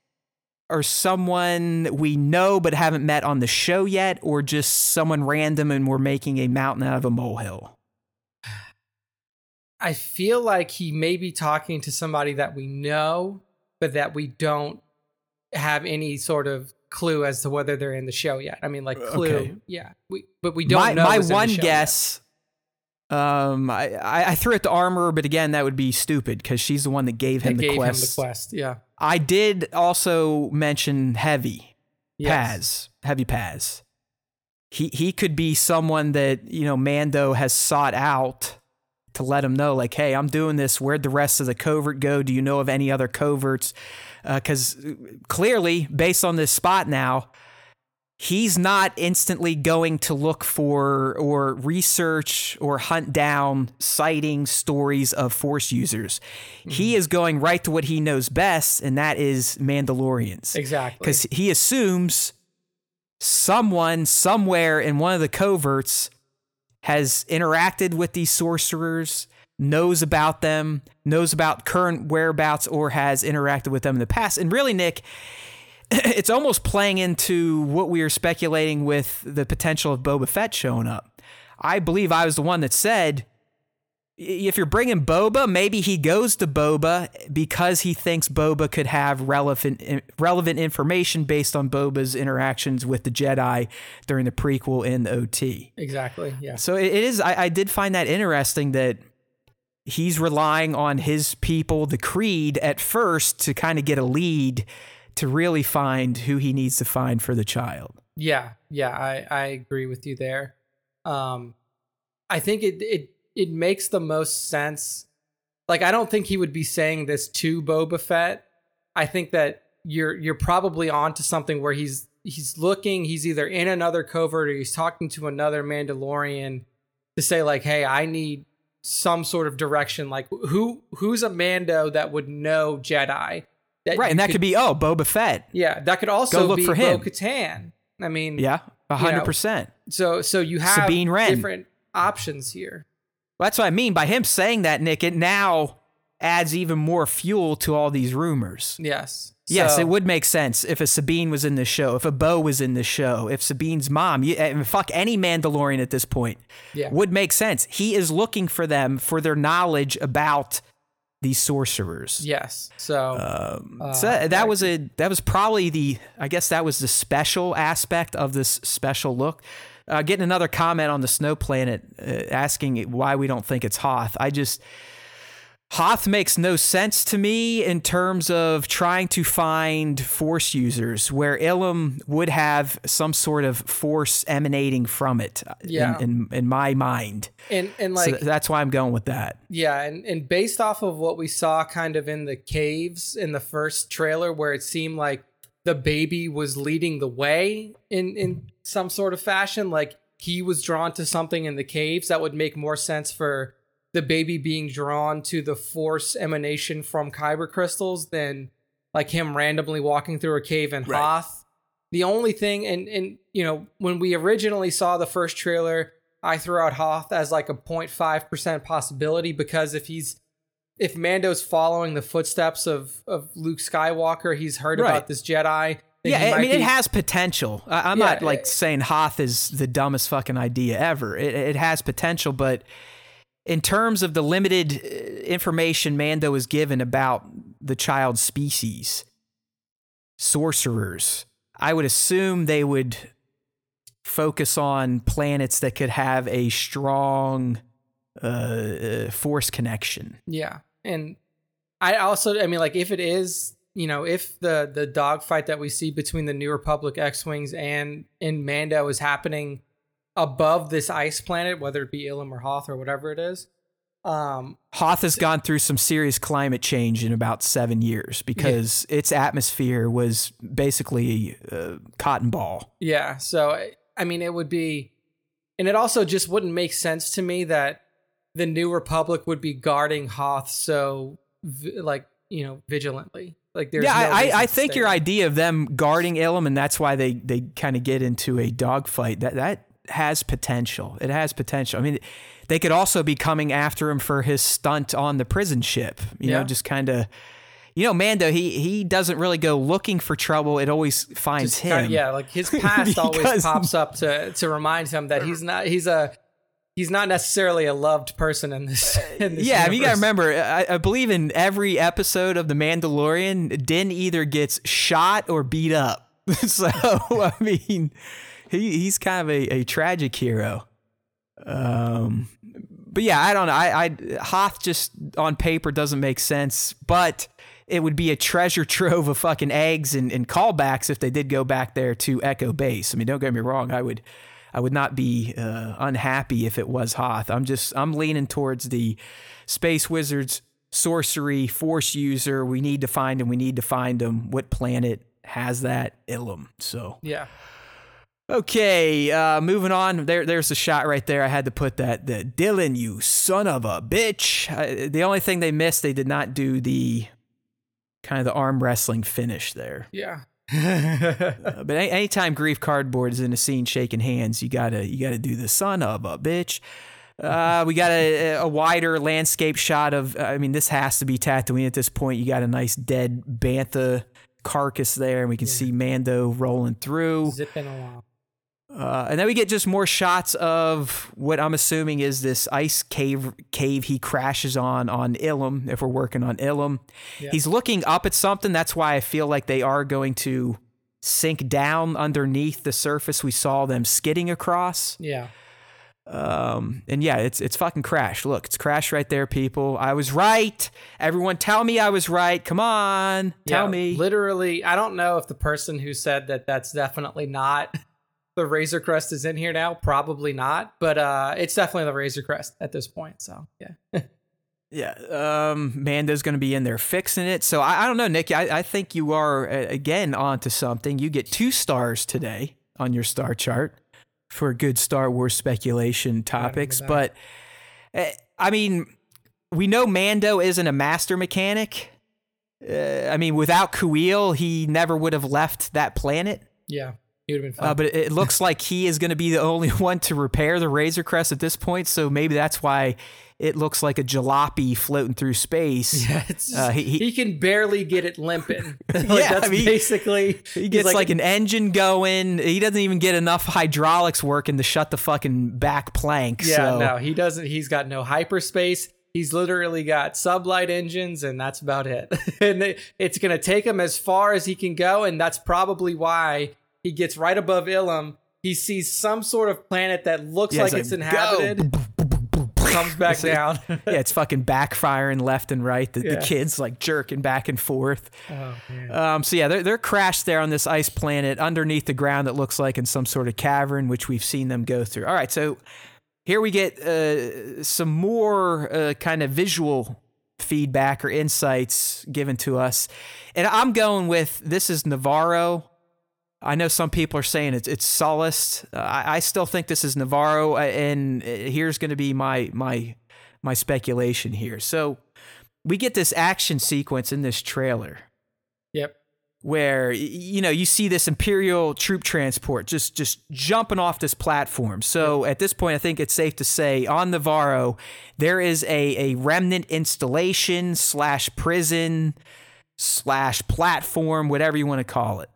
or someone we know but haven't met on the show yet, or just someone random and we're making a mountain out of a molehill? I feel like he may be talking to somebody that we know, but that we don't have any sort of clue as to whether they're in the show yet. I mean, like Clue. Okay. Yeah. But we don't know. My one guess, I threw at the armorer, but again, that would be stupid because she's the one that gave him the quest. Yeah. I did also mention Heavy. Yes. Paz. Heavy Paz. He could be someone that, Mando has sought out to let him know, like, hey, I'm doing this. Where'd the rest of the covert go? Do you know of any other coverts? Because clearly, based on this spot now, he's not instantly going to look for or research or hunt down sighting stories of Force users. Mm-hmm. He is going right to what he knows best, and that is Mandalorians. Exactly. Because he assumes someone somewhere in one of the coverts has interacted with these sorcerers, knows about them, knows about current whereabouts, or has interacted with them in the past. And really, Nick, it's almost playing into what we are speculating with the potential of Boba Fett showing up. I believe I was the one that said, if you're bringing Boba, maybe he goes to Boba because he thinks Boba could have relevant information based on Boba's interactions with the Jedi during the prequel and the OT. Exactly, yeah. So it is, I did find that interesting that he's relying on his people, the Creed, at first to kind of get a lead to really find who he needs to find for the child. Yeah, I agree with you there. I think it makes the most sense. Like, I don't think he would be saying this to Boba Fett. I think that you're probably onto something where he's looking, he's either in another covert or he's talking to another Mandalorian to say, like, hey, I need some sort of direction. Like, who's a Mando that would know Jedi? Right, and that could be, Boba Fett. Yeah, that could also be Bo-Katan. I mean... Yeah, 100%. So you have Sabine Wren. Different options here. Well, that's what I mean by him saying that, Nick. It now adds even more fuel to all these rumors. Yes. Yes, it would make sense if a Sabine was in the show, if a Bo was in the show, if Sabine's mom, fuck any Mandalorian at this point, would make sense. He is looking for them for their knowledge about these sorcerers. Yes. So that was probably the special aspect of this special look. Getting another comment on the snow planet asking why we don't think it's Hoth. Hoth makes no sense to me in terms of trying to find Force users, where Ilum would have some sort of Force emanating from it in my mind. And like, so that's why I'm going with that. Yeah. And based off of what we saw kind of in the caves in the first trailer, where it seemed like the baby was leading the way in some sort of fashion, like he was drawn to something in the caves, that would make more sense for the baby being drawn to the Force emanation from kyber crystals than like him randomly walking through a cave in Hoth. The only thing, and you know, when we originally saw the first trailer, I threw out Hoth as like a 0.5% possibility, because if Mando's following the footsteps of Luke Skywalker, he's heard about this Jedi. Yeah, I mean, it has potential. I'm not like saying Hoth is the dumbest fucking idea ever. It has potential, but in terms of the limited information Mando is given about the child species, sorcerers, I would assume they would focus on planets that could have a strong force connection. Yeah, and if it is, you know, if the dogfight that we see between the New Republic X-Wings and Mando is happening above this ice planet, whether it be Ilum or Hoth or whatever it is. Hoth has gone through some serious climate change in about 7 years, because its atmosphere was basically a cotton ball. Yeah, so, I mean, it would be... And it also just wouldn't make sense to me that the New Republic would be guarding Hoth so, vigilantly. Like, there's I think your idea of them guarding Ilum, and that's why they kind of get into a dogfight, that has potential. It has potential. I mean... They could also be coming after him for his stunt on the prison ship. You know, just kind of, you know, Mando, he doesn't really go looking for trouble. It always finds him. Kinda, yeah, like his past always pops up to remind him that he's not necessarily a loved person in this. Yeah, I mean, you got to remember, I believe in every episode of The Mandalorian, Din either gets shot or beat up. So, I mean, he's kind of a tragic hero. But yeah, I don't know. Hoth just on paper doesn't make sense, but it would be a treasure trove of fucking eggs and callbacks if they did go back there to Echo Base. I mean, don't get me wrong. I would not be unhappy if it was Hoth. I'm leaning towards the space wizards, sorcery, force user. We need to find him. What planet has that? Ilum. So yeah. Okay, moving on. There's the shot right there. I had to put that. The Dylan, you son of a bitch. The only thing they missed, they did not do the kind of the arm wrestling finish there. Yeah. But anytime Grief Cardboard is in a scene shaking hands, you gotta do the son of a bitch. We got a wider landscape shot of. I mean, this has to be Tatooine at this point. You got a nice dead Bantha carcass there, and we can see Mando rolling through, zipping along. And then we get just more shots of what I'm assuming is this ice cave he crashes on Ilum, if we're working on Ilum. Yeah. He's looking up at something. That's why I feel like they are going to sink down underneath the surface we saw them skidding across. Yeah. And yeah, it's fucking Crash. Look, it's Crash right there, people. I was right. Everyone tell me I was right. Come on, tell me. Literally, I don't know if the person who said that that's definitely not... The Razor Crest is in here now, probably not, but it's definitely the Razor Crest at this point. So yeah. Yeah. Mando's gonna be in there fixing it. So I don't know, Nick. I think you are again onto something. You get 2 stars today on your star chart for good Star Wars speculation topics. But I mean, we know Mando isn't a master mechanic. I mean, without Kuil, he never would have left that planet. Yeah. But it looks like he is going to be the only one to repair the Razor Crest at this point, so maybe that's why it looks like a jalopy floating through space. Yeah, he can barely get it limping. Basically... He gets like an engine going. He doesn't even get enough hydraulics working to shut the fucking back plank. Yeah, so. No, he doesn't. He's got no hyperspace. He's literally got sublight engines, and that's about it. And it's going to take him as far as he can go, and that's probably why... He gets right above Ilum. He sees some sort of planet that looks like it's inhabited. Comes back down. It's fucking backfiring left and right. The kid's like jerking back and forth. Oh, man. So yeah, they're crashed there on this ice planet underneath the ground that looks like in some sort of cavern, which we've seen them go through. All right, so here we get some more kind of visual feedback or insights given to us. And I'm going with, this is Navarro. I know some people are saying it's Sullust. I still think this is Navarro, and here's going to be my speculation here. So we get this action sequence in this trailer. Yeah, where, you know, you see this Imperial troop transport just jumping off this platform. So at this point, I think it's safe to say on Navarro, there is a remnant installation slash prison slash platform, whatever you want to call it.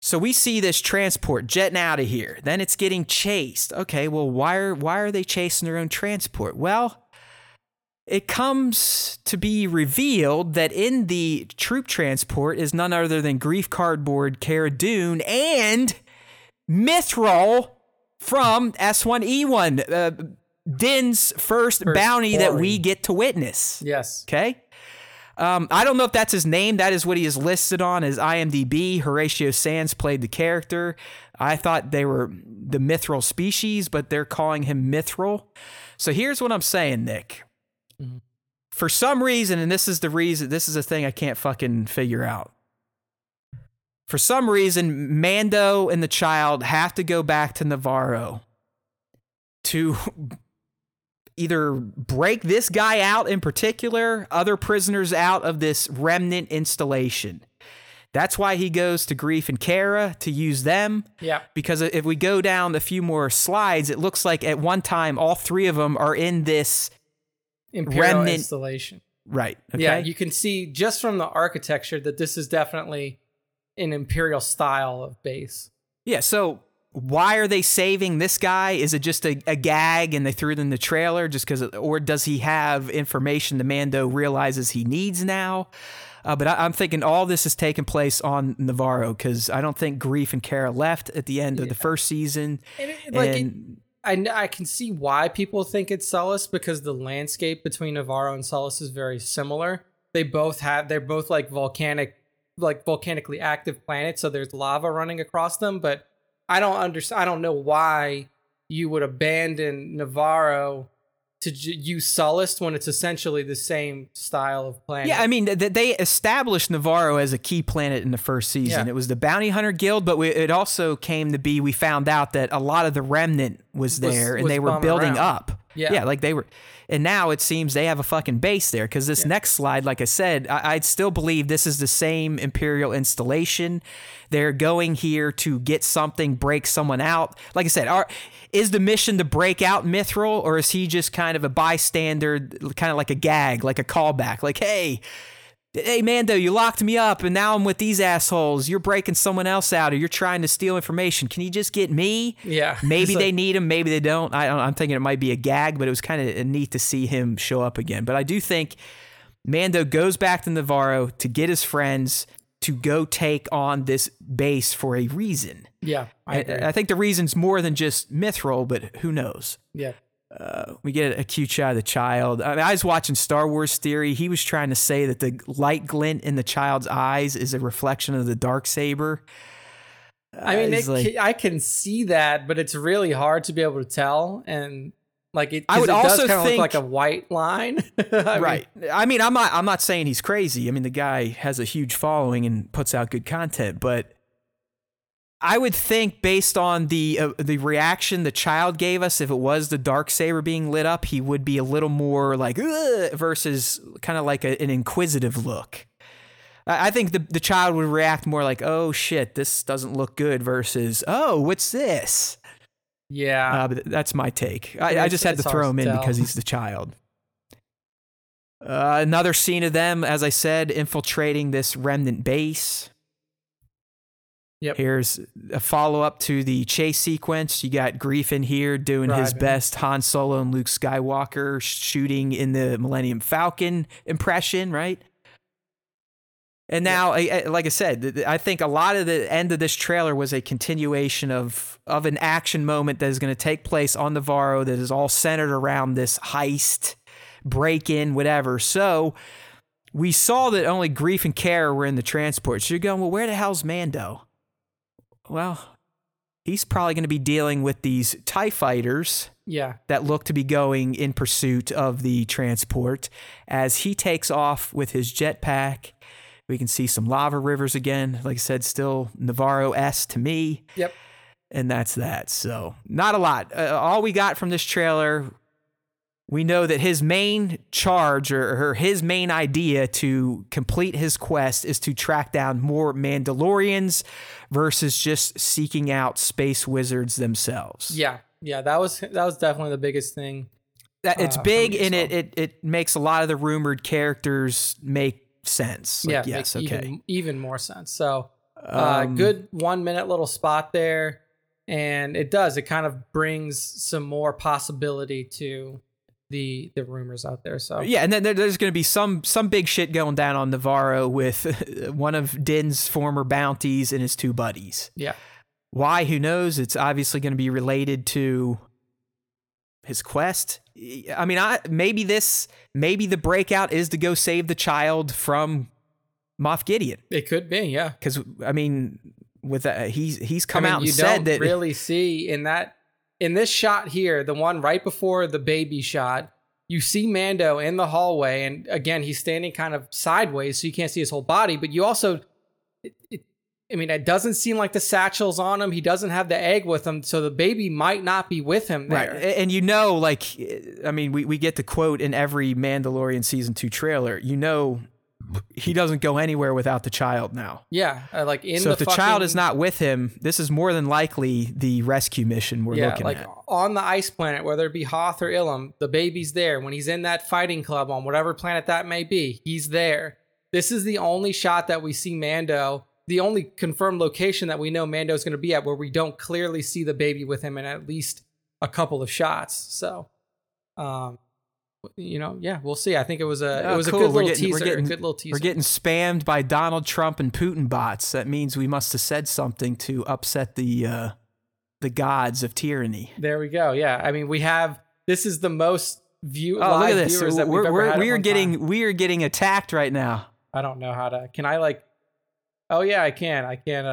So we see this transport jetting out of here. Then it's getting chased. Okay, well, why are they chasing their own transport? Well, it comes to be revealed that in the troop transport is none other than Grief Cardboard, Cara Dune, and Mithril from S1E1, Din's first bounty quarry that we get to witness. Yes. Okay. I don't know if that's his name. That is what he is listed on as IMDb. Horatio Sands played the character. I thought they were the Mithril species, but they're calling him Mithril. So here's what I'm saying, Nick. Mm-hmm. For some reason, and this is a thing I can't fucking figure out. For some reason, Mando and the child have to go back to Navarro to either break this guy out in particular, other prisoners out of this remnant installation. That's why he goes to Grief and Cara to use them. Yeah. Because if we go down a few more slides, it looks like at one time all three of them are in this Imperial remnant installation. Right. Okay. Yeah, you can see just from the architecture that this is definitely an Imperial style of base. Yeah, so why are they saving this guy? Is it just a gag and they threw it in the trailer just because, or does he have information the Mando realizes he needs now? But I'm thinking all this is taking place on Navarro because I don't think Grief and Cara left at the end of the first season. I can see why people think it's Sullus because the landscape between Navarro and Sullus is very similar. They're both like volcanically active planets, so there's lava running across them. But I don't know why you would abandon Navarro to use Sullus when it's essentially the same style of planet. Yeah, I mean, they established Navarro as a key planet in the first season. Yeah. It was the Bounty Hunter Guild, but it also came to be, we found out that a lot of the remnant was there, and they were building around. Up. Yeah, like they were. And now it seems they have a fucking base there, because this next slide, like I said, I'd still believe this is the same Imperial installation. They're going here to get something, break someone out. Like I said, is the mission to break out Mithril, or is he just kind of a bystander, kind of like a gag, like a callback? Like, hey, Mando, you locked me up, and now I'm with these assholes. You're breaking someone else out, or you're trying to steal information. Can you just get me? Yeah. Maybe they need him, maybe they don't. I'm thinking it might be a gag, but it was kind of neat to see him show up again. But I do think Mando goes back to Navarro to get his friends to go take on this base for a reason. Yeah, I think the reason's more than just Mithril, but who knows? Yeah. We get a cute shot of the child. I mean, I was watching Star Wars Theory. He was trying to say that the light glint in the child's eyes is a reflection of the Darksaber. I mean, I can see that, but it's really hard to be able to tell. And like, it does kind of look like a white line. I mean, I'm not saying he's crazy. I mean, the guy has a huge following and puts out good content, but I would think based on the reaction the child gave us, if it was the Darksaber being lit up, he would be a little more like, ugh, versus kind of like an inquisitive look. I think the child would react more like, oh shit, this doesn't look good versus, oh, what's this? Yeah. But that's my take. I just had to throw him in because he's the child. Another scene of them, as I said, infiltrating this remnant base. Yep. Here's a follow-up to the chase sequence. You got Grief in here doing his best Han Solo and Luke Skywalker shooting in the Millennium Falcon impression, right? And now, like I said, I think a lot of the end of this trailer was a continuation of an action moment that is going to take place on Navarro that is all centered around this heist, break-in, whatever. So we saw that only Grief and Cara were in the transport. So you're going, well, where the hell's Mando? Well, he's probably going to be dealing with these TIE fighters that look to be going in pursuit of the transport. As he takes off with his jetpack, we can see some lava rivers again. Like I said, still Navarro-esque to me. Yep. And that's that. So not a lot. All we got from this trailer we know that his main charge or his main idea to complete his quest is to track down more Mandalorians versus just seeking out space wizards themselves. Yeah, that was definitely the biggest thing. It's big, and it makes a lot of the rumored characters make sense. Like, yeah, yes, okay, even more sense. So, good 1 minute little spot there, and it does. It kind of brings some more possibility to the rumors out there. So yeah, and then there's going to be some big shit going down on Navarro with one of Din's former bounties and his two buddies. Yeah, why? Who knows? It's obviously going to be related to his quest. I mean, maybe the breakout is to go save the child from Moff Gideon. It could be, yeah. Because I mean, with he's come out and said that you don't really see in this shot here, the one right before the baby shot, you see Mando in the hallway, and again, he's standing kind of sideways, so you can't see his whole body. But you also, it doesn't seem like the satchel's on him. He doesn't have the egg with him, so the baby might not be with him there. Right. And we get the quote in every Mandalorian Season 2 trailer. You know, he doesn't go anywhere without the child now. Yeah. So if the child is not with him, this is more than likely the rescue mission we're looking at. Yeah, on the ice planet, whether it be Hoth or Ilum, the baby's there. When he's in that fighting club on whatever planet that may be, he's there. This is the only shot that we see Mando... the only confirmed location that we know Mando's going to be at where we don't clearly see the baby with him in at least a couple of shots. So, we'll see. I think it was cool. a good little teaser. We're getting spammed by Donald Trump and Putin bots. That means we must have said something to upset the gods of tyranny. There we go. Yeah. I mean, this is the most live look at this. Viewers we are getting attacked right now. I don't know how to, oh yeah, I can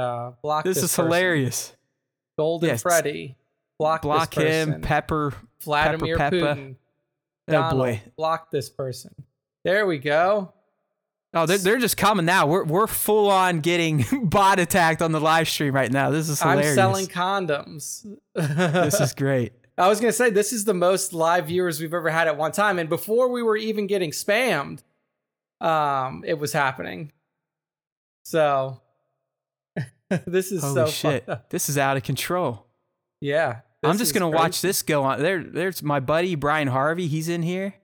block this. This is person. Hilarious. Golden Freddy. Block this person. Him, Pepper, Vladimir Putin. Donald, oh boy. Block this person. There we go. Oh, they're just coming now. We're full on getting bot attacked on the live stream right now. This is hilarious. I'm selling condoms. This is great. I was going to say this is the most live viewers we've ever had at one time, and before we were even getting spammed, it was happening. So this is holy so shit. This is out of control. Yeah. I'm just going to watch this go on. There's my buddy, Brian Harvey. He's in here.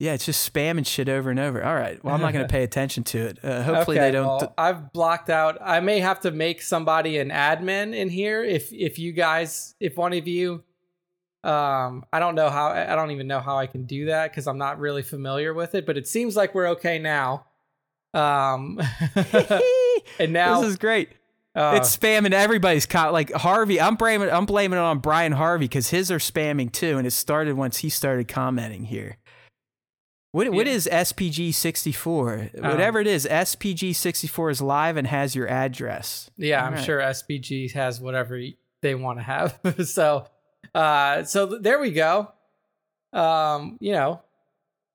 Yeah. It's just spamming shit over and over. All right. Well, I'm not going to pay attention to it. Hopefully they don't. Well, I've blocked out. I may have to make somebody an admin in here. If you guys, if one of you, I don't even know how I can do that, 'cause I'm not really familiar with it, but it seems like we're okay now. And now this is great. It's spamming everybody's like Harvey. I'm blaming it on Brian Harvey because his are spamming too, and it started once he started commenting here. What is SPG 64? Whatever it is, SPG 64 is live and has your address. Yeah, all I'm right. Sure SPG has whatever they want to have. So there we go.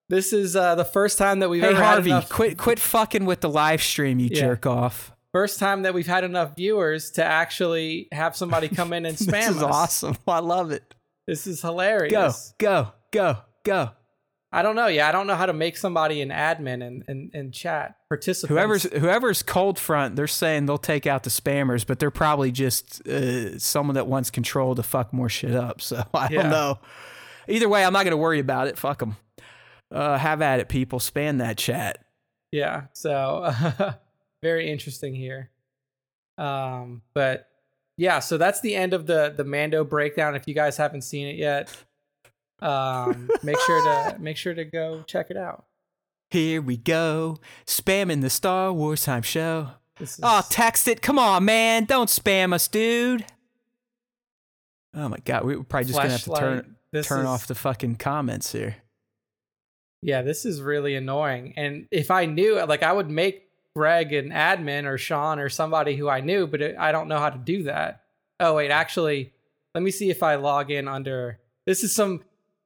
This is the first time that we've ever Harvey, had enough... quit fucking with the live stream, you jerk off. First time that we've had enough viewers to actually have somebody come in and spam us. This is awesome. I love it. This is hilarious. Go. I don't know. Yeah, I don't know how to make somebody an admin and chat participants. Whoever's cold front, they're saying they'll take out the spammers, but they're probably just someone that wants control to fuck more shit up. So I don't know. Either way, I'm not going to worry about it. Fuck them. Have at it, people. Span that chat. Yeah, so very interesting here. But yeah, so that's the end of the Mando breakdown. If you guys haven't seen it yet, make sure to go check it out. Here we go, spamming the Star Wars Time Show. Text it. Come on, man. Don't spam us, dude. Oh my God, we're probably just gonna have to turn off the fucking comments here. Yeah, this is really annoying. And if I knew, I would make Greg an admin or Sean or somebody who I knew, but I don't know how to do that. Oh, wait, actually, let me see if I log in under... This is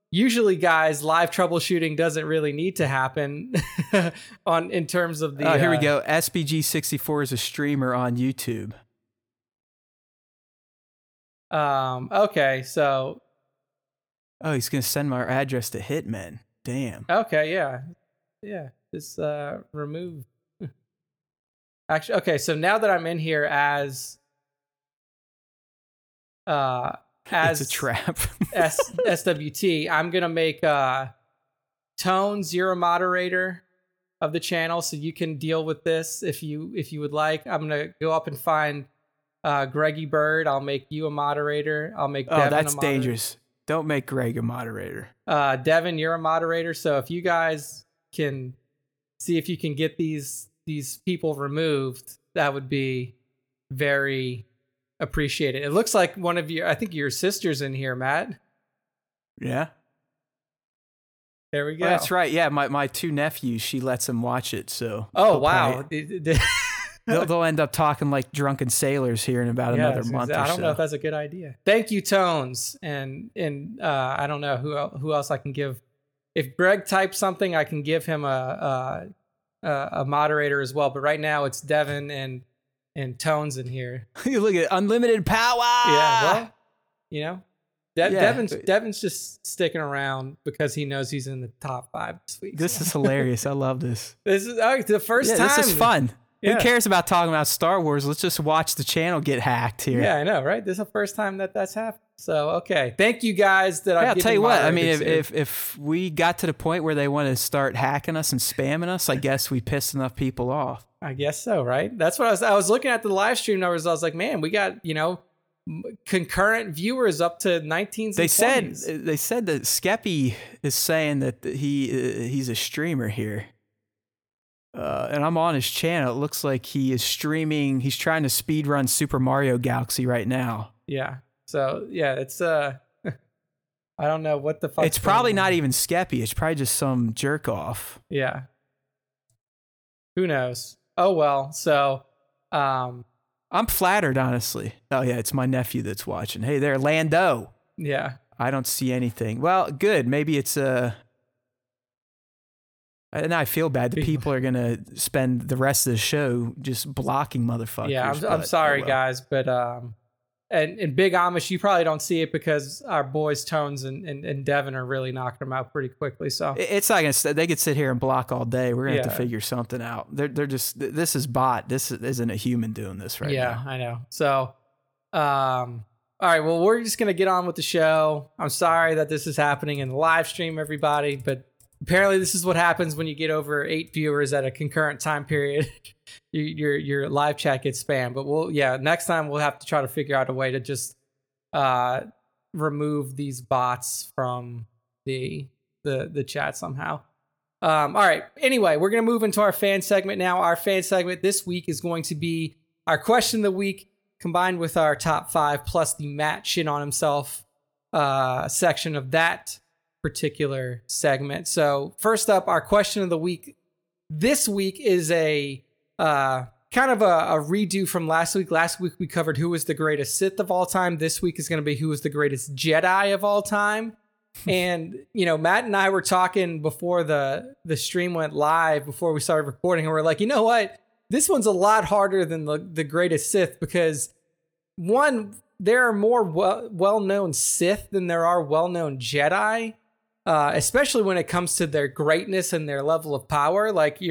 usually guys, live troubleshooting doesn't really need to happen in terms of the... Oh, here we go. SBG64 is a streamer on YouTube. Okay, so... Oh, he's going to send my address to Hitman. Damn. Okay, yeah. Yeah, just remove. Actually, okay, so now that I'm in here as it's a trap. SWT, I'm going to make Tones, you're a moderator of the channel, so you can deal with this if you would like. I'm going to go up and find Greggy Bird. I'll make you a moderator. I'll make Devin a moderator. Oh, that's dangerous. Don't make Greg a moderator. Devin, you're a moderator, so if you guys can see if you can get these people removed, that would be very appreciated. It looks like one of your, I think your sister's in here, Matt. Yeah. There we go. Well, that's right. Yeah, my two nephews, she lets them watch it. So. Oh, wow. They'll end up talking like drunken sailors here in about another month or so. I don't know if that's a good idea. Thank you, Tones. And I don't know who else I can give. If Greg types something, I can give him a moderator as well. But right now it's Devin and Tones in here. You look at unlimited power. Yeah, well, you know, Devin's just sticking around because he knows he's in the top 5 this week. This is hilarious. I love this. This is the first time. This is fun. Yeah. Who cares about talking about Star Wars? Let's just watch the channel get hacked here. Yeah, I know, right? This is the first time that's happened. So, okay. Thank you guys that I've given moderators. I'll tell you what. I mean, if we got to the point where they want to start hacking us and spamming us, I guess we pissed enough people off. I guess so, right? That's what I was looking at the live stream numbers. I was like, man, we got, you know, concurrent viewers up to 19s. They said that Skeppy is saying that he's a streamer here. And I'm on his channel. It looks like he is streaming. He's trying to speed run Super Mario Galaxy right now. Yeah. So yeah, it's I don't know what the fuck. It's probably not even Skeppy. It's probably just some jerk off. Yeah. Who knows? Oh well. So, I'm flattered, honestly. Oh yeah, it's my nephew that's watching. Hey there, Lando. Yeah. I don't see anything. Well, good. Maybe it's And I feel bad. The people are going to spend the rest of the show just blocking motherfuckers. Yeah, I'm sorry, guys. But, and Big Amish, you probably don't see it because our boys, Tones and Devin, are really knocking them out pretty quickly. So it's not going to, they could sit here and block all day. We're going to have to figure something out. They're just, this is bot. This isn't a human doing this right now. Yeah, I know. So, all right. Well, we're just going to get on with the show. I'm sorry that this is happening in the live stream, everybody, but apparently, this is what happens when you get over 8 viewers at a concurrent time period. your live chat gets spammed. But next time we'll have to try to figure out a way to just remove these bots from the chat somehow. All right. Anyway, we're going to move into our fan segment now. Our fan segment this week is going to be our question of the week combined with our top 5 plus the Matt shit on himself section of that particular segment. So first up, our question of the week this week is a kind of a redo from last week. Last week we covered who is the greatest Sith of all time. This week is going to be who is the greatest Jedi of all time. And you know, Matt and I were talking before the stream went live, before we started recording, and we're like, you know what, this one's a lot harder than the greatest Sith because one, there are more well-known Sith than there are well-known Jedi. Especially when it comes to their greatness and their level of power. Like,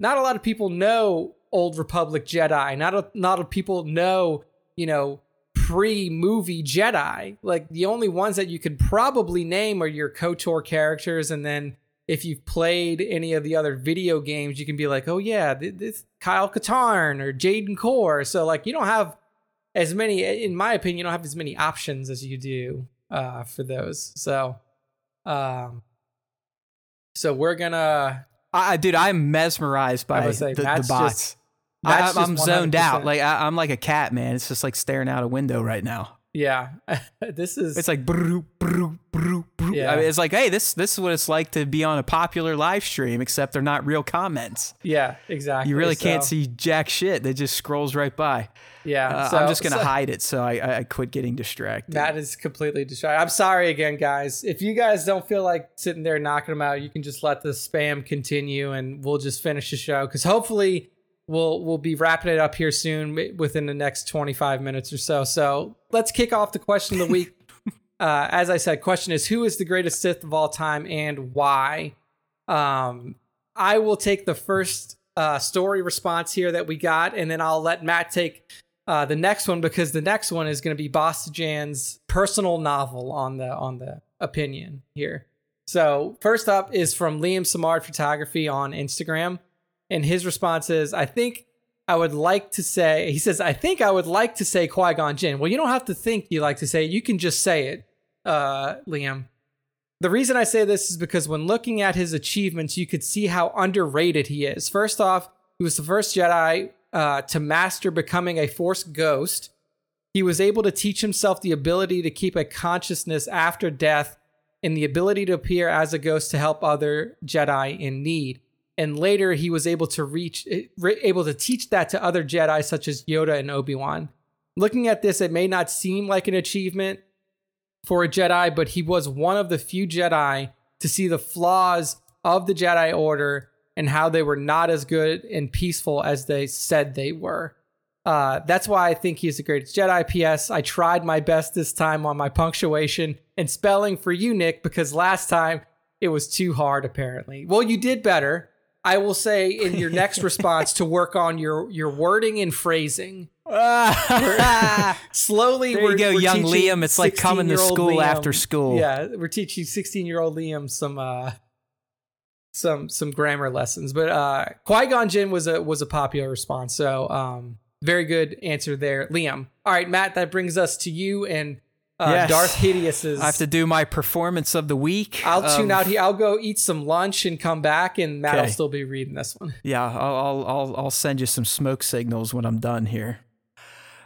not a lot of people know Old Republic Jedi. Not a lot of people know, you know, pre-movie Jedi. Like, the only ones that you could probably name are your KOTOR characters. And then if you've played any of the other video games, you can be like, oh yeah, this Kyle Katarn or Jaden Core. So like, you don't have as many, in my opinion, you don't have as many options as you do for those. So... so we're gonna. Dude, I'm mesmerized by the bots. I'm zoned out. Like I'm like a cat, man. It's just like staring out a window right now. Yeah, this is. It's like broo, broo, broo, broo. Yeah. I mean, it's like, hey, this is what it's like to be on a popular live stream, except they're not real comments. Yeah, exactly. You really can't see jack shit. They just scrolls right by. Yeah, I'm just gonna hide it. So I quit getting distracted. That is completely distracted. I'm sorry again, guys. If you guys don't feel like sitting there knocking them out, you can just let the spam continue, and we'll just finish the show because hopefully we'll be wrapping it up here soon within the next 25 minutes or so. So let's kick off the question of the week. as I said, question is, who is the greatest Sith of all time and why? I will take the first story response here that we got, and then I'll let Matt take the next one, because the next one is going to be Bastian's personal novel on the opinion here. So first up is from Liam Samard Photography on Instagram, and his response is, I think I would like to say Qui-Gon Jinn. Well, you don't have to think you like to say it. You can just say it, Liam. The reason I say this is because when looking at his achievements, you could see how underrated he is. First off, he was the first Jedi to master becoming a Force ghost. He was able to teach himself the ability to keep a consciousness after death and the ability to appear as a ghost to help other Jedi in need. And later, he was able to teach that to other Jedi, such as Yoda and Obi-Wan. Looking at this, it may not seem like an achievement for a Jedi, but he was one of the few Jedi to see the flaws of the Jedi Order and how they were not as good and peaceful as they said they were. That's why I think he's the greatest Jedi. P.S. I tried my best this time on my punctuation and spelling for you, Nick, because last time it was too hard, apparently. Well, you did better. I will say in your next response to work on your wording and phrasing. Slowly, there you go, young Liam. It's like coming to school after school. Yeah, we're teaching 16-year-old Liam some grammar lessons. But Qui-Gon Jinn was a popular response. So very good answer there, Liam. All right, Matt, that brings us to you and. Yes. Darth Hideous's. I have to do my performance of the week. I'll tune out here. I'll go eat some lunch and come back, and Matt will still be reading this one. Yeah, I'll send you some smoke signals when I'm done here.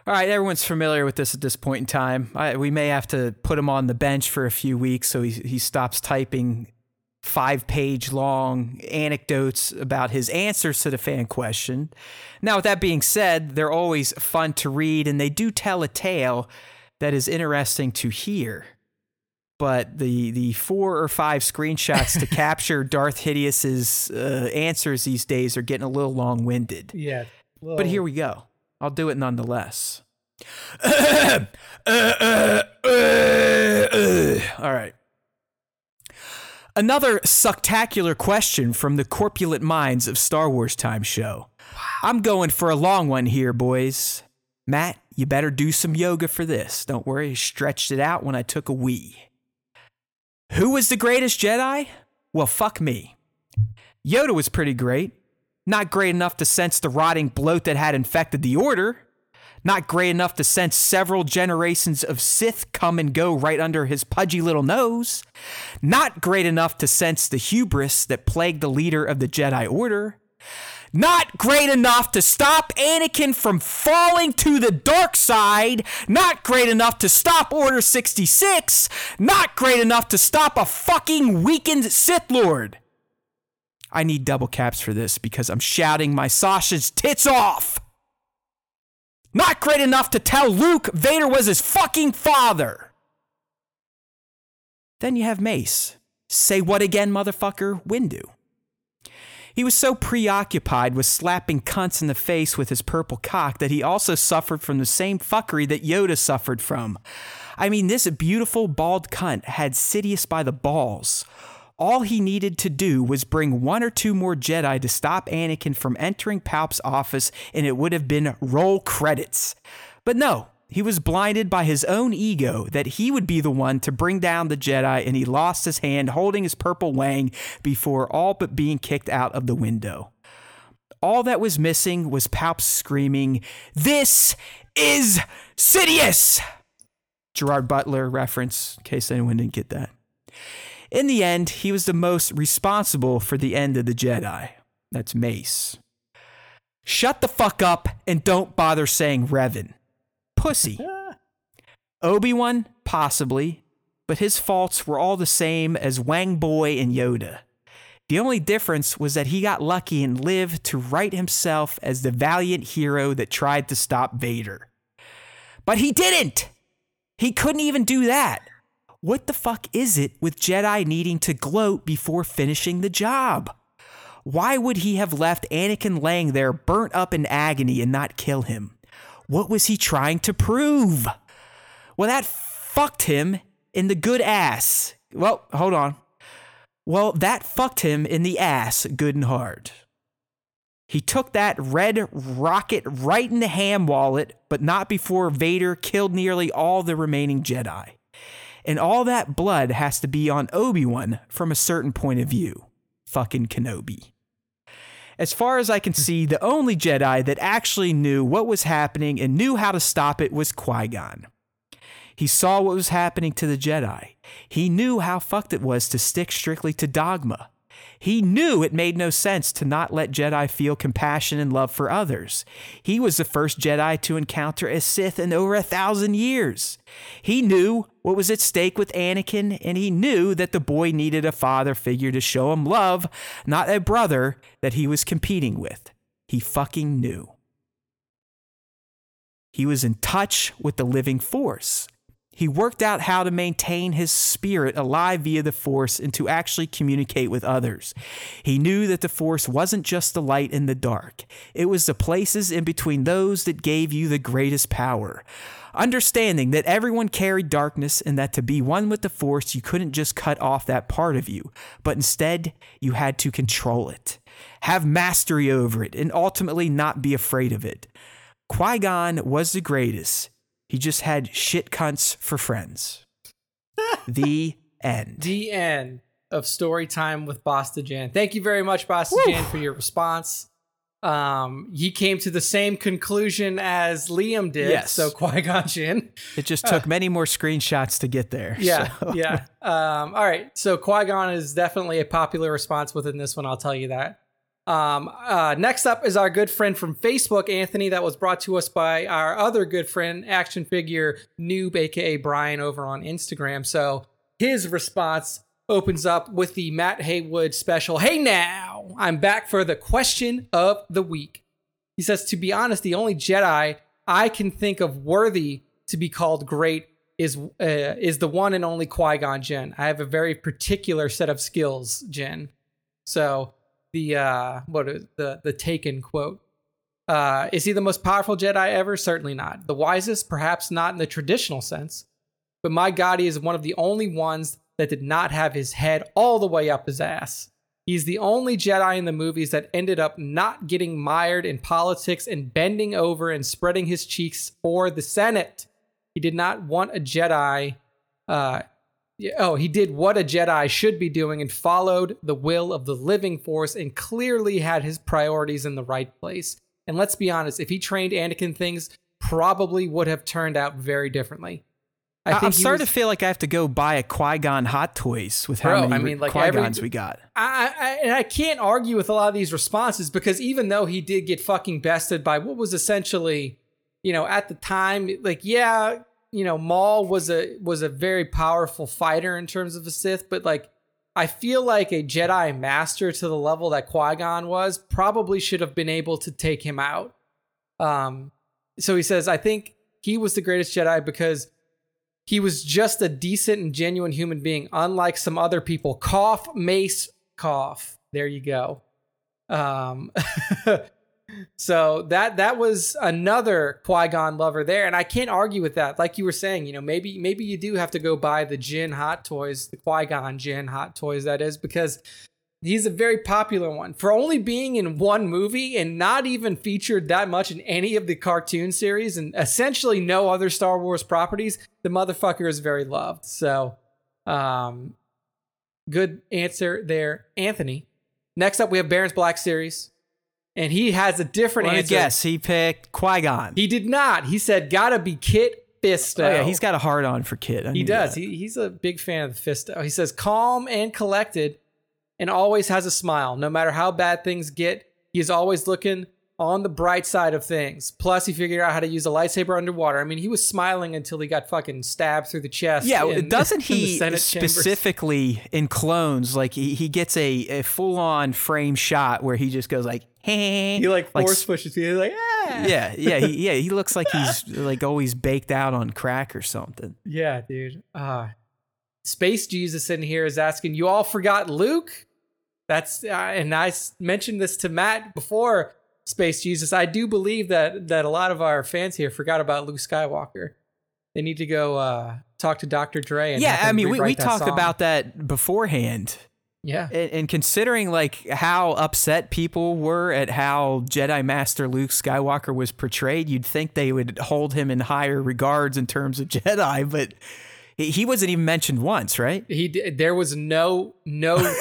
All right, everyone's familiar with this at this point in time. We may have to put him on the bench for a few weeks so he stops typing 5-page-long anecdotes about his answers to the fan question. Now, with that being said, they're always fun to read, and they do tell a tale that is interesting to hear, but the 4 or 5 screenshots to capture Darth Hideous's answers these days are getting a little long-winded. Yeah. Whoa. But here we go. I'll do it nonetheless. All right. Another sucktacular question from the corpulent minds of Star Wars Time Show. I'm going for a long one here, boys. Matt, you better do some yoga for this. Don't worry, I stretched it out when I took a wee. Who was the greatest Jedi? Well, fuck me. Yoda was pretty great. Not great enough to sense the rotting bloat that had infected the Order. Not great enough to sense several generations of Sith come and go right under his pudgy little nose. Not great enough to sense the hubris that plagued the leader of the Jedi Order. Not great enough to stop Anakin from falling to the dark side. Not great enough to stop Order 66. Not great enough to stop a fucking weakened Sith Lord. I need double caps for this because I'm shouting my Sasha's tits off. Not great enough to tell Luke Vader was his fucking father. Then you have Mace. Say what again, motherfucker? Windu. He was so preoccupied with slapping cunts in the face with his purple cock that he also suffered from the same fuckery that Yoda suffered from. I mean, this beautiful bald cunt had Sidious by the balls. All he needed to do was bring 1 or 2 more Jedi to stop Anakin from entering Palp's office, and it would have been roll credits. But no, he was blinded by his own ego that he would be the one to bring down the Jedi, and he lost his hand holding his purple wang before all but being kicked out of the window. All that was missing was Palps screaming, "This is Sidious!" Gerard Butler reference, in case anyone didn't get that. In the end, he was the most responsible for the end of the Jedi. That's Mace. Shut the fuck up and don't bother saying Revan. Pussy. Obi-Wan, possibly, but his faults were all the same as Wang Boy and Yoda. The only difference was that he got lucky and lived to right himself as the valiant hero that tried to stop Vader. But he didn't! He couldn't even do that! What the fuck is it with Jedi needing to gloat before finishing the job? Why would he have left Anakin laying there burnt up in agony and not kill him? What was he trying to prove? Well, that fucked him in the good ass. Well, hold on. Well, that fucked him in the ass good and hard. He took that red rocket right in the ham wallet, but not before Vader killed nearly all the remaining Jedi. And all that blood has to be on Obi-Wan from a certain point of view. Fucking Kenobi. As far as I can see, the only Jedi that actually knew what was happening and knew how to stop it was Qui-Gon. He saw what was happening to the Jedi. He knew how fucked it was to stick strictly to dogma. He knew it made no sense to not let Jedi feel compassion and love for others. He was the first Jedi to encounter a Sith in over 1,000 years. He knew what was at stake with Anakin, and he knew that the boy needed a father figure to show him love, not a brother that he was competing with. He fucking knew. He was in touch with the living force. He worked out how to maintain his spirit alive via the Force and to actually communicate with others. He knew that the Force wasn't just the light and the dark. It was the places in between those that gave you the greatest power. Understanding that everyone carried darkness and that to be one with the Force, you couldn't just cut off that part of you, but instead you had to control it, have mastery over it, and ultimately not be afraid of it. Qui-Gon was the greatest. He just had shit cunts for friends. The end. The end of story time with Basta Jan. Thank you very much, Basta Jan, for your response. He came to the same conclusion as Liam did. Yes. So Qui-Gon Jinn. It just took many more screenshots to get there. Yeah. So. Yeah. All right. So Qui-Gon is definitely a popular response within this one. I'll tell you that. Next up is our good friend from Facebook, Anthony, that was brought to us by our other good friend, action figure Noob, aka Brian, over on Instagram. So his response opens up with the Matt Haywood special. Hey now, I'm back for the question of the week. He says, to be honest, the only Jedi I can think of worthy to be called great is the one and only Qui-Gon Jinn. I have a very particular set of skills, Jinn. So the Taken quote, is he the most powerful Jedi ever? Certainly not. The wisest, perhaps not in the traditional sense, but my God, he is one of the only ones that did not have his head all the way up his ass. He's the only Jedi in the movies that ended up not getting mired in politics and bending over and spreading his cheeks for the Senate. He did not want a Jedi. He did what a Jedi should be doing and followed the will of the living force and clearly had his priorities in the right place. And let's be honest, if he trained Anakin, things probably would have turned out very differently. I'm starting to feel like I have to go buy a Qui-Gon Hot Toys with Qui-Gons we got. I can't argue with a lot of these responses because even though he did get fucking bested by what was essentially, at the time, Maul was a very powerful fighter in terms of a Sith, but I feel like a Jedi master to the level that Qui-Gon was probably should have been able to take him out. So he says, I think he was the greatest Jedi because he was just a decent and genuine human being, unlike some other people. Cough, Mace, cough. There you go. So that was another Qui-Gon lover there. And I can't argue with that. Like you were saying, maybe you do have to go buy the Jinn Hot Toys, the Qui-Gon Jinn Hot Toys, that is, because he's a very popular one. For only being in one movie and not even featured that much in any of the cartoon series and essentially no other Star Wars properties, the motherfucker is very loved. So good answer there, Anthony. Next up, we have Baron's Black Series. And he has a different answer. Yes, he picked Qui-Gon. He did not. He said, gotta be Kit Fisto. Oh, yeah, he's got a hard on for Kit. He does. He's a big fan of the Fisto. He says, calm and collected and always has a smile. No matter how bad things get, he is always looking on the bright side of things. Plus, he figured out how to use a lightsaber underwater. I mean, he was smiling until he got fucking stabbed through the chest. Yeah, doesn't he specifically chambers. In Clones, he gets a full-on frame shot where he just goes like, he force pushes you. He's like, ah. He looks like he's always baked out on crack or something. Yeah, dude. Space Jesus in here is asking, you all forgot Luke? That's and I mentioned this to Matt before, Space Jesus. I do believe that a lot of our fans here forgot about Luke Skywalker. They need to go talk to Dr. Dre. And yeah, I mean, we talked about that beforehand. Yeah. And considering like how upset people were at how Jedi Master Luke Skywalker was portrayed, you'd think they would hold him in higher regards in terms of Jedi, but he wasn't even mentioned once, right? There was no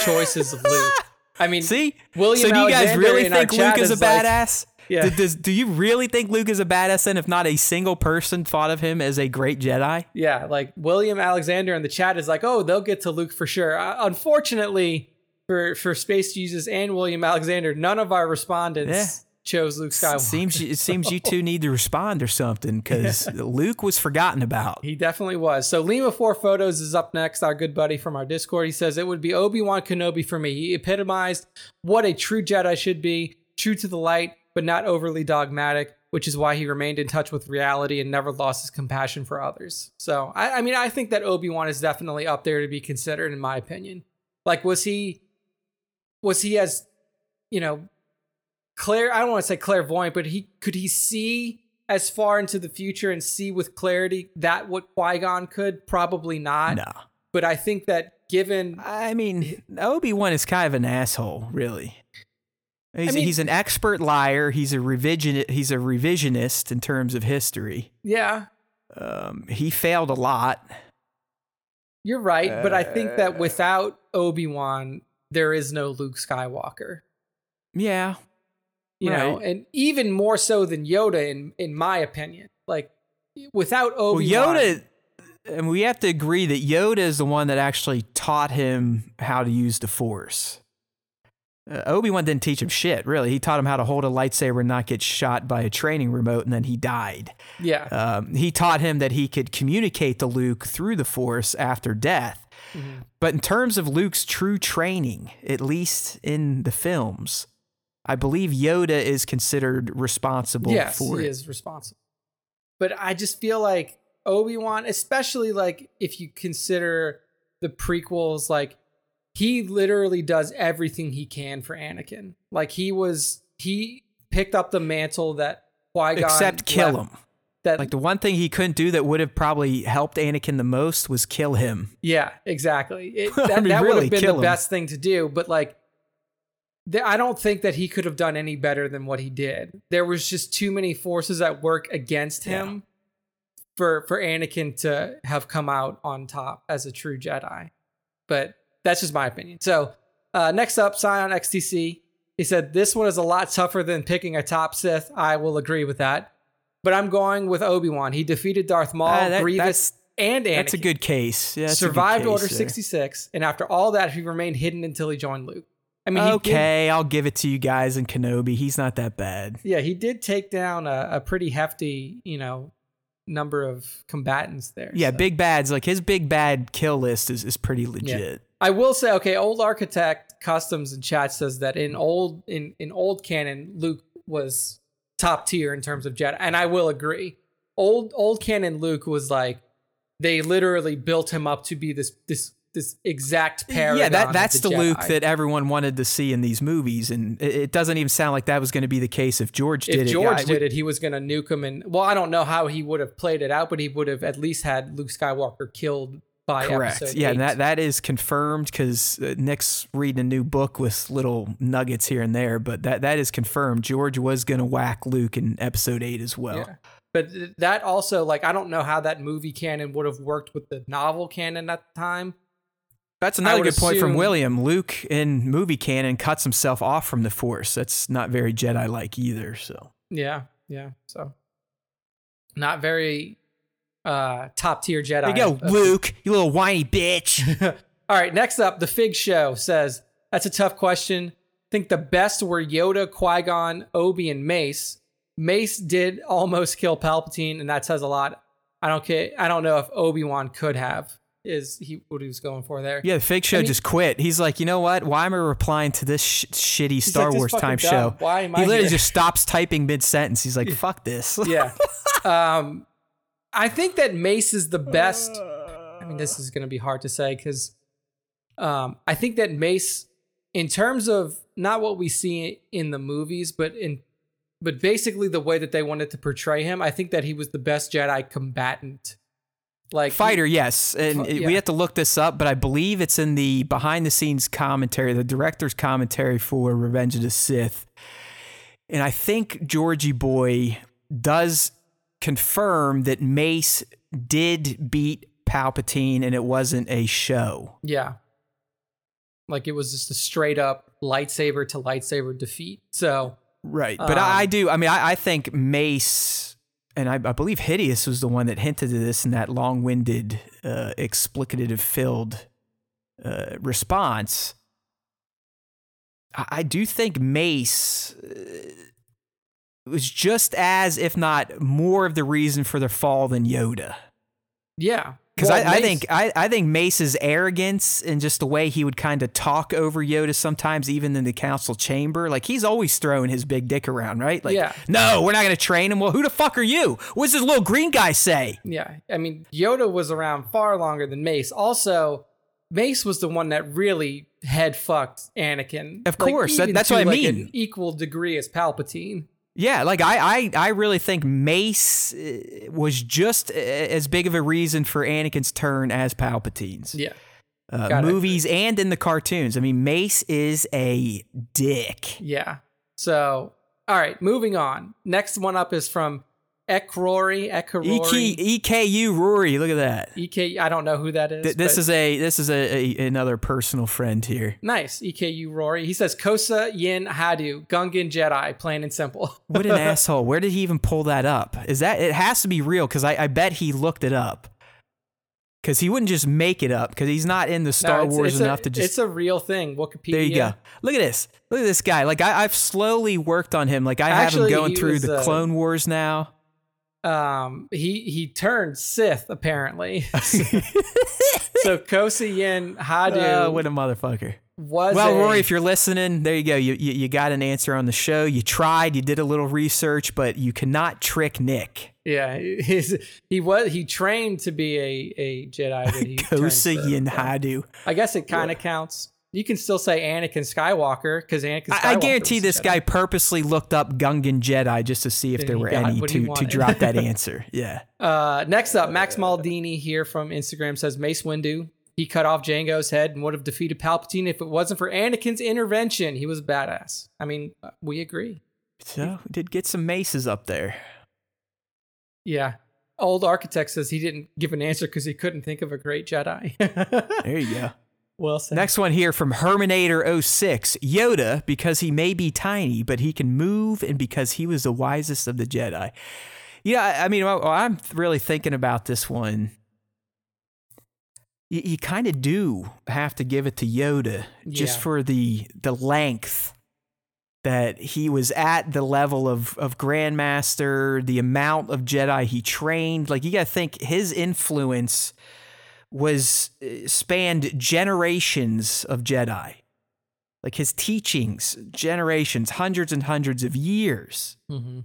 choices of Luke. I mean, see, William. So do you guys really think Luke is a badass? Like, yeah. Do you really think Luke is a badass? And if not a single person thought of him as a great Jedi? Yeah, like William Alexander in the chat is like, oh, they'll get to Luke for sure. Unfortunately, for Space Jesus and William Alexander, none of our respondents chose Luke Skywalker. It seems you two need to respond or something, because Luke was forgotten about. He definitely was. So Lima 4 Photos is up next, our good buddy from our Discord. He says, it would be Obi-Wan Kenobi for me. He epitomized what a true Jedi should be, true to the light, but not overly dogmatic, which is why he remained in touch with reality and never lost his compassion for others. So, I mean, I think that Obi-Wan is definitely up there to be considered, in my opinion. Like, was he as, you know, I don't want to say clairvoyant, but could he see as far into the future and see with clarity that what Qui-Gon could? Probably not. No. But I think that Obi-Wan is kind of an asshole, really. He's an expert liar. He's a revisionist in terms of history. Yeah. He failed a lot. You're right, but I think that without Obi-Wan, there is no Luke Skywalker. Yeah. You know, and even more so than Yoda, in my opinion. Like, without Obi-Wan... Yoda, and we have to agree that Yoda is the one that actually taught him how to use the Force. Obi-Wan didn't teach him shit, really. He taught him how to hold a lightsaber and not get shot by a training remote, and then he died. Yeah. He taught him that he could communicate to Luke through the Force after death. Mm-hmm. But in terms of Luke's true training, at least in the films... I believe Yoda is considered responsible for it. Yes, he is responsible. But I just feel like Obi-Wan, especially like if you consider the prequels, like he literally does everything he can for Anakin. Like he picked up the mantle that Qui-Gon except kill him. That, like the one thing he couldn't do that would have probably helped Anakin the most was kill him. Yeah, exactly. That would have been the best thing to do, but like I don't think that he could have done any better than what he did. There was just too many forces at work against him for Anakin to have come out on top as a true Jedi. But that's just my opinion. So next up, Scion XTC. He said, this one is a lot tougher than picking a top Sith. I will agree with that. But I'm going with Obi-Wan. He defeated Darth Maul, Grievous, and Anakin. That's a good case. Yeah, survived Order 66. And after all that, he remained hidden until he joined Luke. I mean, okay, I'll give it to you guys in Kenobi. He's not that bad. Yeah, he did take down a pretty hefty, you know, number of combatants there. Yeah, so. Big bads. Like, his big bad kill list is pretty legit. Yeah. I will say, okay, Old Architect Customs in chat says that in old canon, Luke was top tier in terms of Jedi. And I will agree. Old canon Luke was like, they literally built him up to be this exact paragon. Yeah, that's the Luke that everyone wanted to see in these movies, and it doesn't even sound like that was going to be the case if George did it. If George did it, he was going to nuke him, and well, I don't know how he would have played it out, but he would have at least had Luke Skywalker killed by correct. Episode 8. Yeah, and that is confirmed because Nick's reading a new book with little nuggets here and there, but that is confirmed. George was going to whack Luke in episode 8 as well. Yeah. But that also, like, I don't know how that movie canon would have worked with the novel canon at the time. That's another good point from William. Luke in movie canon cuts himself off from the Force. That's not very Jedi-like either. So yeah. So not very top-tier Jedi. There you go, Luke, you little whiny bitch. All right, next up, The Fig Show says, that's a tough question. I think the best were Yoda, Qui-Gon, Obi, and Mace. Mace did almost kill Palpatine, and that says a lot. I don't know if Obi-Wan could have. Is he what he was going for there? Yeah, the Fig Show just quit. He's like, you know what? Why am I replying to this shitty Star Wars time show? Why am I? He literally just stops typing mid sentence. He's like, fuck this. Yeah. I think that Mace is the best. I mean, this is going to be hard to say because I think that Mace, in terms of not what we see in the movies, but basically the way that they wanted to portray him, I think that he was the best Jedi combatant Like Fighter, yes. And we have to look this up, but I believe it's in the behind-the-scenes commentary, the director's commentary for Revenge of the Sith. And I think Georgie Boy does confirm that Mace did beat Palpatine and it wasn't a show. Yeah. Like it was just a straight-up lightsaber to lightsaber defeat, so... Right, but I think Mace... And I believe Hideous was the one that hinted to this in that long-winded, explicative-filled response. I do think Mace was just as, if not more, of the reason for the fall than Yoda. Yeah, because I think Mace's arrogance and just the way he would kind of talk over Yoda sometimes, even in the council chamber, like he's always throwing his big dick around, right? Like, yeah. No, we're not going to train him. Well, who the fuck are you? What's this little green guy say? Yeah, I mean, Yoda was around far longer than Mace. Also, Mace was the one that really head fucked Anakin. Of course, like, that's what I mean. An equal degree as Palpatine. Yeah, like I really think Mace was just as big of a reason for Anakin's turn as Palpatine's. Yeah, movies and in the cartoons. I mean, Mace is a dick. Yeah. So, all right, moving on. Next one up is from Ek Rory. EKU Rory. Look at that. EK. I don't know who that is. This is another personal friend here. Nice. EKU Rory. He says Kosa Yin Hadu Gungan Jedi. Plain and simple. What an asshole. Where did he even pull that up? Is that it? Has to be real because I bet he looked it up. Because he wouldn't just make it up because he's not in the Star Wars enough to just... It's a real thing, Wikipedia. There you go. Look at this. Look at this guy. Like I've slowly worked on him. Like I have him going through the Clone Wars now. He turned Sith apparently. So Kosa Yin Hadu, what a motherfucker. Rory, if you're listening, there you go. You got an answer on the show. You tried. You did a little research, but you cannot trick Nick. Yeah, he trained to be a Jedi. But he Kosa Yin Hadu. I guess it kind of counts. You can still say Anakin Skywalker because Anakin Skywalker. I guarantee this guy purposely looked up Gungan Jedi just to see if there were any to drop that answer. Yeah. Next up, Max Maldini here from Instagram says Mace Windu. He cut off Jango's head and would have defeated Palpatine if it wasn't for Anakin's intervention. He was a badass. I mean, we agree. So we did get some Maces up there. Yeah. Old Architect says he didn't give an answer because he couldn't think of a great Jedi. There you go. Well said. Next one here from Herminator06. Yoda, because he may be tiny, but he can move, and because he was the wisest of the Jedi. Yeah, I mean, I'm really thinking about this one. You kind of do have to give it to Yoda just for the length that he was at, the level of Grandmaster, the amount of Jedi he trained. Like, you got to think his influence... spanned generations of Jedi, like his teachings, generations, hundreds and hundreds of years. Mm-hmm.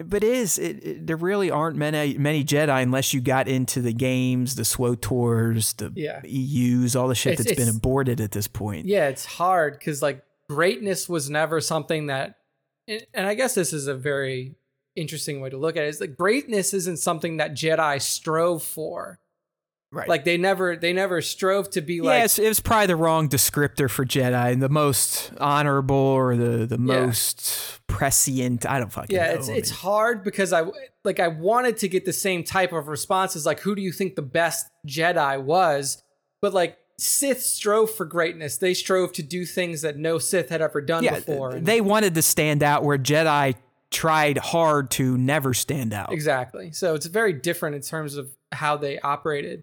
There really aren't many Jedi unless you got into the games, the SWTORs, the EUs, all the shit that's been aborted at this point. Yeah, it's hard because like greatness was never something that, and I guess this is a very interesting way to look at it is that greatness isn't something that Jedi strove for, right? Like they never strove to be it was probably the wrong descriptor for Jedi and the most honorable or the most prescient. I don't fucking know. It's hard because I wanted to get the same type of responses, like who do you think the best Jedi was, but like Sith strove for greatness. They strove to do things that no Sith had ever done before. They wanted to stand out where Jedi tried hard to never stand out. Exactly. So it's very different in terms of how they operated.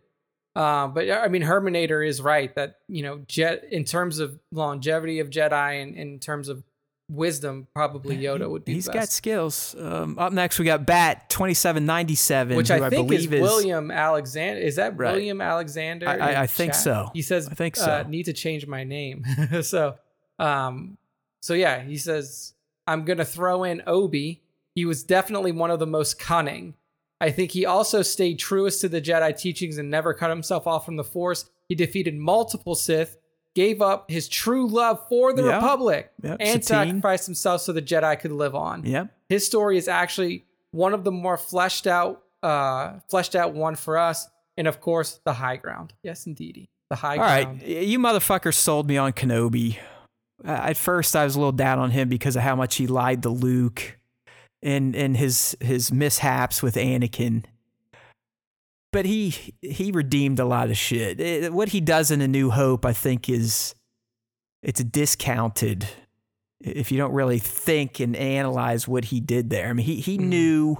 But I mean, Herminator is right that, you know, in terms of longevity of Jedi and in terms of wisdom, probably Yoda would be He's got skills. Up next, we got Bat 2797, which I think is William Alexander. Is that right? William Alexander? I think so. He says, I think so. Need to change my name. So he says... I'm going to throw in Obi. He was definitely one of the most cunning. I think he also stayed truest to the Jedi teachings and never cut himself off from the Force. He defeated multiple Sith, gave up his true love for the Republic, and sacrificed himself so the Jedi could live on. His story is actually one of the more fleshed out one for us, and of course The High Ground. Yes, indeedy, The High Ground. All right, you motherfuckers sold me on Kenobi. At first, I was a little down on him because of how much he lied to Luke and his mishaps with Anakin. But he redeemed a lot of shit. What he does in A New Hope, I think, is it's discounted if you don't really think and analyze what he did there. I mean, he knew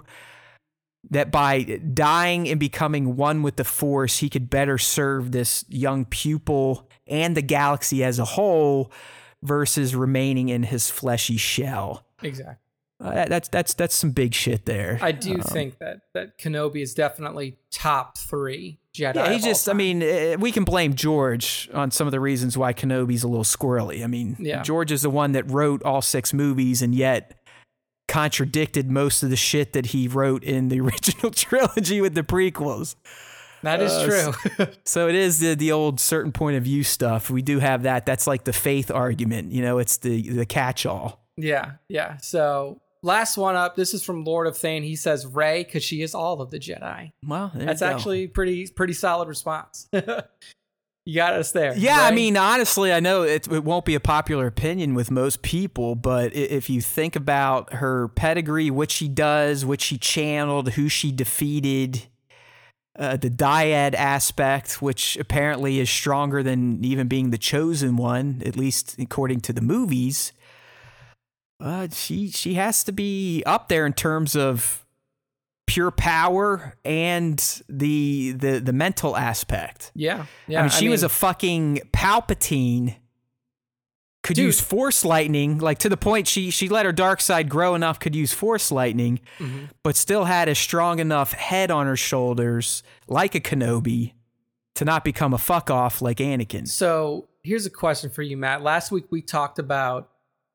that by dying and becoming one with the Force, he could better serve this young pupil and the galaxy as a whole versus remaining in his fleshy shell. Exactly. That's some big shit there. I do think that Kenobi is definitely top three Jedi. Yeah, we can blame George on some of the reasons why Kenobi's a little squirrely. I mean, yeah. George is the one that wrote all 6 movies and yet contradicted most of the shit that he wrote in the original trilogy with the prequels. That is true. So it is the old certain point of view stuff. We do have that. That's like the faith argument. You know, it's the catch-all. Yeah, yeah. So last one up. This is from Lord of Thane. He says Rey because she is all of the Jedi. Well, that's actually pretty solid response. You got us there. Yeah, Rey. I mean, honestly, I know it won't be a popular opinion with most people, but if you think about her pedigree, what she does, what she channeled, who she defeated, the dyad aspect, which apparently is stronger than even being the chosen one, at least according to the movies. She has to be up there in terms of pure power and the mental aspect. Yeah, yeah. I mean, she was a fucking Palpatine. Could use Force lightning, like to the point she let her dark side grow enough. Could use Force lightning, but still had a strong enough head on her shoulders, like a Kenobi, to not become a fuck off like Anakin. So here's a question for you, Matt. Last week we talked about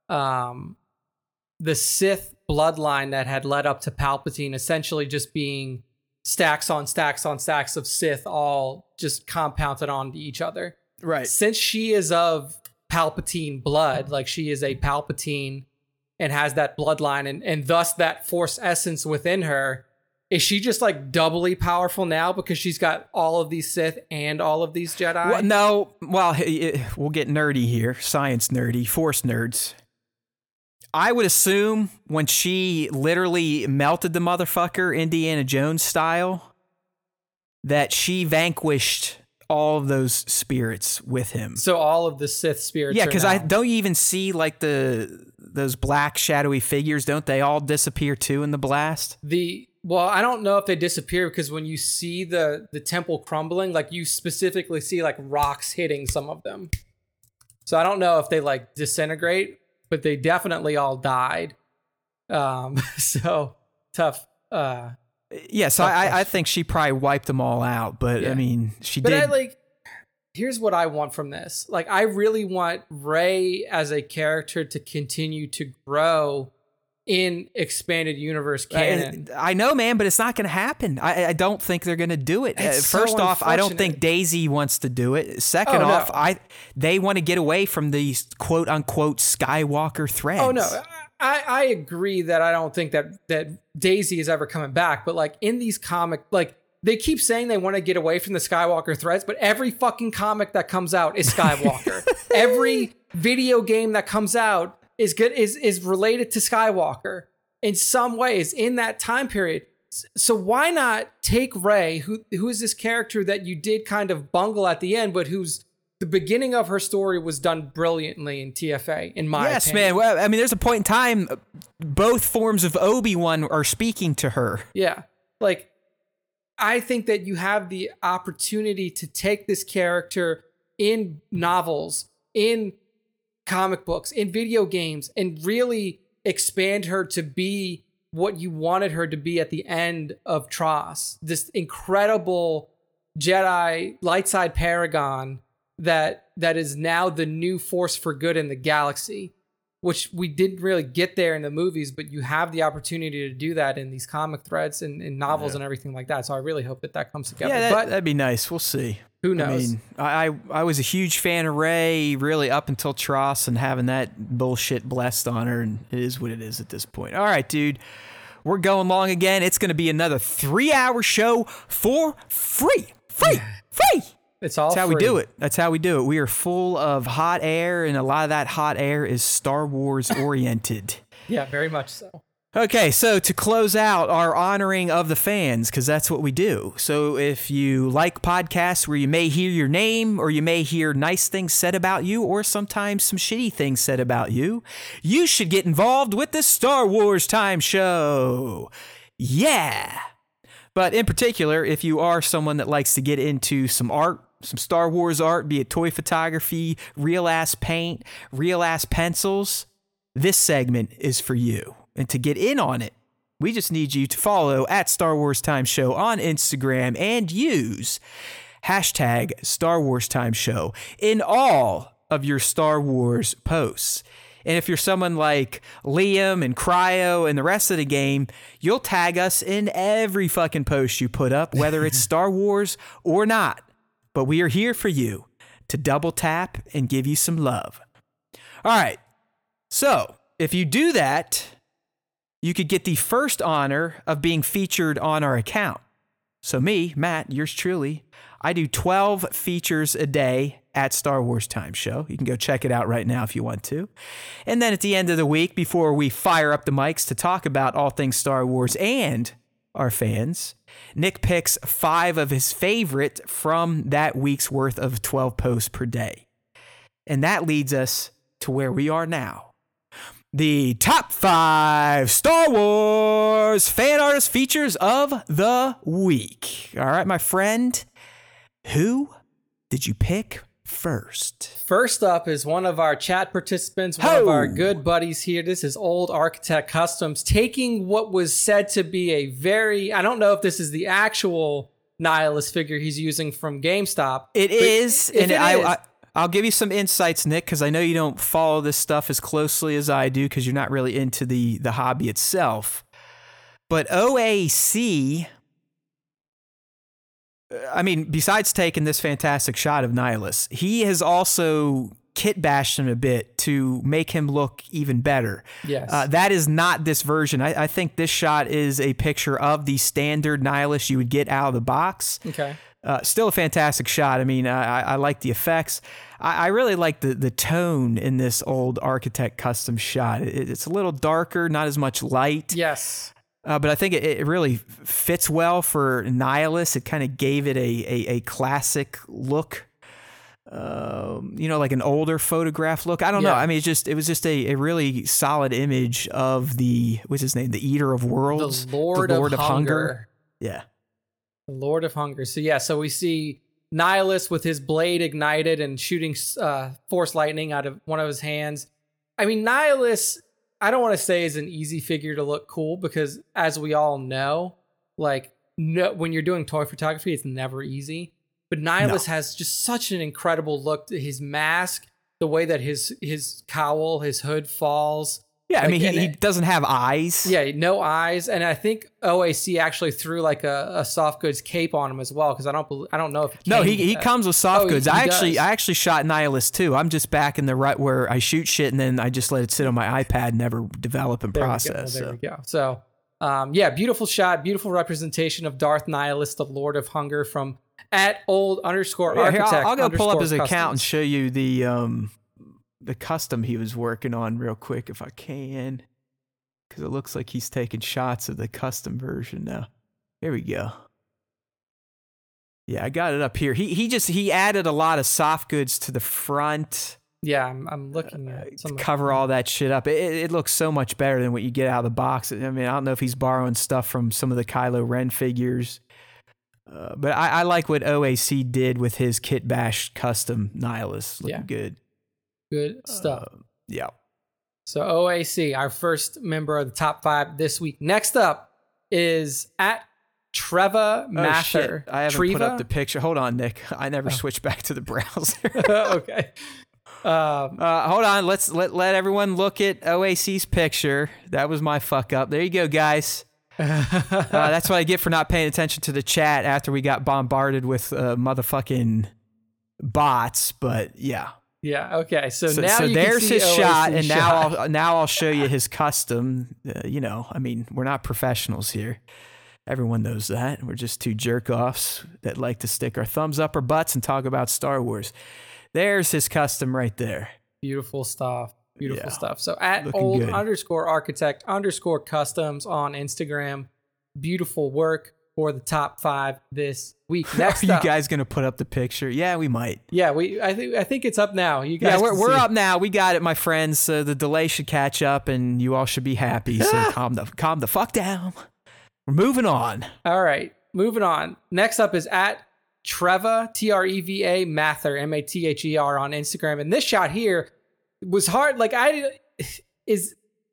the Sith bloodline that had led up to Palpatine essentially just being stacks on stacks on stacks of Sith, all just compounded on each other. Right. Since she is of Palpatine blood, like she is a Palpatine and has that bloodline and thus that Force essence within her, is she just like doubly powerful now because she's got all of these Sith and all of these Jedi? Well, no. Well, we'll get nerdy here. Science nerdy, Force nerds. I would assume when she literally melted the motherfucker Indiana Jones style, that she vanquished all of those spirits with him. So all of the Sith spirits. Yeah, because don't you even see like those black shadowy figures? Don't they all disappear too in the blast? Well, I don't know if they disappear, because when you see the temple crumbling, like you specifically see like rocks hitting some of them. So I don't know if they like disintegrate, but they definitely all died. So tough. Yeah, so I think she probably wiped them all out, but yeah. I mean, she did. But here's what I want from this. Like, I really want Rey as a character to continue to grow in expanded universe canon. I know, man, but it's not going to happen. I don't think they're going to do it. First off, I don't think Daisy wants to do it. Second off, they want to get away from these quote unquote Skywalker threads. Oh, no. I agree that I don't think that Daisy is ever coming back, but like in these comic, like they keep saying they want to get away from the Skywalker threads, but every fucking comic that comes out is Skywalker. Every video game that comes out is good, is related to Skywalker in some ways in that time period. So why not take Rey, who is this character that you did kind of bungle at the end, but who's the beginning of her story was done brilliantly in TFA, in my opinion. Yes, man. Well, I mean, there's a point in time, both forms of Obi-Wan are speaking to her. Yeah. Like, I think that you have the opportunity to take this character in novels, in comic books, in video games, and really expand her to be what you wanted her to be at the end of Tross. This incredible Jedi light side paragon that is now the new force for good in the galaxy, which we didn't really get there in the movies, but you have the opportunity to do that in these comic threads and in novels and everything like that. So I really hope that comes together. Yeah, that'd be nice. We'll see. Who knows? I mean, I was a huge fan of Rey really up until Tross and having that bullshit blessed on her, and it is what it is at this point. All right, dude. We're going long again. It's going to be another 3-hour show for free. Free. It's all That's how free. We do it. That's how we do it. We are full of hot air, and a lot of that hot air is Star Wars oriented. Yeah, very much so. Okay, so to close out our honoring of the fans, because that's what we do. So if you like podcasts where you may hear your name or you may hear nice things said about you or sometimes some shitty things said about you, you should get involved with the Star Wars Time Show. Yeah. But in particular, if you are someone that likes to get into some art, some Star Wars art, be it toy photography, real-ass paint, real-ass pencils, this segment is for you. And to get in on it, we just need you to follow at Star Wars Time Show on Instagram and use hashtag Star Wars Time Show in all of your Star Wars posts. And if you're someone like Liam and Cryo and the rest of the game, you'll tag us in every fucking post you put up, whether it's Star Wars or not. But we are here for you to double tap and give you some love. All right. So if you do that, you could get the first honor of being featured on our account. So me, Matt, yours truly, I do 12 features a day at Star Wars Time Show. You can go check it out right now if you want to. And then at the end of the week, before we fire up the mics to talk about all things Star Wars and our fans, Nick picks 5 of his favorite from that week's worth of 12 posts per day. And that leads us to where we are now. The top 5 Star Wars fan artist features of the week. All right, my friend, who did you pick first? First up is one of our chat participants, one of our good buddies here. This is Old Architect Customs, taking what was said to be a very, I don't know if this is the actual nihilist figure he's using from GameStop. It is, and I'll give you some insights, Nick, because I know you don't follow this stuff as closely as I do because you're not really into the hobby itself. But OAC, I mean, besides taking this fantastic shot of Nihilus, he has also kit-bashed him a bit to make him look even better. Yes. That is not this version. I think this shot is a picture of the standard Nihilus you would get out of the box. Okay. Still a fantastic shot. I mean, I like the effects. I really like the tone in this Old Architect Custom shot. It's a little darker, not as much light. Yes. But I think it really fits well for Nihilus. It kind of gave it a classic look, like an older photograph look. I don't know. I mean, it was just a really solid image of the Eater of Worlds, the Lord of Hunger. Yeah. Lord of Hunger. So we see Nihilus with his blade ignited and shooting force lightning out of one of his hands. I mean, Nihilus, I don't want to say is an easy figure to look cool because, as we all know, when you're doing toy photography, it's never easy. But Nihilus has just such an incredible look to his mask, the way that his cowl, his hood falls. Yeah, I mean, he doesn't have eyes. Yeah, no eyes. And I think OAC actually threw a soft goods cape on him as well, because I don't know if he comes with soft goods. I actually shot Nihilus too. I'm just back in the rut where I shoot shit and then I just let it sit on my iPad, never develop and process. There we go. So, beautiful shot, beautiful representation of Darth Nihilus, the Lord of Hunger, from @old_architect. Here, I'll go pull up his account and show you the custom he was working on real quick if I can, because it looks like he's taking shots of the custom version now. Here we go. Yeah, I got it up here. He added a lot of soft goods to the front. Yeah, I'm looking at some to cover all that shit up. It looks so much better than what you get out of the box. I mean, I don't know if he's borrowing stuff from some of the Kylo Ren figures, but I like what OAC did with his Kit Bash custom Nihilus. Looking good. Good stuff. So OAC, our first member of the top 5 this week. Next up is at Treva Mather. I haven't put up the picture. Hold on, Nick. I never switched back to the browser. Okay. Hold on. Let's let everyone look at OAC's picture. That was my fuck up. There you go, guys. That's what I get for not paying attention to the chat after we got bombarded with motherfucking bots. But yeah. Yeah. Okay. So now there's his OAC shot, and shot. Now I'll show you his custom. I mean, we're not professionals here. Everyone knows that. We're just two jerk-offs that like to stick our thumbs up our butts and talk about Star Wars. There's his custom right there. Beautiful stuff. Beautiful stuff. So at looking old good. _architect_customs on Instagram. Beautiful work for the top five this week. Next Are you guys going to put up the picture? Yeah, we might. Yeah, I think it's up now. You guys we're up now. We got it, my friends. So the delay should catch up and you all should be happy. So calm the fuck down. We're moving on. All right. Moving on. Next up is at Treva, Treva Mather, Mather on Instagram. And this shot here was hard. Like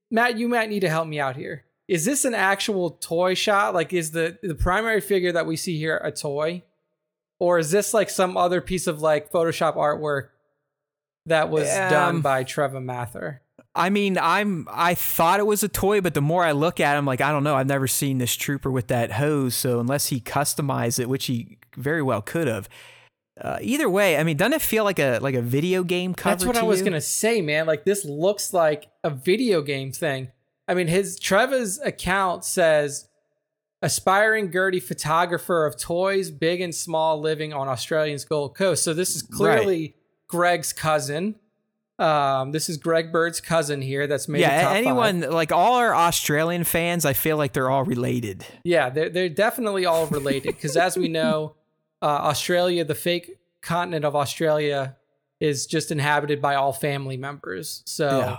Matt, you might need to help me out here. Is this an actual toy shot? Like, is the primary figure that we see here a toy? Or is this like some other piece of like Photoshop artwork that was done by Treva Mather? I mean, I thought it was a toy, but the more I look at him, like, I don't know. I've never seen this trooper with that hose. So unless he customized it, which he very well could have. Either way, I mean, doesn't it feel like a video game cover? That's what I was going to say, man. Like, this looks like a video game thing. I mean, Treva's account says, aspiring Gertie photographer of toys, big and small, living on Australia's Gold Coast. So this is clearly Greg's cousin. This is Greg Bird's cousin here. That's made the top five. Like all our Australian fans, I feel like they're all related. Yeah, they're definitely all related because as we know, Australia, the fake continent of Australia, is just inhabited by all family members. So,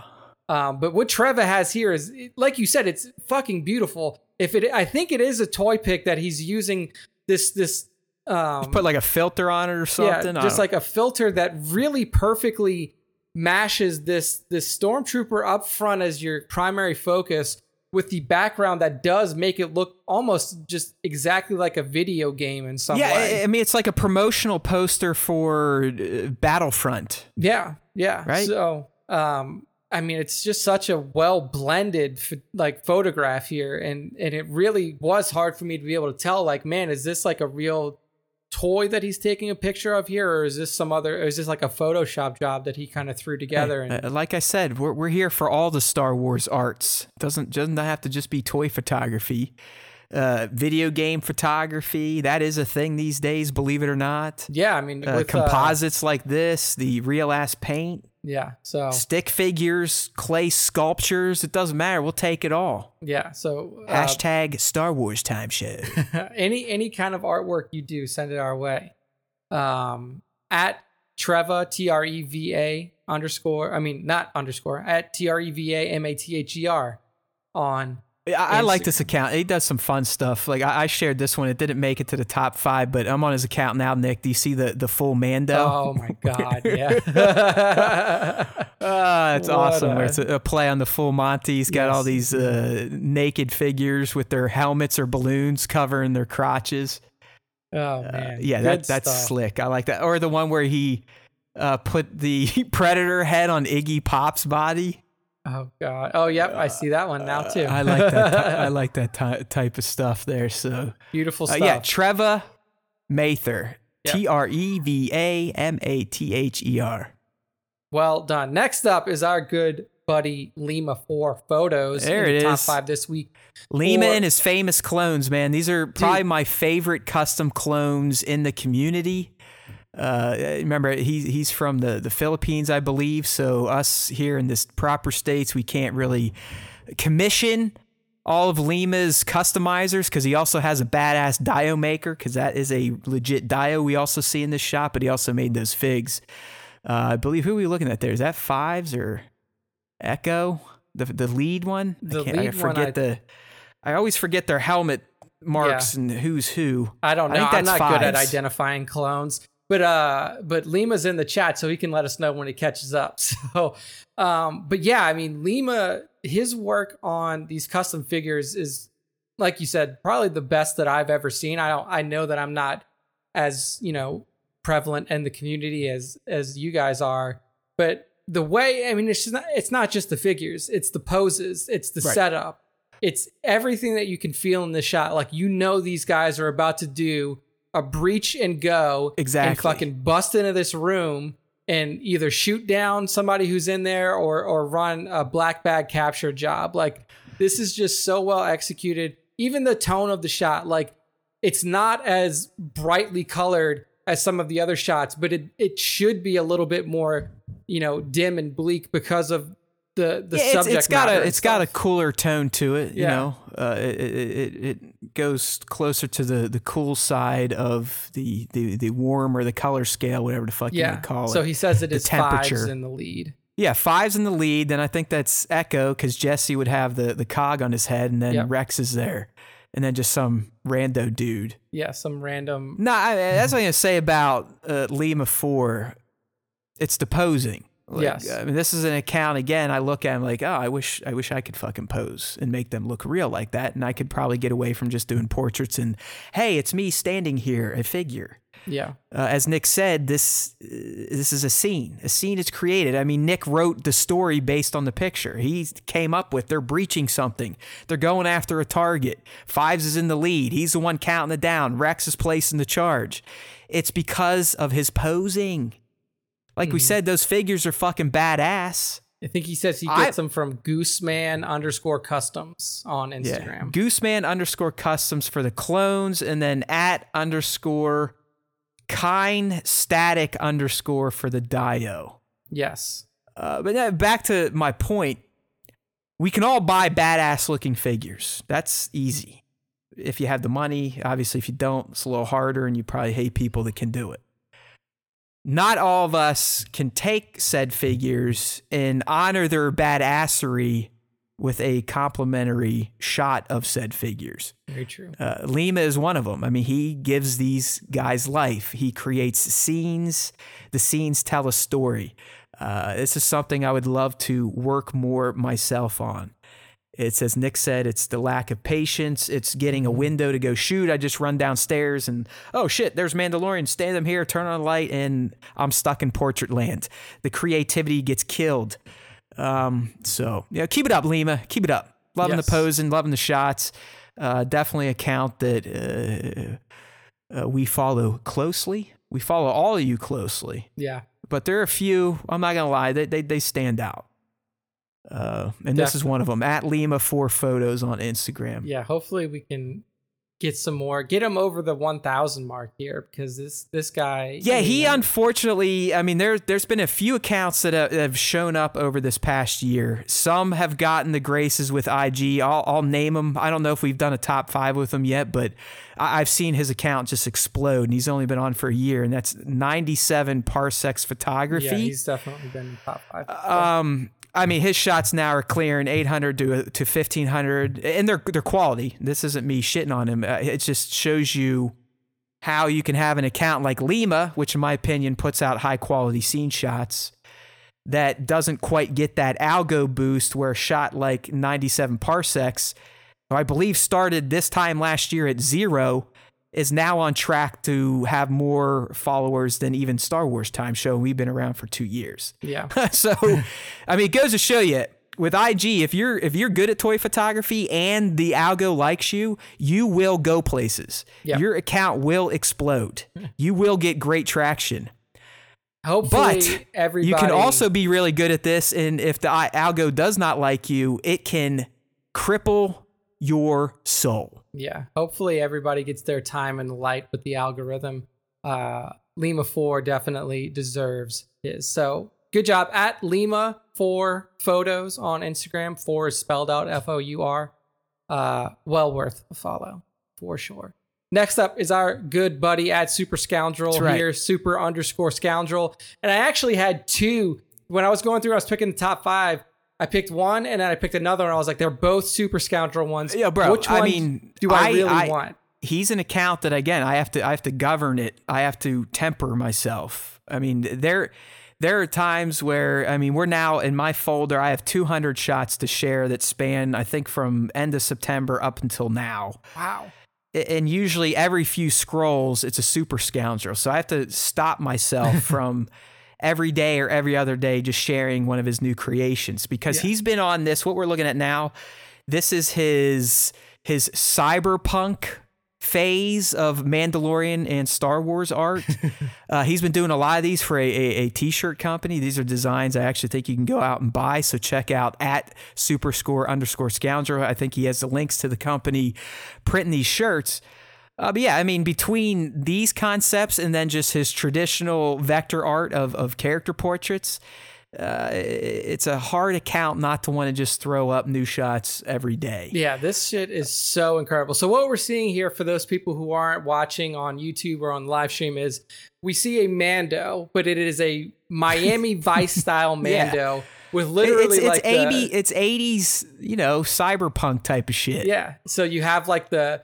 but what Treva has here is, like you said, it's fucking beautiful. I think it is a toy pick that he's using this. You put like a filter on it or something. Yeah, just like a filter that really perfectly mashes this stormtrooper up front as your primary focus with the background that does make it look almost just exactly like a video game in some way. I mean, it's like a promotional poster for Battlefront. Yeah. Right? So, I mean, it's just such a well-blended photograph here, and it really was hard for me to be able to tell, like, man, is this like a real toy that he's taking a picture of here, or is this like a Photoshop job that he kind of threw together? And like I said, we're here for all the Star Wars arts. Doesn't have to just be toy photography, video game photography. That is a thing these days, believe it or not. Yeah, I mean, with composites like this, the real ass paint. Yeah, so stick figures, clay sculptures, it doesn't matter. We'll take it all. Yeah, so hashtag Star Wars time show. Any kind of artwork you do, send it our way. At Treva, Treva at Treva Mather on Instagram. I like this account. He does some fun stuff. Like I shared this one. It didn't make it to the top five, but I'm on his account now, Nick. Do you see the full Mando? Oh my God. Yeah. It's awesome. It's a play on the full Monty. He's got all these naked figures with their helmets or balloons covering their crotches. Oh man. Yeah. That's slick. I like that. Or the one where he put the Predator head on Iggy Pop's body. Oh God! Oh yep, I see that one now too. I like that. I like that type of stuff there. So beautiful stuff. Yeah, Treva Mather, Treva Mather. Well done. Next up is our good buddy Lima for photos. There it is. Top five this week. Lima and his famous clones, man. These are probably my favorite custom clones in the community. Remember, he's from the Philippines, I believe. So us here in this proper states, we can't really commission all of Lima's customizers because he also has a badass Dio maker, because that is a legit Dio we also see in this shop, but he also made those figs. I believe, who are we looking at there? Is that Fives or Echo? The lead one? I always forget their helmet marks and who's who. I don't know. I think that's I'm not good at identifying clones. But Lima's in the chat, so he can let us know when it catches up. So, but yeah, I mean, Lima, his work on these custom figures is, like you said, probably the best that I've ever seen. I know that I'm not as, prevalent in the community as you guys are, but the way, I mean, it's not just the figures, it's the poses, it's the setup, it's everything that you can feel in the shot. Like, these guys are about to do a breach and go and fucking bust into this room and either shoot down somebody who's in there or run a black bag capture job. Like, this is just so well executed. Even the tone of the shot, like, it's not as brightly colored as some of the other shots, but it should be a little bit more, you know, dim and bleak because of the subject matter. It's got a cooler tone to it, you know. It goes closer to the cool side of the warm or the color scale, whatever the fuck you would call it. So he says it is fives in the lead. Yeah, five's in the lead. Then I think that's Echo, because Jesse would have the cog on his head, and then Rex is there. And then just some rando dude. Yeah, some random. No, that's what I'm going to say about Lima 4. It's deposing. Like, yes. I mean, this is an account, again, I look at him like, oh, I wish I could fucking pose and make them look real like that. And I could probably get away from just doing portraits and, hey, it's me standing here, a figure. Yeah. As Nick said, this is a scene. A scene is created. I mean, Nick wrote the story based on the picture. He came up with, they're breaching something. They're going after a target. Fives is in the lead. He's the one counting it down. Rex is placing the charge. It's because of his posing. Like we said, those figures are fucking badass. I think he says he gets them from Gooseman_customs on Instagram. Yeah. Gooseman_customs for the clones, and then @_KineStatic_ for the Dio. Yes. But back to my point, we can all buy badass looking figures. That's easy. If you have the money. Obviously, if you don't, it's a little harder, and you probably hate people that can do it. Not all of us can take said figures and honor their badassery with a complimentary shot of said figures. Very true. Lima is one of them. I mean, he gives these guys life. He creates scenes. The scenes tell a story. This is something I would love to work more myself on. It's, as Nick said, it's the lack of patience. It's getting a window to go shoot. I just run downstairs and, oh, shit, there's Mandalorian. Stand them here, turn on a light, and I'm stuck in portrait land. The creativity gets killed. So, keep it up, Lima. Keep it up. Loving the posing, loving the shots. Definitely an account that we follow closely. We follow all of you closely. Yeah. But there are a few, I'm not going to lie, they stand out. And this is one of them, @Lima4Photos on Instagram. Yeah, hopefully we can get some more, get him over the 1,000 mark here, because this guy. Yeah, unfortunately, I mean, there's been a few accounts that have shown up over this past year. Some have gotten the graces with IG. I'll name them. I don't know if we've done a top 5 with him yet, but I've seen his account just explode, and he's only been on for a year, and that's 97 Parsecs Photography. Yeah, he's definitely been in the top 5. I mean, his shots now are clearing 800 to 1,500, and they're quality. This isn't me shitting on him. It just shows you how you can have an account like Lima, which in my opinion puts out high-quality scene shots, that doesn't quite get that algo boost where a shot like 97 Parsecs, who I believe started this time last year at 0, is now on track to have more followers than even Star Wars Time Show. We've been around for 2 years. Yeah. So, I mean, it goes to show you with IG, if you're good at toy photography and the algo likes you, you will go places. Yeah. Your account will explode. You will get great traction. Hopefully, but you can also be really good at this. And if the algo does not like you, it can cripple your soul. Yeah, hopefully everybody gets their time in the light with the algorithm. Lima 4 definitely deserves his. So good job, @Lima4Photos on Instagram. 4 is spelled out FOUR. Well worth a follow for sure. Next up is our good buddy @SuperScoundrel here, Super_Scoundrel. And I actually had 2 when I was going through. I was picking the top 5. I picked one, and then I picked another, and I was like, they're both Super Scoundrel ones. Yeah, bro. Which one do I really want? He's an account that, again, I have to govern it. I have to temper myself. I mean, there are times where, I mean, we're now in my folder. I have 200 shots to share that span, I think, from end of September up until now. Wow. And usually every few scrolls, it's a Super Scoundrel. So I have to stop myself from... every day or every other day just sharing one of his new creations, because he's been on this, what we're looking at now, this is his cyberpunk phase of Mandalorian and Star Wars art. He's been doing a lot of these for a t-shirt company. These are designs I actually think you can go out and buy. So check out at @superscore_scoundrel. I think he has the links to the company printing these shirts. But yeah, I mean, between these concepts and then just his traditional vector art of character portraits, it's a hard account not to want to just throw up new shots every day. Yeah, this shit is so incredible. So what we're seeing here, for those people who aren't watching on YouTube or on live stream, is we see a Mando, but it is a Miami Vice style Mando. Yeah. With literally it's 80s, you know, cyberpunk type of shit. Yeah. So you have like the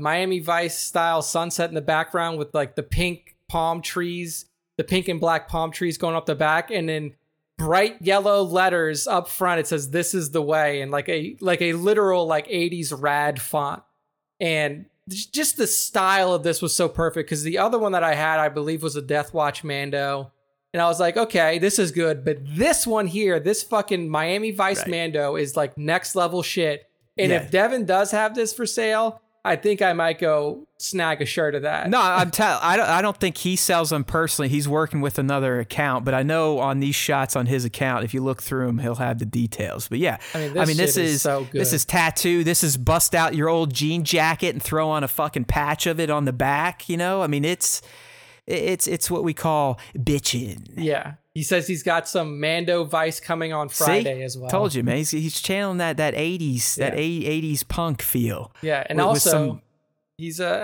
Miami Vice style sunset in the background with like the pink palm trees, the pink and black palm trees going up the back, and then bright yellow letters up front. It says, "This is the way," and like a literal like 80s rad font. And just the style of this was so perfect, because the other one that I had, I believe, was a Death Watch Mando. And I was like, okay, this is good. But this one here, this fucking Miami Vice Mando is like next level shit. And if Devin does have this for sale, I think I might go snag a shirt of that. No, I don't think he sells them personally. He's working with another account, but I know on these shots on his account, if you look through them, he'll have the details. But yeah, I mean, this is so good. This is tattoo. This is bust out your old jean jacket and throw on a fucking patch of it on the back. You know, I mean, it's what we call bitching. Yeah. He says he's got some Mando Vice coming on Friday as well. Told you, man. He's channeling that 80s, that 80s punk feel. Yeah, and he's an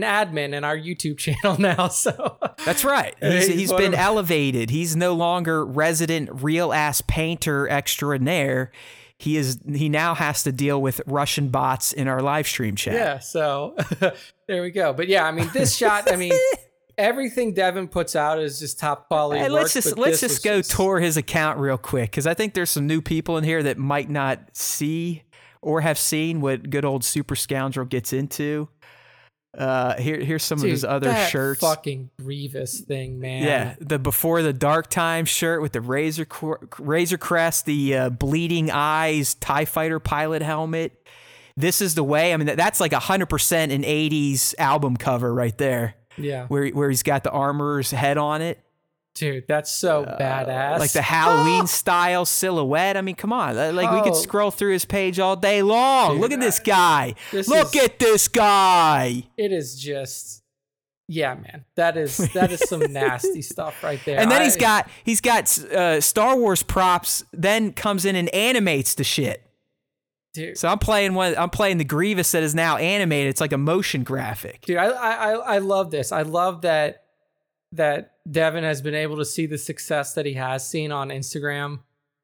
admin in our YouTube channel now, so. That's right. He's been elevated. He's no longer resident real-ass painter extraordinaire. He now has to deal with Russian bots in our live stream chat. Yeah, so there we go. But yeah, I mean, this shot, I mean... Everything Devin puts out is just top quality work. Let's just go tour his account real quick, because I think there's some new people in here that might not see or have seen what good old Super Scoundrel gets into. Here's some of his other shirts. Fucking Grievous thing, man. Yeah, the Before the Dark Time shirt with the razor crest, the bleeding eyes, TIE Fighter pilot helmet. This is the way. I mean, that's like 100% an 80s album cover right there. Yeah, where he's got the armorer's head on it, dude. That's so badass. Like the Halloween style silhouette. I mean, come on. Like we could scroll through his page all day long. Dude, Look at this guy. It is just, yeah, man. That is some nasty stuff right there. And then he's got Star Wars props. Then comes in and animates the shit. Dude. So I'm playing the Grievous that is now animated. It's like a motion graphic. Dude, I love this. I love that Devin has been able to see the success that he has seen on Instagram,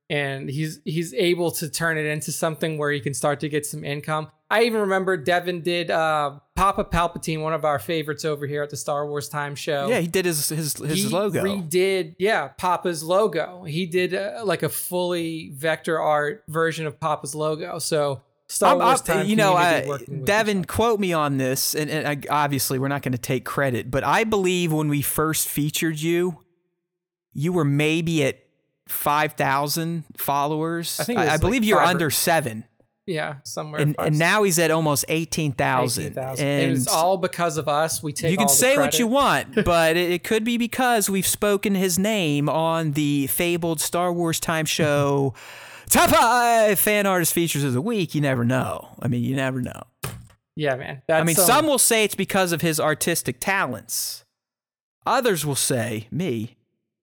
and he's able to turn it into something where he can start to get some income. I even remember Devin did Papa Palpatine, one of our favorites over here at the Star Wars Time Show. Yeah, he did his logo. He redid, Papa's logo. He did like a fully vector art version of Papa's logo. So Star Wars Time, you know, Devin, quote me on this, and obviously we're not going to take credit, but I believe when we first featured you, you were maybe at 5,000 followers. I believe you're under 7. Yeah, somewhere. And now he's at almost 18,000. And it's all because of us. We take. You can say what you want, but it could be because we've spoken his name on the fabled Star Wars Time Show Top 5 Fan Artist Features of the Week. You never know. I mean, you never know. Yeah, man. I mean, some will say it's because of his artistic talents. Others will say,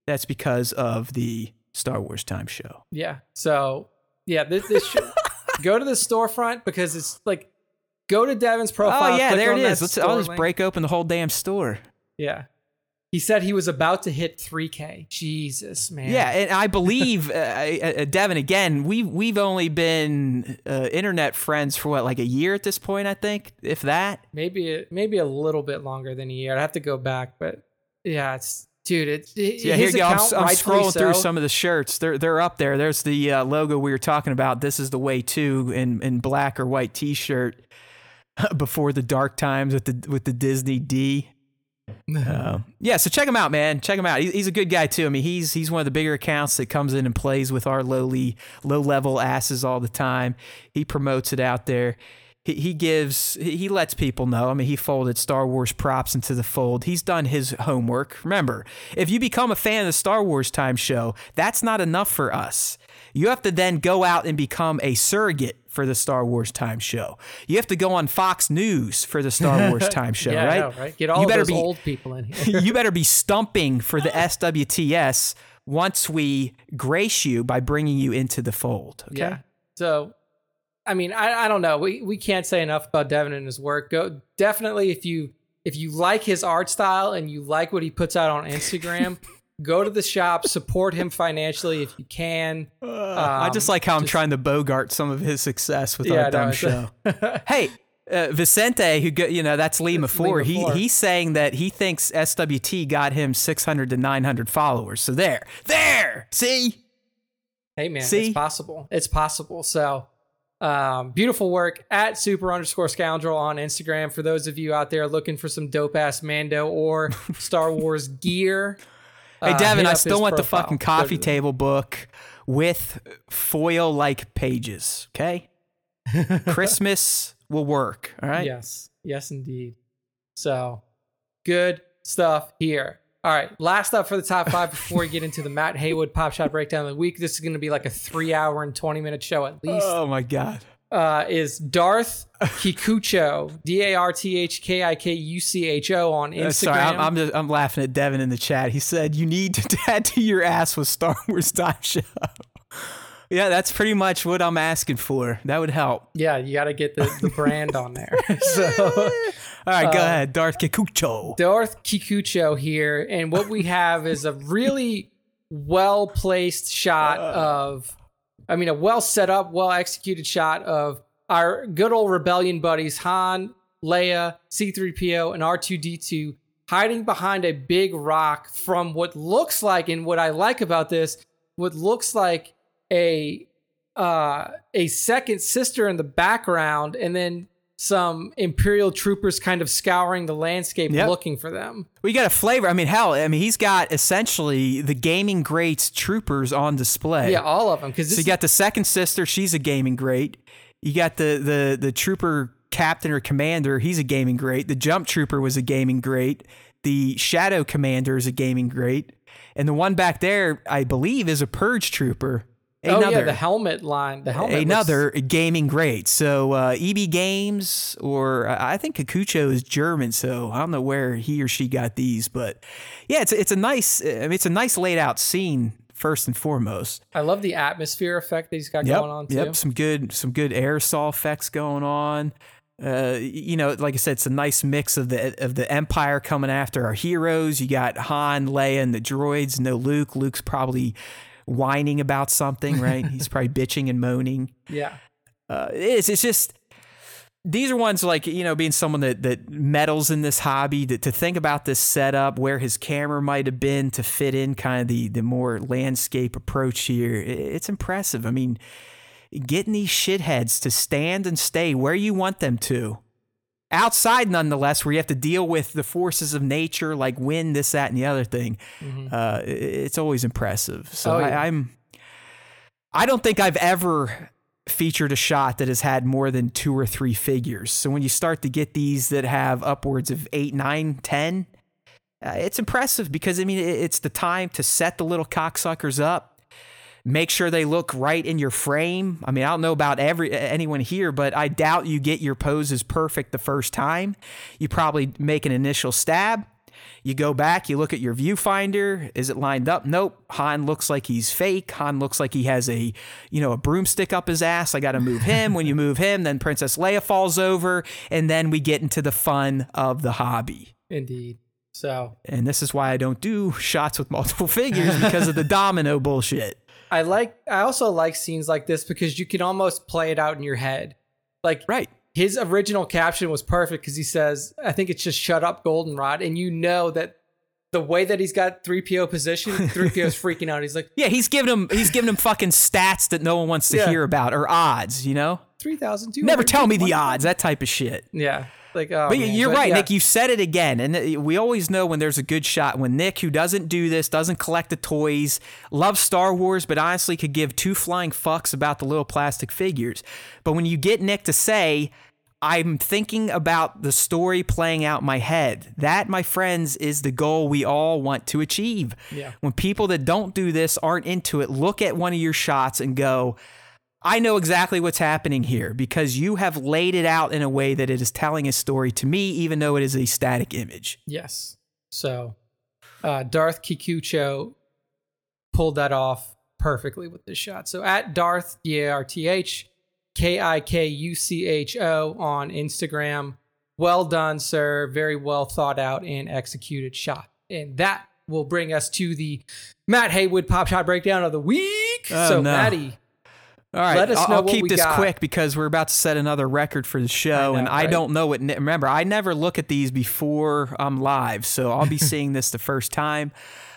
that's because of the Star Wars Time Show. Yeah. So, yeah, this show. Go to the storefront, because it's like, go to Devin's profile. Oh yeah, there it is. I'll just break open the whole damn store. Yeah. He said he was about to hit 3K. Jesus, man. Yeah, and I believe, Devin, again, we've only been internet friends for like a year at this point, I think, if that. Maybe a little bit longer than a year. I'd have to go back, but yeah, it's... Dude, here you go. I'm scrolling through some of the shirts. They're up there. There's the logo we were talking about. This is the way too, in black or white T-shirt. Before the Dark Times with the Disney D. Yeah, so check him out, man. Check him out. He's a good guy too. I mean, he's one of the bigger accounts that comes in and plays with our low level asses all the time. He promotes it out there. He lets people know. I mean, he folded Star Wars props into the fold. He's done his homework. Remember, if you become a fan of the Star Wars Time show, that's not enough for us. You have to then go out and become a surrogate for the Star Wars Time show. You have to go on Fox News for the Star Wars Time show, yeah, right? I know, right? Get all those old people in here. You better be stumping for the SWTS once we grace you by bringing you into the fold. Okay? Yeah. So, I mean, I don't know. We can't say enough about Devin and his work. Go definitely if you like his art style and you like what he puts out on Instagram, go to the shop, support him financially if you can. I just like how I'm trying to bogart some of his success with our dumb show. Hey, Vicente, who that's Lee Mafour. He's saying that he thinks SWT got him 600 to 900 followers. So there, see. Hey man, see? It's possible. It's possible. So. Beautiful work at @super_scoundrel on Instagram for those of you out there looking for some dope ass Mando or Star Wars gear. Hey Devin, I still want the fucking coffee table book with foil like pages. Okay, Christmas will work. All right. Yes, indeed. So good stuff here. All right, last up for the top five before we get into the Matt Haywood Pop Shot Breakdown of the Week. This is going to be like a 3-hour and 20-minute show at least. Oh, my God. Is Darth Kikucho, DarthKikucho on Instagram. Sorry, I'm laughing at Devin in the chat. He said, you need to tattoo your ass with Star Wars Time Show. Yeah, that's pretty much what I'm asking for. That would help. Yeah, you got to get the brand on there. So... All right, go ahead. Darth Kikucho here. And what we have is a really well-placed shot a well-set-up, well-executed shot of our good old Rebellion buddies, Han, Leia, C-3PO, and R2-D2 hiding behind a big rock from what looks like, and what I like about this, what looks like a second sister in the background, and then some Imperial troopers kind of scouring the landscape looking for them. We got a flavor. I mean, hell, he's got essentially the gaming greats troopers on display. Yeah, all of them. So you got the second sister. She's a gaming great. You got the trooper captain or commander. He's a gaming great. The jump trooper was a gaming great. The shadow commander is a gaming great. And the one back there, I believe, is a purge trooper. The helmet line. The helmet. Another gaming great. So EB Games, or I think Kikucho is German, so I don't know where he or she got these, but yeah, it's a nice laid out scene first and foremost. I love the atmosphere effect that he's got going on too. Yep, some good aerosol effects going on. Like I said, it's a nice mix of the Empire coming after our heroes. You got Han, Leia, and the droids. No Luke. Luke's probably whining about something, right? He's probably bitching and moaning. Yeah. It's just, these are ones like, being someone that meddles in this hobby, to think about this setup, where his camera might have been to fit in kind of the more landscape approach here. It's impressive. I mean, getting these shitheads to stand and stay where you want them to. Outside, nonetheless, where you have to deal with the forces of nature, like wind, this, that, and the other thing. Mm-hmm. It's always impressive. So I don't think I've ever featured a shot that has had more than 2 or 3 figures. So when you start to get these that have upwards of 8, 9, 10, it's impressive because, it's the time to set the little cocksuckers up. Make sure they look right in your frame. I don't know about anyone here, but I doubt you get your poses perfect the first time. You probably make an initial stab. You go back, you look at your viewfinder. Is it lined up? Nope. Han looks like he's fake. Han looks like he has a broomstick up his ass. I got to move him. When you move him, then Princess Leia falls over, and then we get into the fun of the hobby. Indeed. So. And this is why I don't do shots with multiple figures because of the domino bullshit. I also like scenes like this because you can almost play it out in your head. Like, right. His original caption was perfect because he says, I think it's just shut up, Goldenrod. And you know that the way that he's got 3PO positioned, 3PO's freaking out. He's like, yeah, he's giving him fucking stats that no one wants to hear about, or odds, 3,200. Never tell me the odds, that type of shit. Yeah. Like, oh, but man. You're right, yeah. Nick, you said it again. And we always know when there's a good shot, when Nick, who doesn't do this, doesn't collect the toys, loves Star Wars, but honestly could give 2 flying fucks about the little plastic figures. But when you get Nick to say, I'm thinking about the story playing out in my head. That, my friends, is the goal we all want to achieve. Yeah. When people that don't do this, aren't into it, look at one of your shots and go, I know exactly what's happening here, because you have laid it out in a way that it is telling a story to me, even though it is a static image. Yes. So Darth Kikucho pulled that off perfectly with this shot. So at Darth, D-A-R-T-H, Kikucho on Instagram. Well done, sir. Very well thought out and executed shot. And that will bring us to the Matt Haywood Pop Shot Breakdown of the Week. Oh, so, no. Maddie, all right, let us know. I'll keep this quick because we're about to set another record for the show. I don't know what. Remember, I never look at these before I'm live, so I'll be seeing this the first time.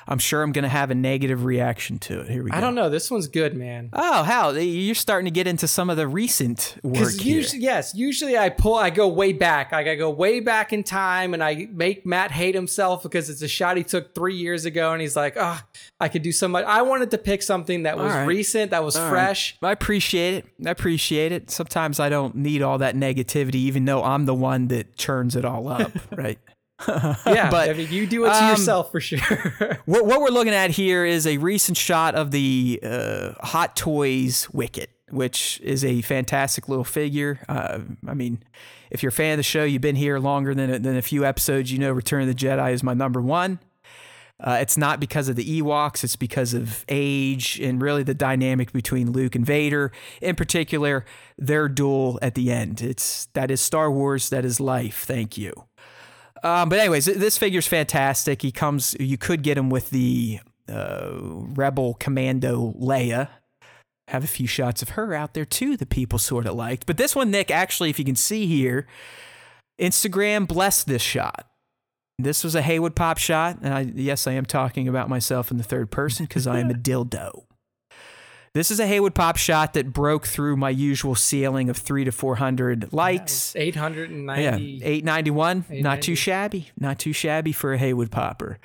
I'm sure I'm going to have a negative reaction to it. Here we go. I don't know. This one's good, man. Oh, how? You're starting to get into some of the recent work here. Yes. Usually I go way back. Like I go way back in time and I make Matt hate himself because it's a shot he took 3 years ago and he's like, oh, I could do so much. I wanted to pick something that was recent, that was fresh. Right. I appreciate it. Sometimes I don't need all that negativity, even though I'm the one that churns it all up, right? Yeah, but I mean, you do it to yourself for sure. What we're looking at here is a recent shot of the Hot Toys Wicket, which is a fantastic little figure. I mean, if you're a fan of the show, you've been here longer than a few episodes. You know, Return of the Jedi is my number one. It's not because of the Ewoks. It's because of age and really the dynamic between Luke and Vader. In particular, their duel at the end. That is Star Wars. That is life. Thank you. But anyways, this figure's fantastic. He comes, you could get him with the Rebel Commando Leia. Have a few shots of her out there too that people sort of liked. But this one, Nick, actually, if you can see here, Instagram blessed this shot. This was a Haywood Pop shot. And I am talking about myself in the third person because I am a dildo. This is a Haywood Pop shot that broke through my usual ceiling of 300 to 400 likes. Yeah, 890. Yeah, 891. 890. Not too shabby. Not too shabby for a Haywood Popper.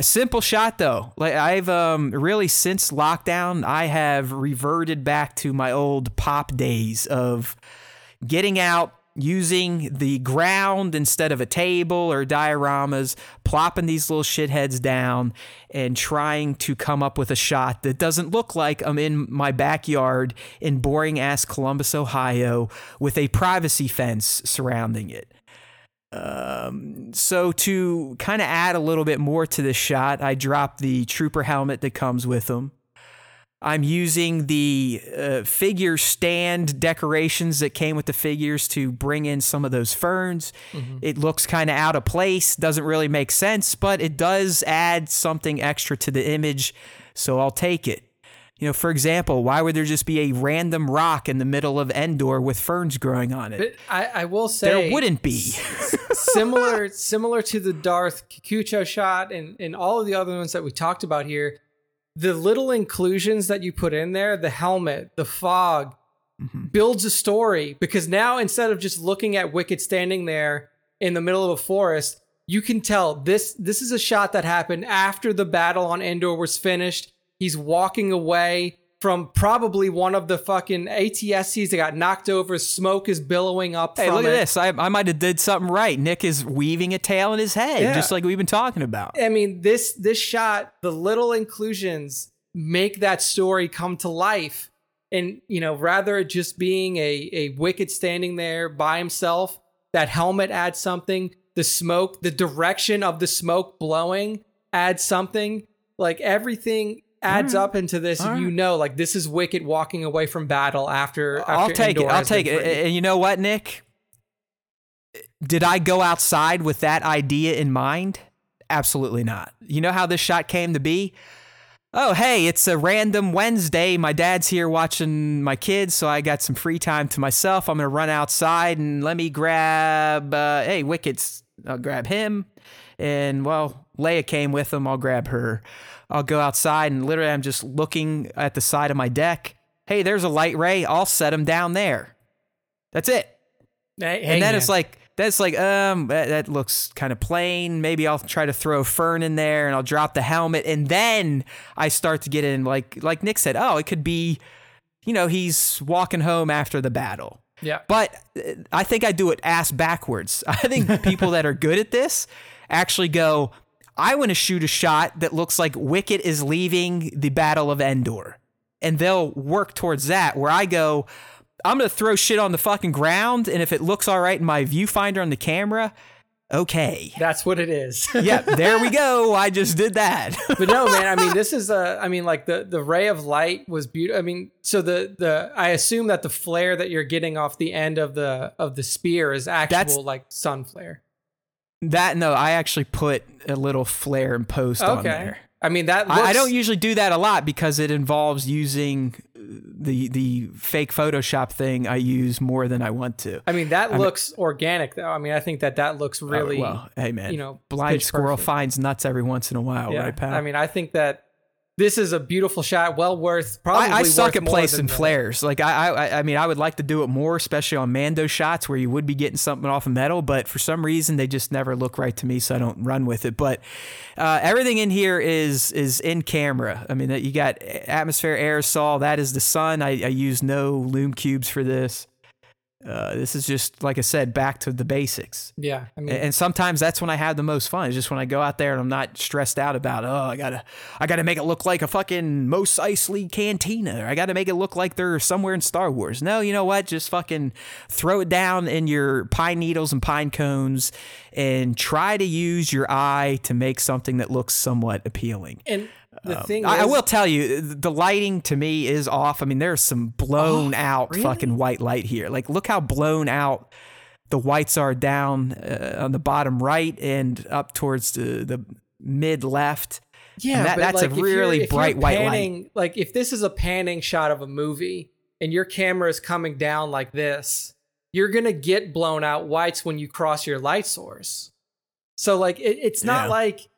Simple shot though. Like I've really since lockdown, I have reverted back to my old pop days of getting out, using the ground instead of a table or dioramas, plopping these little shitheads down and trying to come up with a shot that doesn't look like I'm in my backyard in boring ass Columbus, Ohio, with a privacy fence surrounding it. So to kind of add a little bit more to this shot, I dropped the trooper helmet that comes with them. I'm using the figure stand decorations that came with the figures to bring in some of those ferns. Mm-hmm. It looks kind of out of place, doesn't really make sense, but it does add something extra to the image, so I'll take it. You know, for example, why would there just be a random rock in the middle of Endor with ferns growing on it? But I will say... there wouldn't be. similar to the Darth Kikucho shot and all of the other ones that we talked about here, the little inclusions that you put in there, the helmet, the fog, mm-hmm. builds a story, because now instead of just looking at Wicket standing there in the middle of a forest, you can tell this is a shot that happened after the battle on Endor was finished. He's walking away from probably one of the fucking ATSCs that got knocked over. Smoke is billowing up. Hey, look at this. I might have did something right. Nick is weaving a tail in his head, just like we've been talking about. I mean, this shot, the little inclusions make that story come to life. And, you know, rather it just being a Wicket standing there by himself, that helmet adds something. The smoke, the direction of the smoke blowing adds something. Like everything... adds up into this, and you know, like this is Wicket walking away from battle after I'll take it. And you know what, Nick? Did I go outside with that idea in mind? Absolutely not. You know how this shot came to be? Oh, hey, it's a random Wednesday. My dad's here watching my kids, so I got some free time to myself. I'm going to run outside and let me grab, I'll grab him. And, well, Leia came with him. I'll grab her. I'll go outside and literally I'm just looking at the side of my deck. Hey, there's a light ray. I'll set him down there. That's it. That looks kind of plain. Maybe I'll try to throw a fern in there and I'll drop the helmet. And then I start to get in, like Nick said, oh, it could be, you know, he's walking home after the battle. Yeah. But I think I do it ass backwards. I think people that are good at this actually go, I want to shoot a shot that looks like Wicket is leaving the Battle of Endor. And they'll work towards that, where I go, I'm going to throw shit on the fucking ground. And if it looks all right in my viewfinder on the camera, okay. That's what it is. Yep. There we go. I just did that. But no, man, I mean, this is like the ray of light was beautiful. I mean, so the I assume that the flare that you're getting off the end of the spear is actual like sun flare. That, no, I actually put a little flare and post on there. I mean, that looks... I don't usually do that a lot because it involves using the fake Photoshop thing. I use more than I want to. I mean, that looks organic, though. I mean, I think that looks really... well, hey, man, blind squirrel finds nuts every once in a while, right, Pat? I mean, I think that this is a beautiful shot, well worth... probably I suck at placing flares. Like, I mean, I would like to do it more, especially on Mando shots where you would be getting something off of metal, but for some reason, they just never look right to me, so I don't run with it. But everything in here is in camera. I mean, you got atmosphere, aerosol. That is the sun. I use no lume cubes for this. This is just, like I said, back to the basics. Yeah. I mean, and sometimes that's when I have the most fun. It's just when I go out there and I'm not stressed out about, I gotta make it look like a fucking Mos Eisley cantina, or I gotta make it look like they're somewhere in Star Wars. No, you know what? Just fucking throw it down in your pine needles and pine cones and try to use your eye to make something that looks somewhat appealing. And the thing I will tell you, the lighting to me is off. I mean, there's some blown out fucking white light here. Like, look how blown out the whites are down on the bottom right and up towards the mid left. Yeah, and that's like, a really bright white light. Like, if this is a panning shot of a movie and your camera is coming down like this, you're gonna get blown out whites when you cross your light source. So, like, it's not like.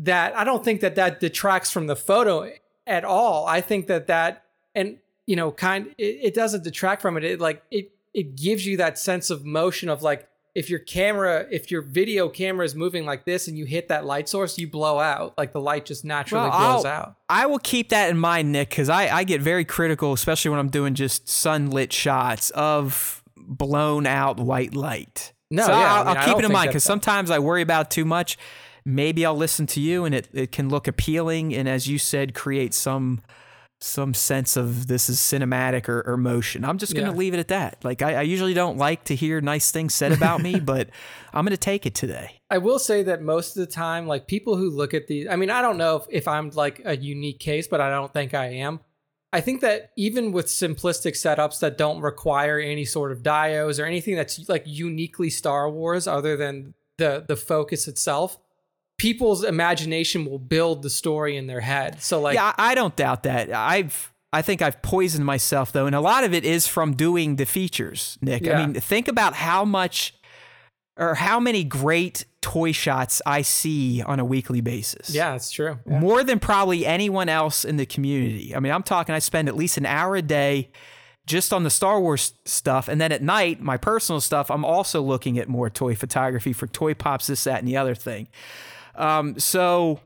That I don't think that detracts from the photo at all. I think that and it doesn't detract from it. It like it gives you that sense of motion of like, if your video camera is moving like this and you hit that light source, you blow out. Like, the light just naturally blows out. I will keep that in mind, Nick, because I get very critical, especially when I'm doing just sunlit shots, of blown out white light. No, so I'll keep it in mind because sometimes I worry about it too much. Maybe I'll listen to you and it can look appealing. And as you said, create some sense of this is cinematic or motion. I'm just going to leave it at that. Like, I usually don't like to hear nice things said about me, but I'm going to take it today. I will say that most of the time, like, people who look at these, I mean, I don't know if I'm like a unique case, but I don't think I am. I think that even with simplistic setups that don't require any sort of diodes or anything that's like uniquely Star Wars other than the focus itself, people's imagination will build the story in their head. So, like, yeah, I don't doubt that. I think I've poisoned myself, though. And a lot of it is from doing the features, Nick. Yeah. I mean, think about how many great toy shots I see on a weekly basis. Yeah, that's true. Yeah. More than probably anyone else in the community. I mean, I'm talking, I spend at least an hour a day just on the Star Wars stuff. And then at night, my personal stuff, I'm also looking at more toy photography for Toy Pops, this, that, and the other thing. So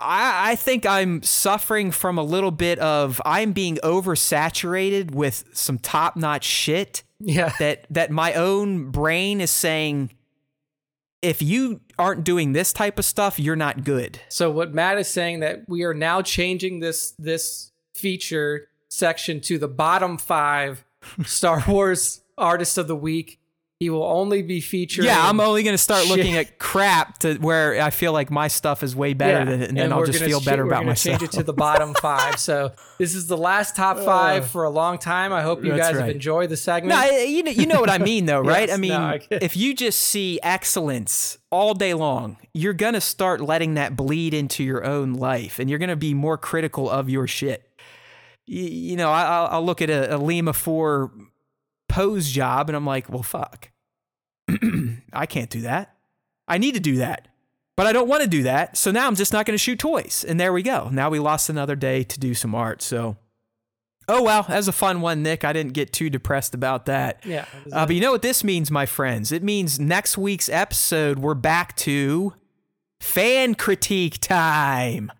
I think I'm suffering from a little bit of, I'm being oversaturated with some top-notch shit. Yeah. That my own brain is saying, if you aren't doing this type of stuff, you're not good. So what Matt is saying, that we are now changing this feature section to the bottom 5 Star Wars artists of the week. He will only be featuring... Yeah, I'm only going to start looking at crap to where I feel like my stuff is way better than it, and then I'll just feel better about myself. We're going to change it to the bottom 5. So this is the last top 5 for a long time. I hope you guys have enjoyed the segment. No, you know what I mean, though, right? Yes, I mean, if you just see excellence all day long, you're going to start letting that bleed into your own life, and you're going to be more critical of your shit. I'll look at a Lima 4... pose job and I'm like, well, fuck, I can't do that. I need to do that, but I don't want to do that. So now I'm just not going to shoot toys. And there we go. Now we lost another day to do some art. So, oh, well, that was a fun one, Nick. I didn't get too depressed about that. Yeah. But you know what this means, my friends? It means next week's episode, we're back to fan critique time.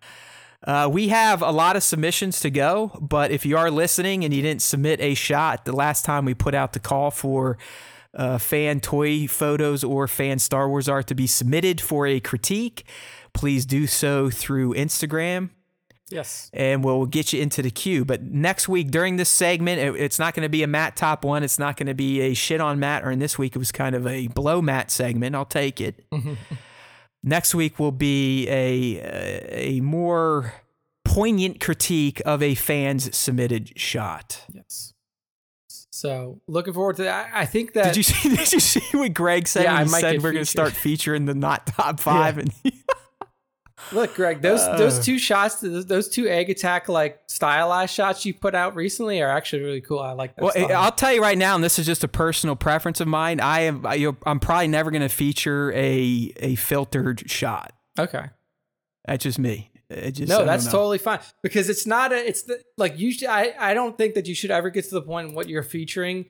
We have a lot of submissions to go, but if you are listening and you didn't submit a shot, the last time we put out the call for fan toy photos or fan Star Wars art to be submitted for a critique, please do so through Instagram. Yes. And we'll get you into the queue. But next week during this segment, it's not going to be a Matt top one. It's not going to be a shit on Matt. Or in this week, it was kind of a blow Matt segment. I'll take it. Next week will be a more poignant critique of a fan's submitted shot. Yes. So looking forward to that. I think that did you see what Greg said? Yeah, he said we're going to start featuring the not top five. Yeah. And look, Greg, those two shots, those two egg attack like stylized shots you put out recently are actually really cool. I like that. Well, style. I'll tell you right now, and this is just a personal preference of mine. I'm probably never going to feature a filtered shot. Okay, that's just me. That's totally fine because it's not a. It's the, like usually I don't think that you should ever get to the point in what you're featuring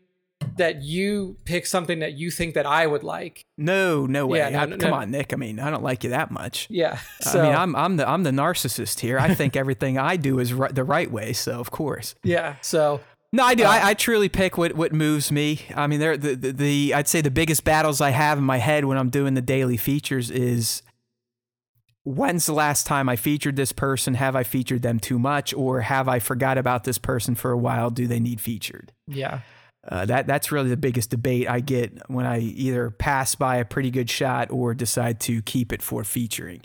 that you pick something that you think that I would like. No way. Yeah, come on, Nick. I mean, I don't like you that much. Yeah. So, I mean, I'm the narcissist here. I think everything I do is the right way. So of course. Yeah. So no, I do. I truly pick what moves me. I mean, there the I'd say the biggest battles I have in my head when I'm doing the daily features is when's the last time I featured this person? Have I featured them too much, or have I forgot about this person for a while? Do they need featured? Yeah. That's really the biggest debate I get when I either pass by a pretty good shot or decide to keep it for featuring.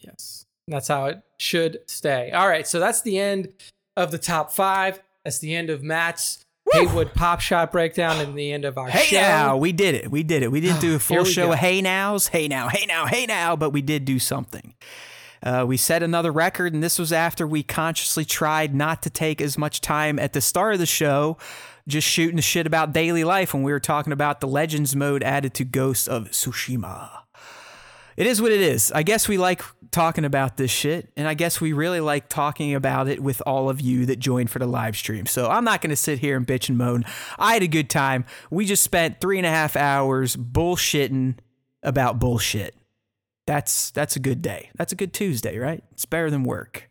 Yes, that's how it should stay. All right, so that's the end of the top five. That's the end of Matt's Haywood Pop Shot breakdown and the end of our show. Hey now, we did it. We didn't do a full show of hey now, but we did do something. We set another record, and this was after we consciously tried not to take as much time at the start of the show just shooting the shit about daily life when we were talking about the Legends mode added to Ghost of Tsushima. It is what it is. I guess we like talking about this shit, and I guess we really like talking about it with all of you that joined for the live stream. So I'm not going to sit here and bitch and moan. I had a good time. We just spent 3.5 hours bullshitting about bullshit. That's a good day. That's a good Tuesday, right? It's better than work.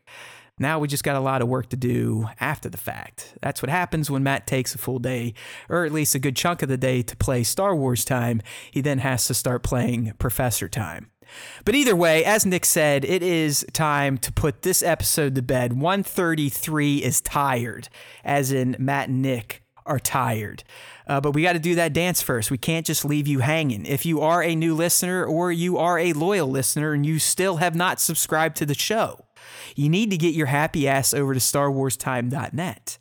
Now we just got a lot of work to do after the fact. That's what happens when Matt takes a full day, or at least a good chunk of the day, to play Star Wars time. He then has to start playing Professor time. But either way, as Nick said, it is time to put this episode to bed. 133 is tired, as in Matt and Nick are tired. But we got to do that dance first. We can't just leave you hanging. If you are a new listener or you are a loyal listener and you still have not subscribed to the show, you need to get your happy ass over to StarWarsTime.net.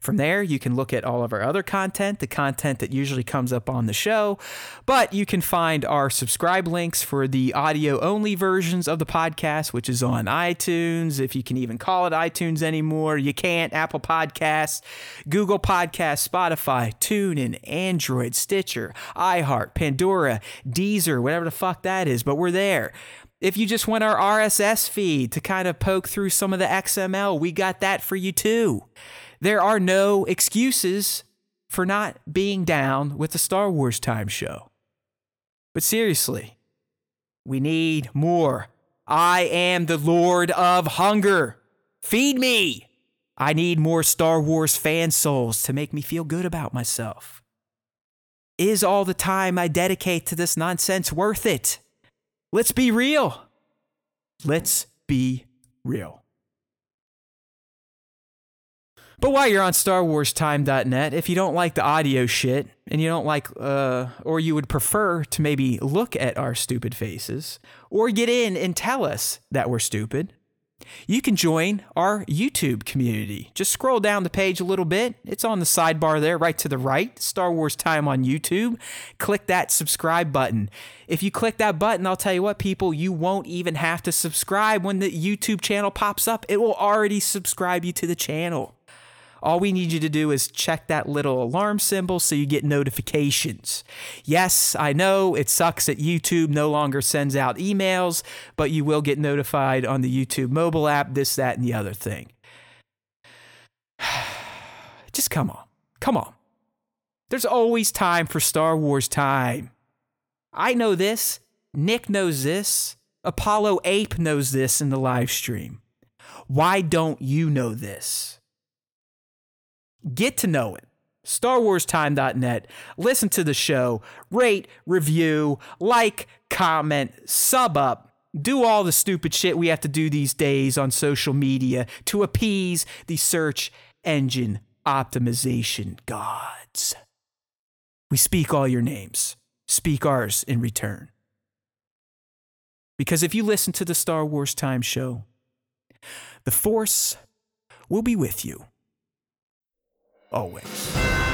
From there, you can look at all of our other content, the content that usually comes up on the show, but you can find our subscribe links for the audio-only versions of the podcast, which is on iTunes, if you can even call it iTunes anymore. You can't. Apple Podcasts, Google Podcasts, Spotify, TuneIn, Android, Stitcher, iHeart, Pandora, Deezer, whatever the fuck that is, but we're there. If you just want our RSS feed to kind of poke through some of the XML, we got that for you too. There are no excuses for not being down with the Star Wars Time show. But seriously, we need more. I am the Lord of Hunger. Feed me. I need more Star Wars fan souls to make me feel good about myself. Is all the time I dedicate to this nonsense worth it? Let's be real. Let's be real. But while you're on StarWarsTime.net, if you don't like the audio shit and you don't like, or you would prefer to maybe look at our stupid faces or get in and tell us that we're stupid, you can join our YouTube community. Just scroll down the page a little bit. It's on the sidebar there, right to the right. Star Wars Time on YouTube. Click that subscribe button. If you click that button, I'll tell you what, people, you won't even have to subscribe when the YouTube channel pops up. It will already subscribe you to the channel. All we need you to do is check that little alarm symbol so you get notifications. Yes, I know it sucks that YouTube no longer sends out emails, but you will get notified on the YouTube mobile app, this, that, and the other thing. Just come on. Come on. There's always time for Star Wars time. I know this. Nick knows this. Apollo Ape knows this in the live stream. Why don't you know this? Get to know it. StarWarsTime.net. Listen to the show. Rate, review, like, comment, sub up. Do all the stupid shit we have to do these days on social media to appease the search engine optimization gods. We speak all your names. Speak ours in return. Because if you listen to the Star Wars Time show, the Force will be with you. Always.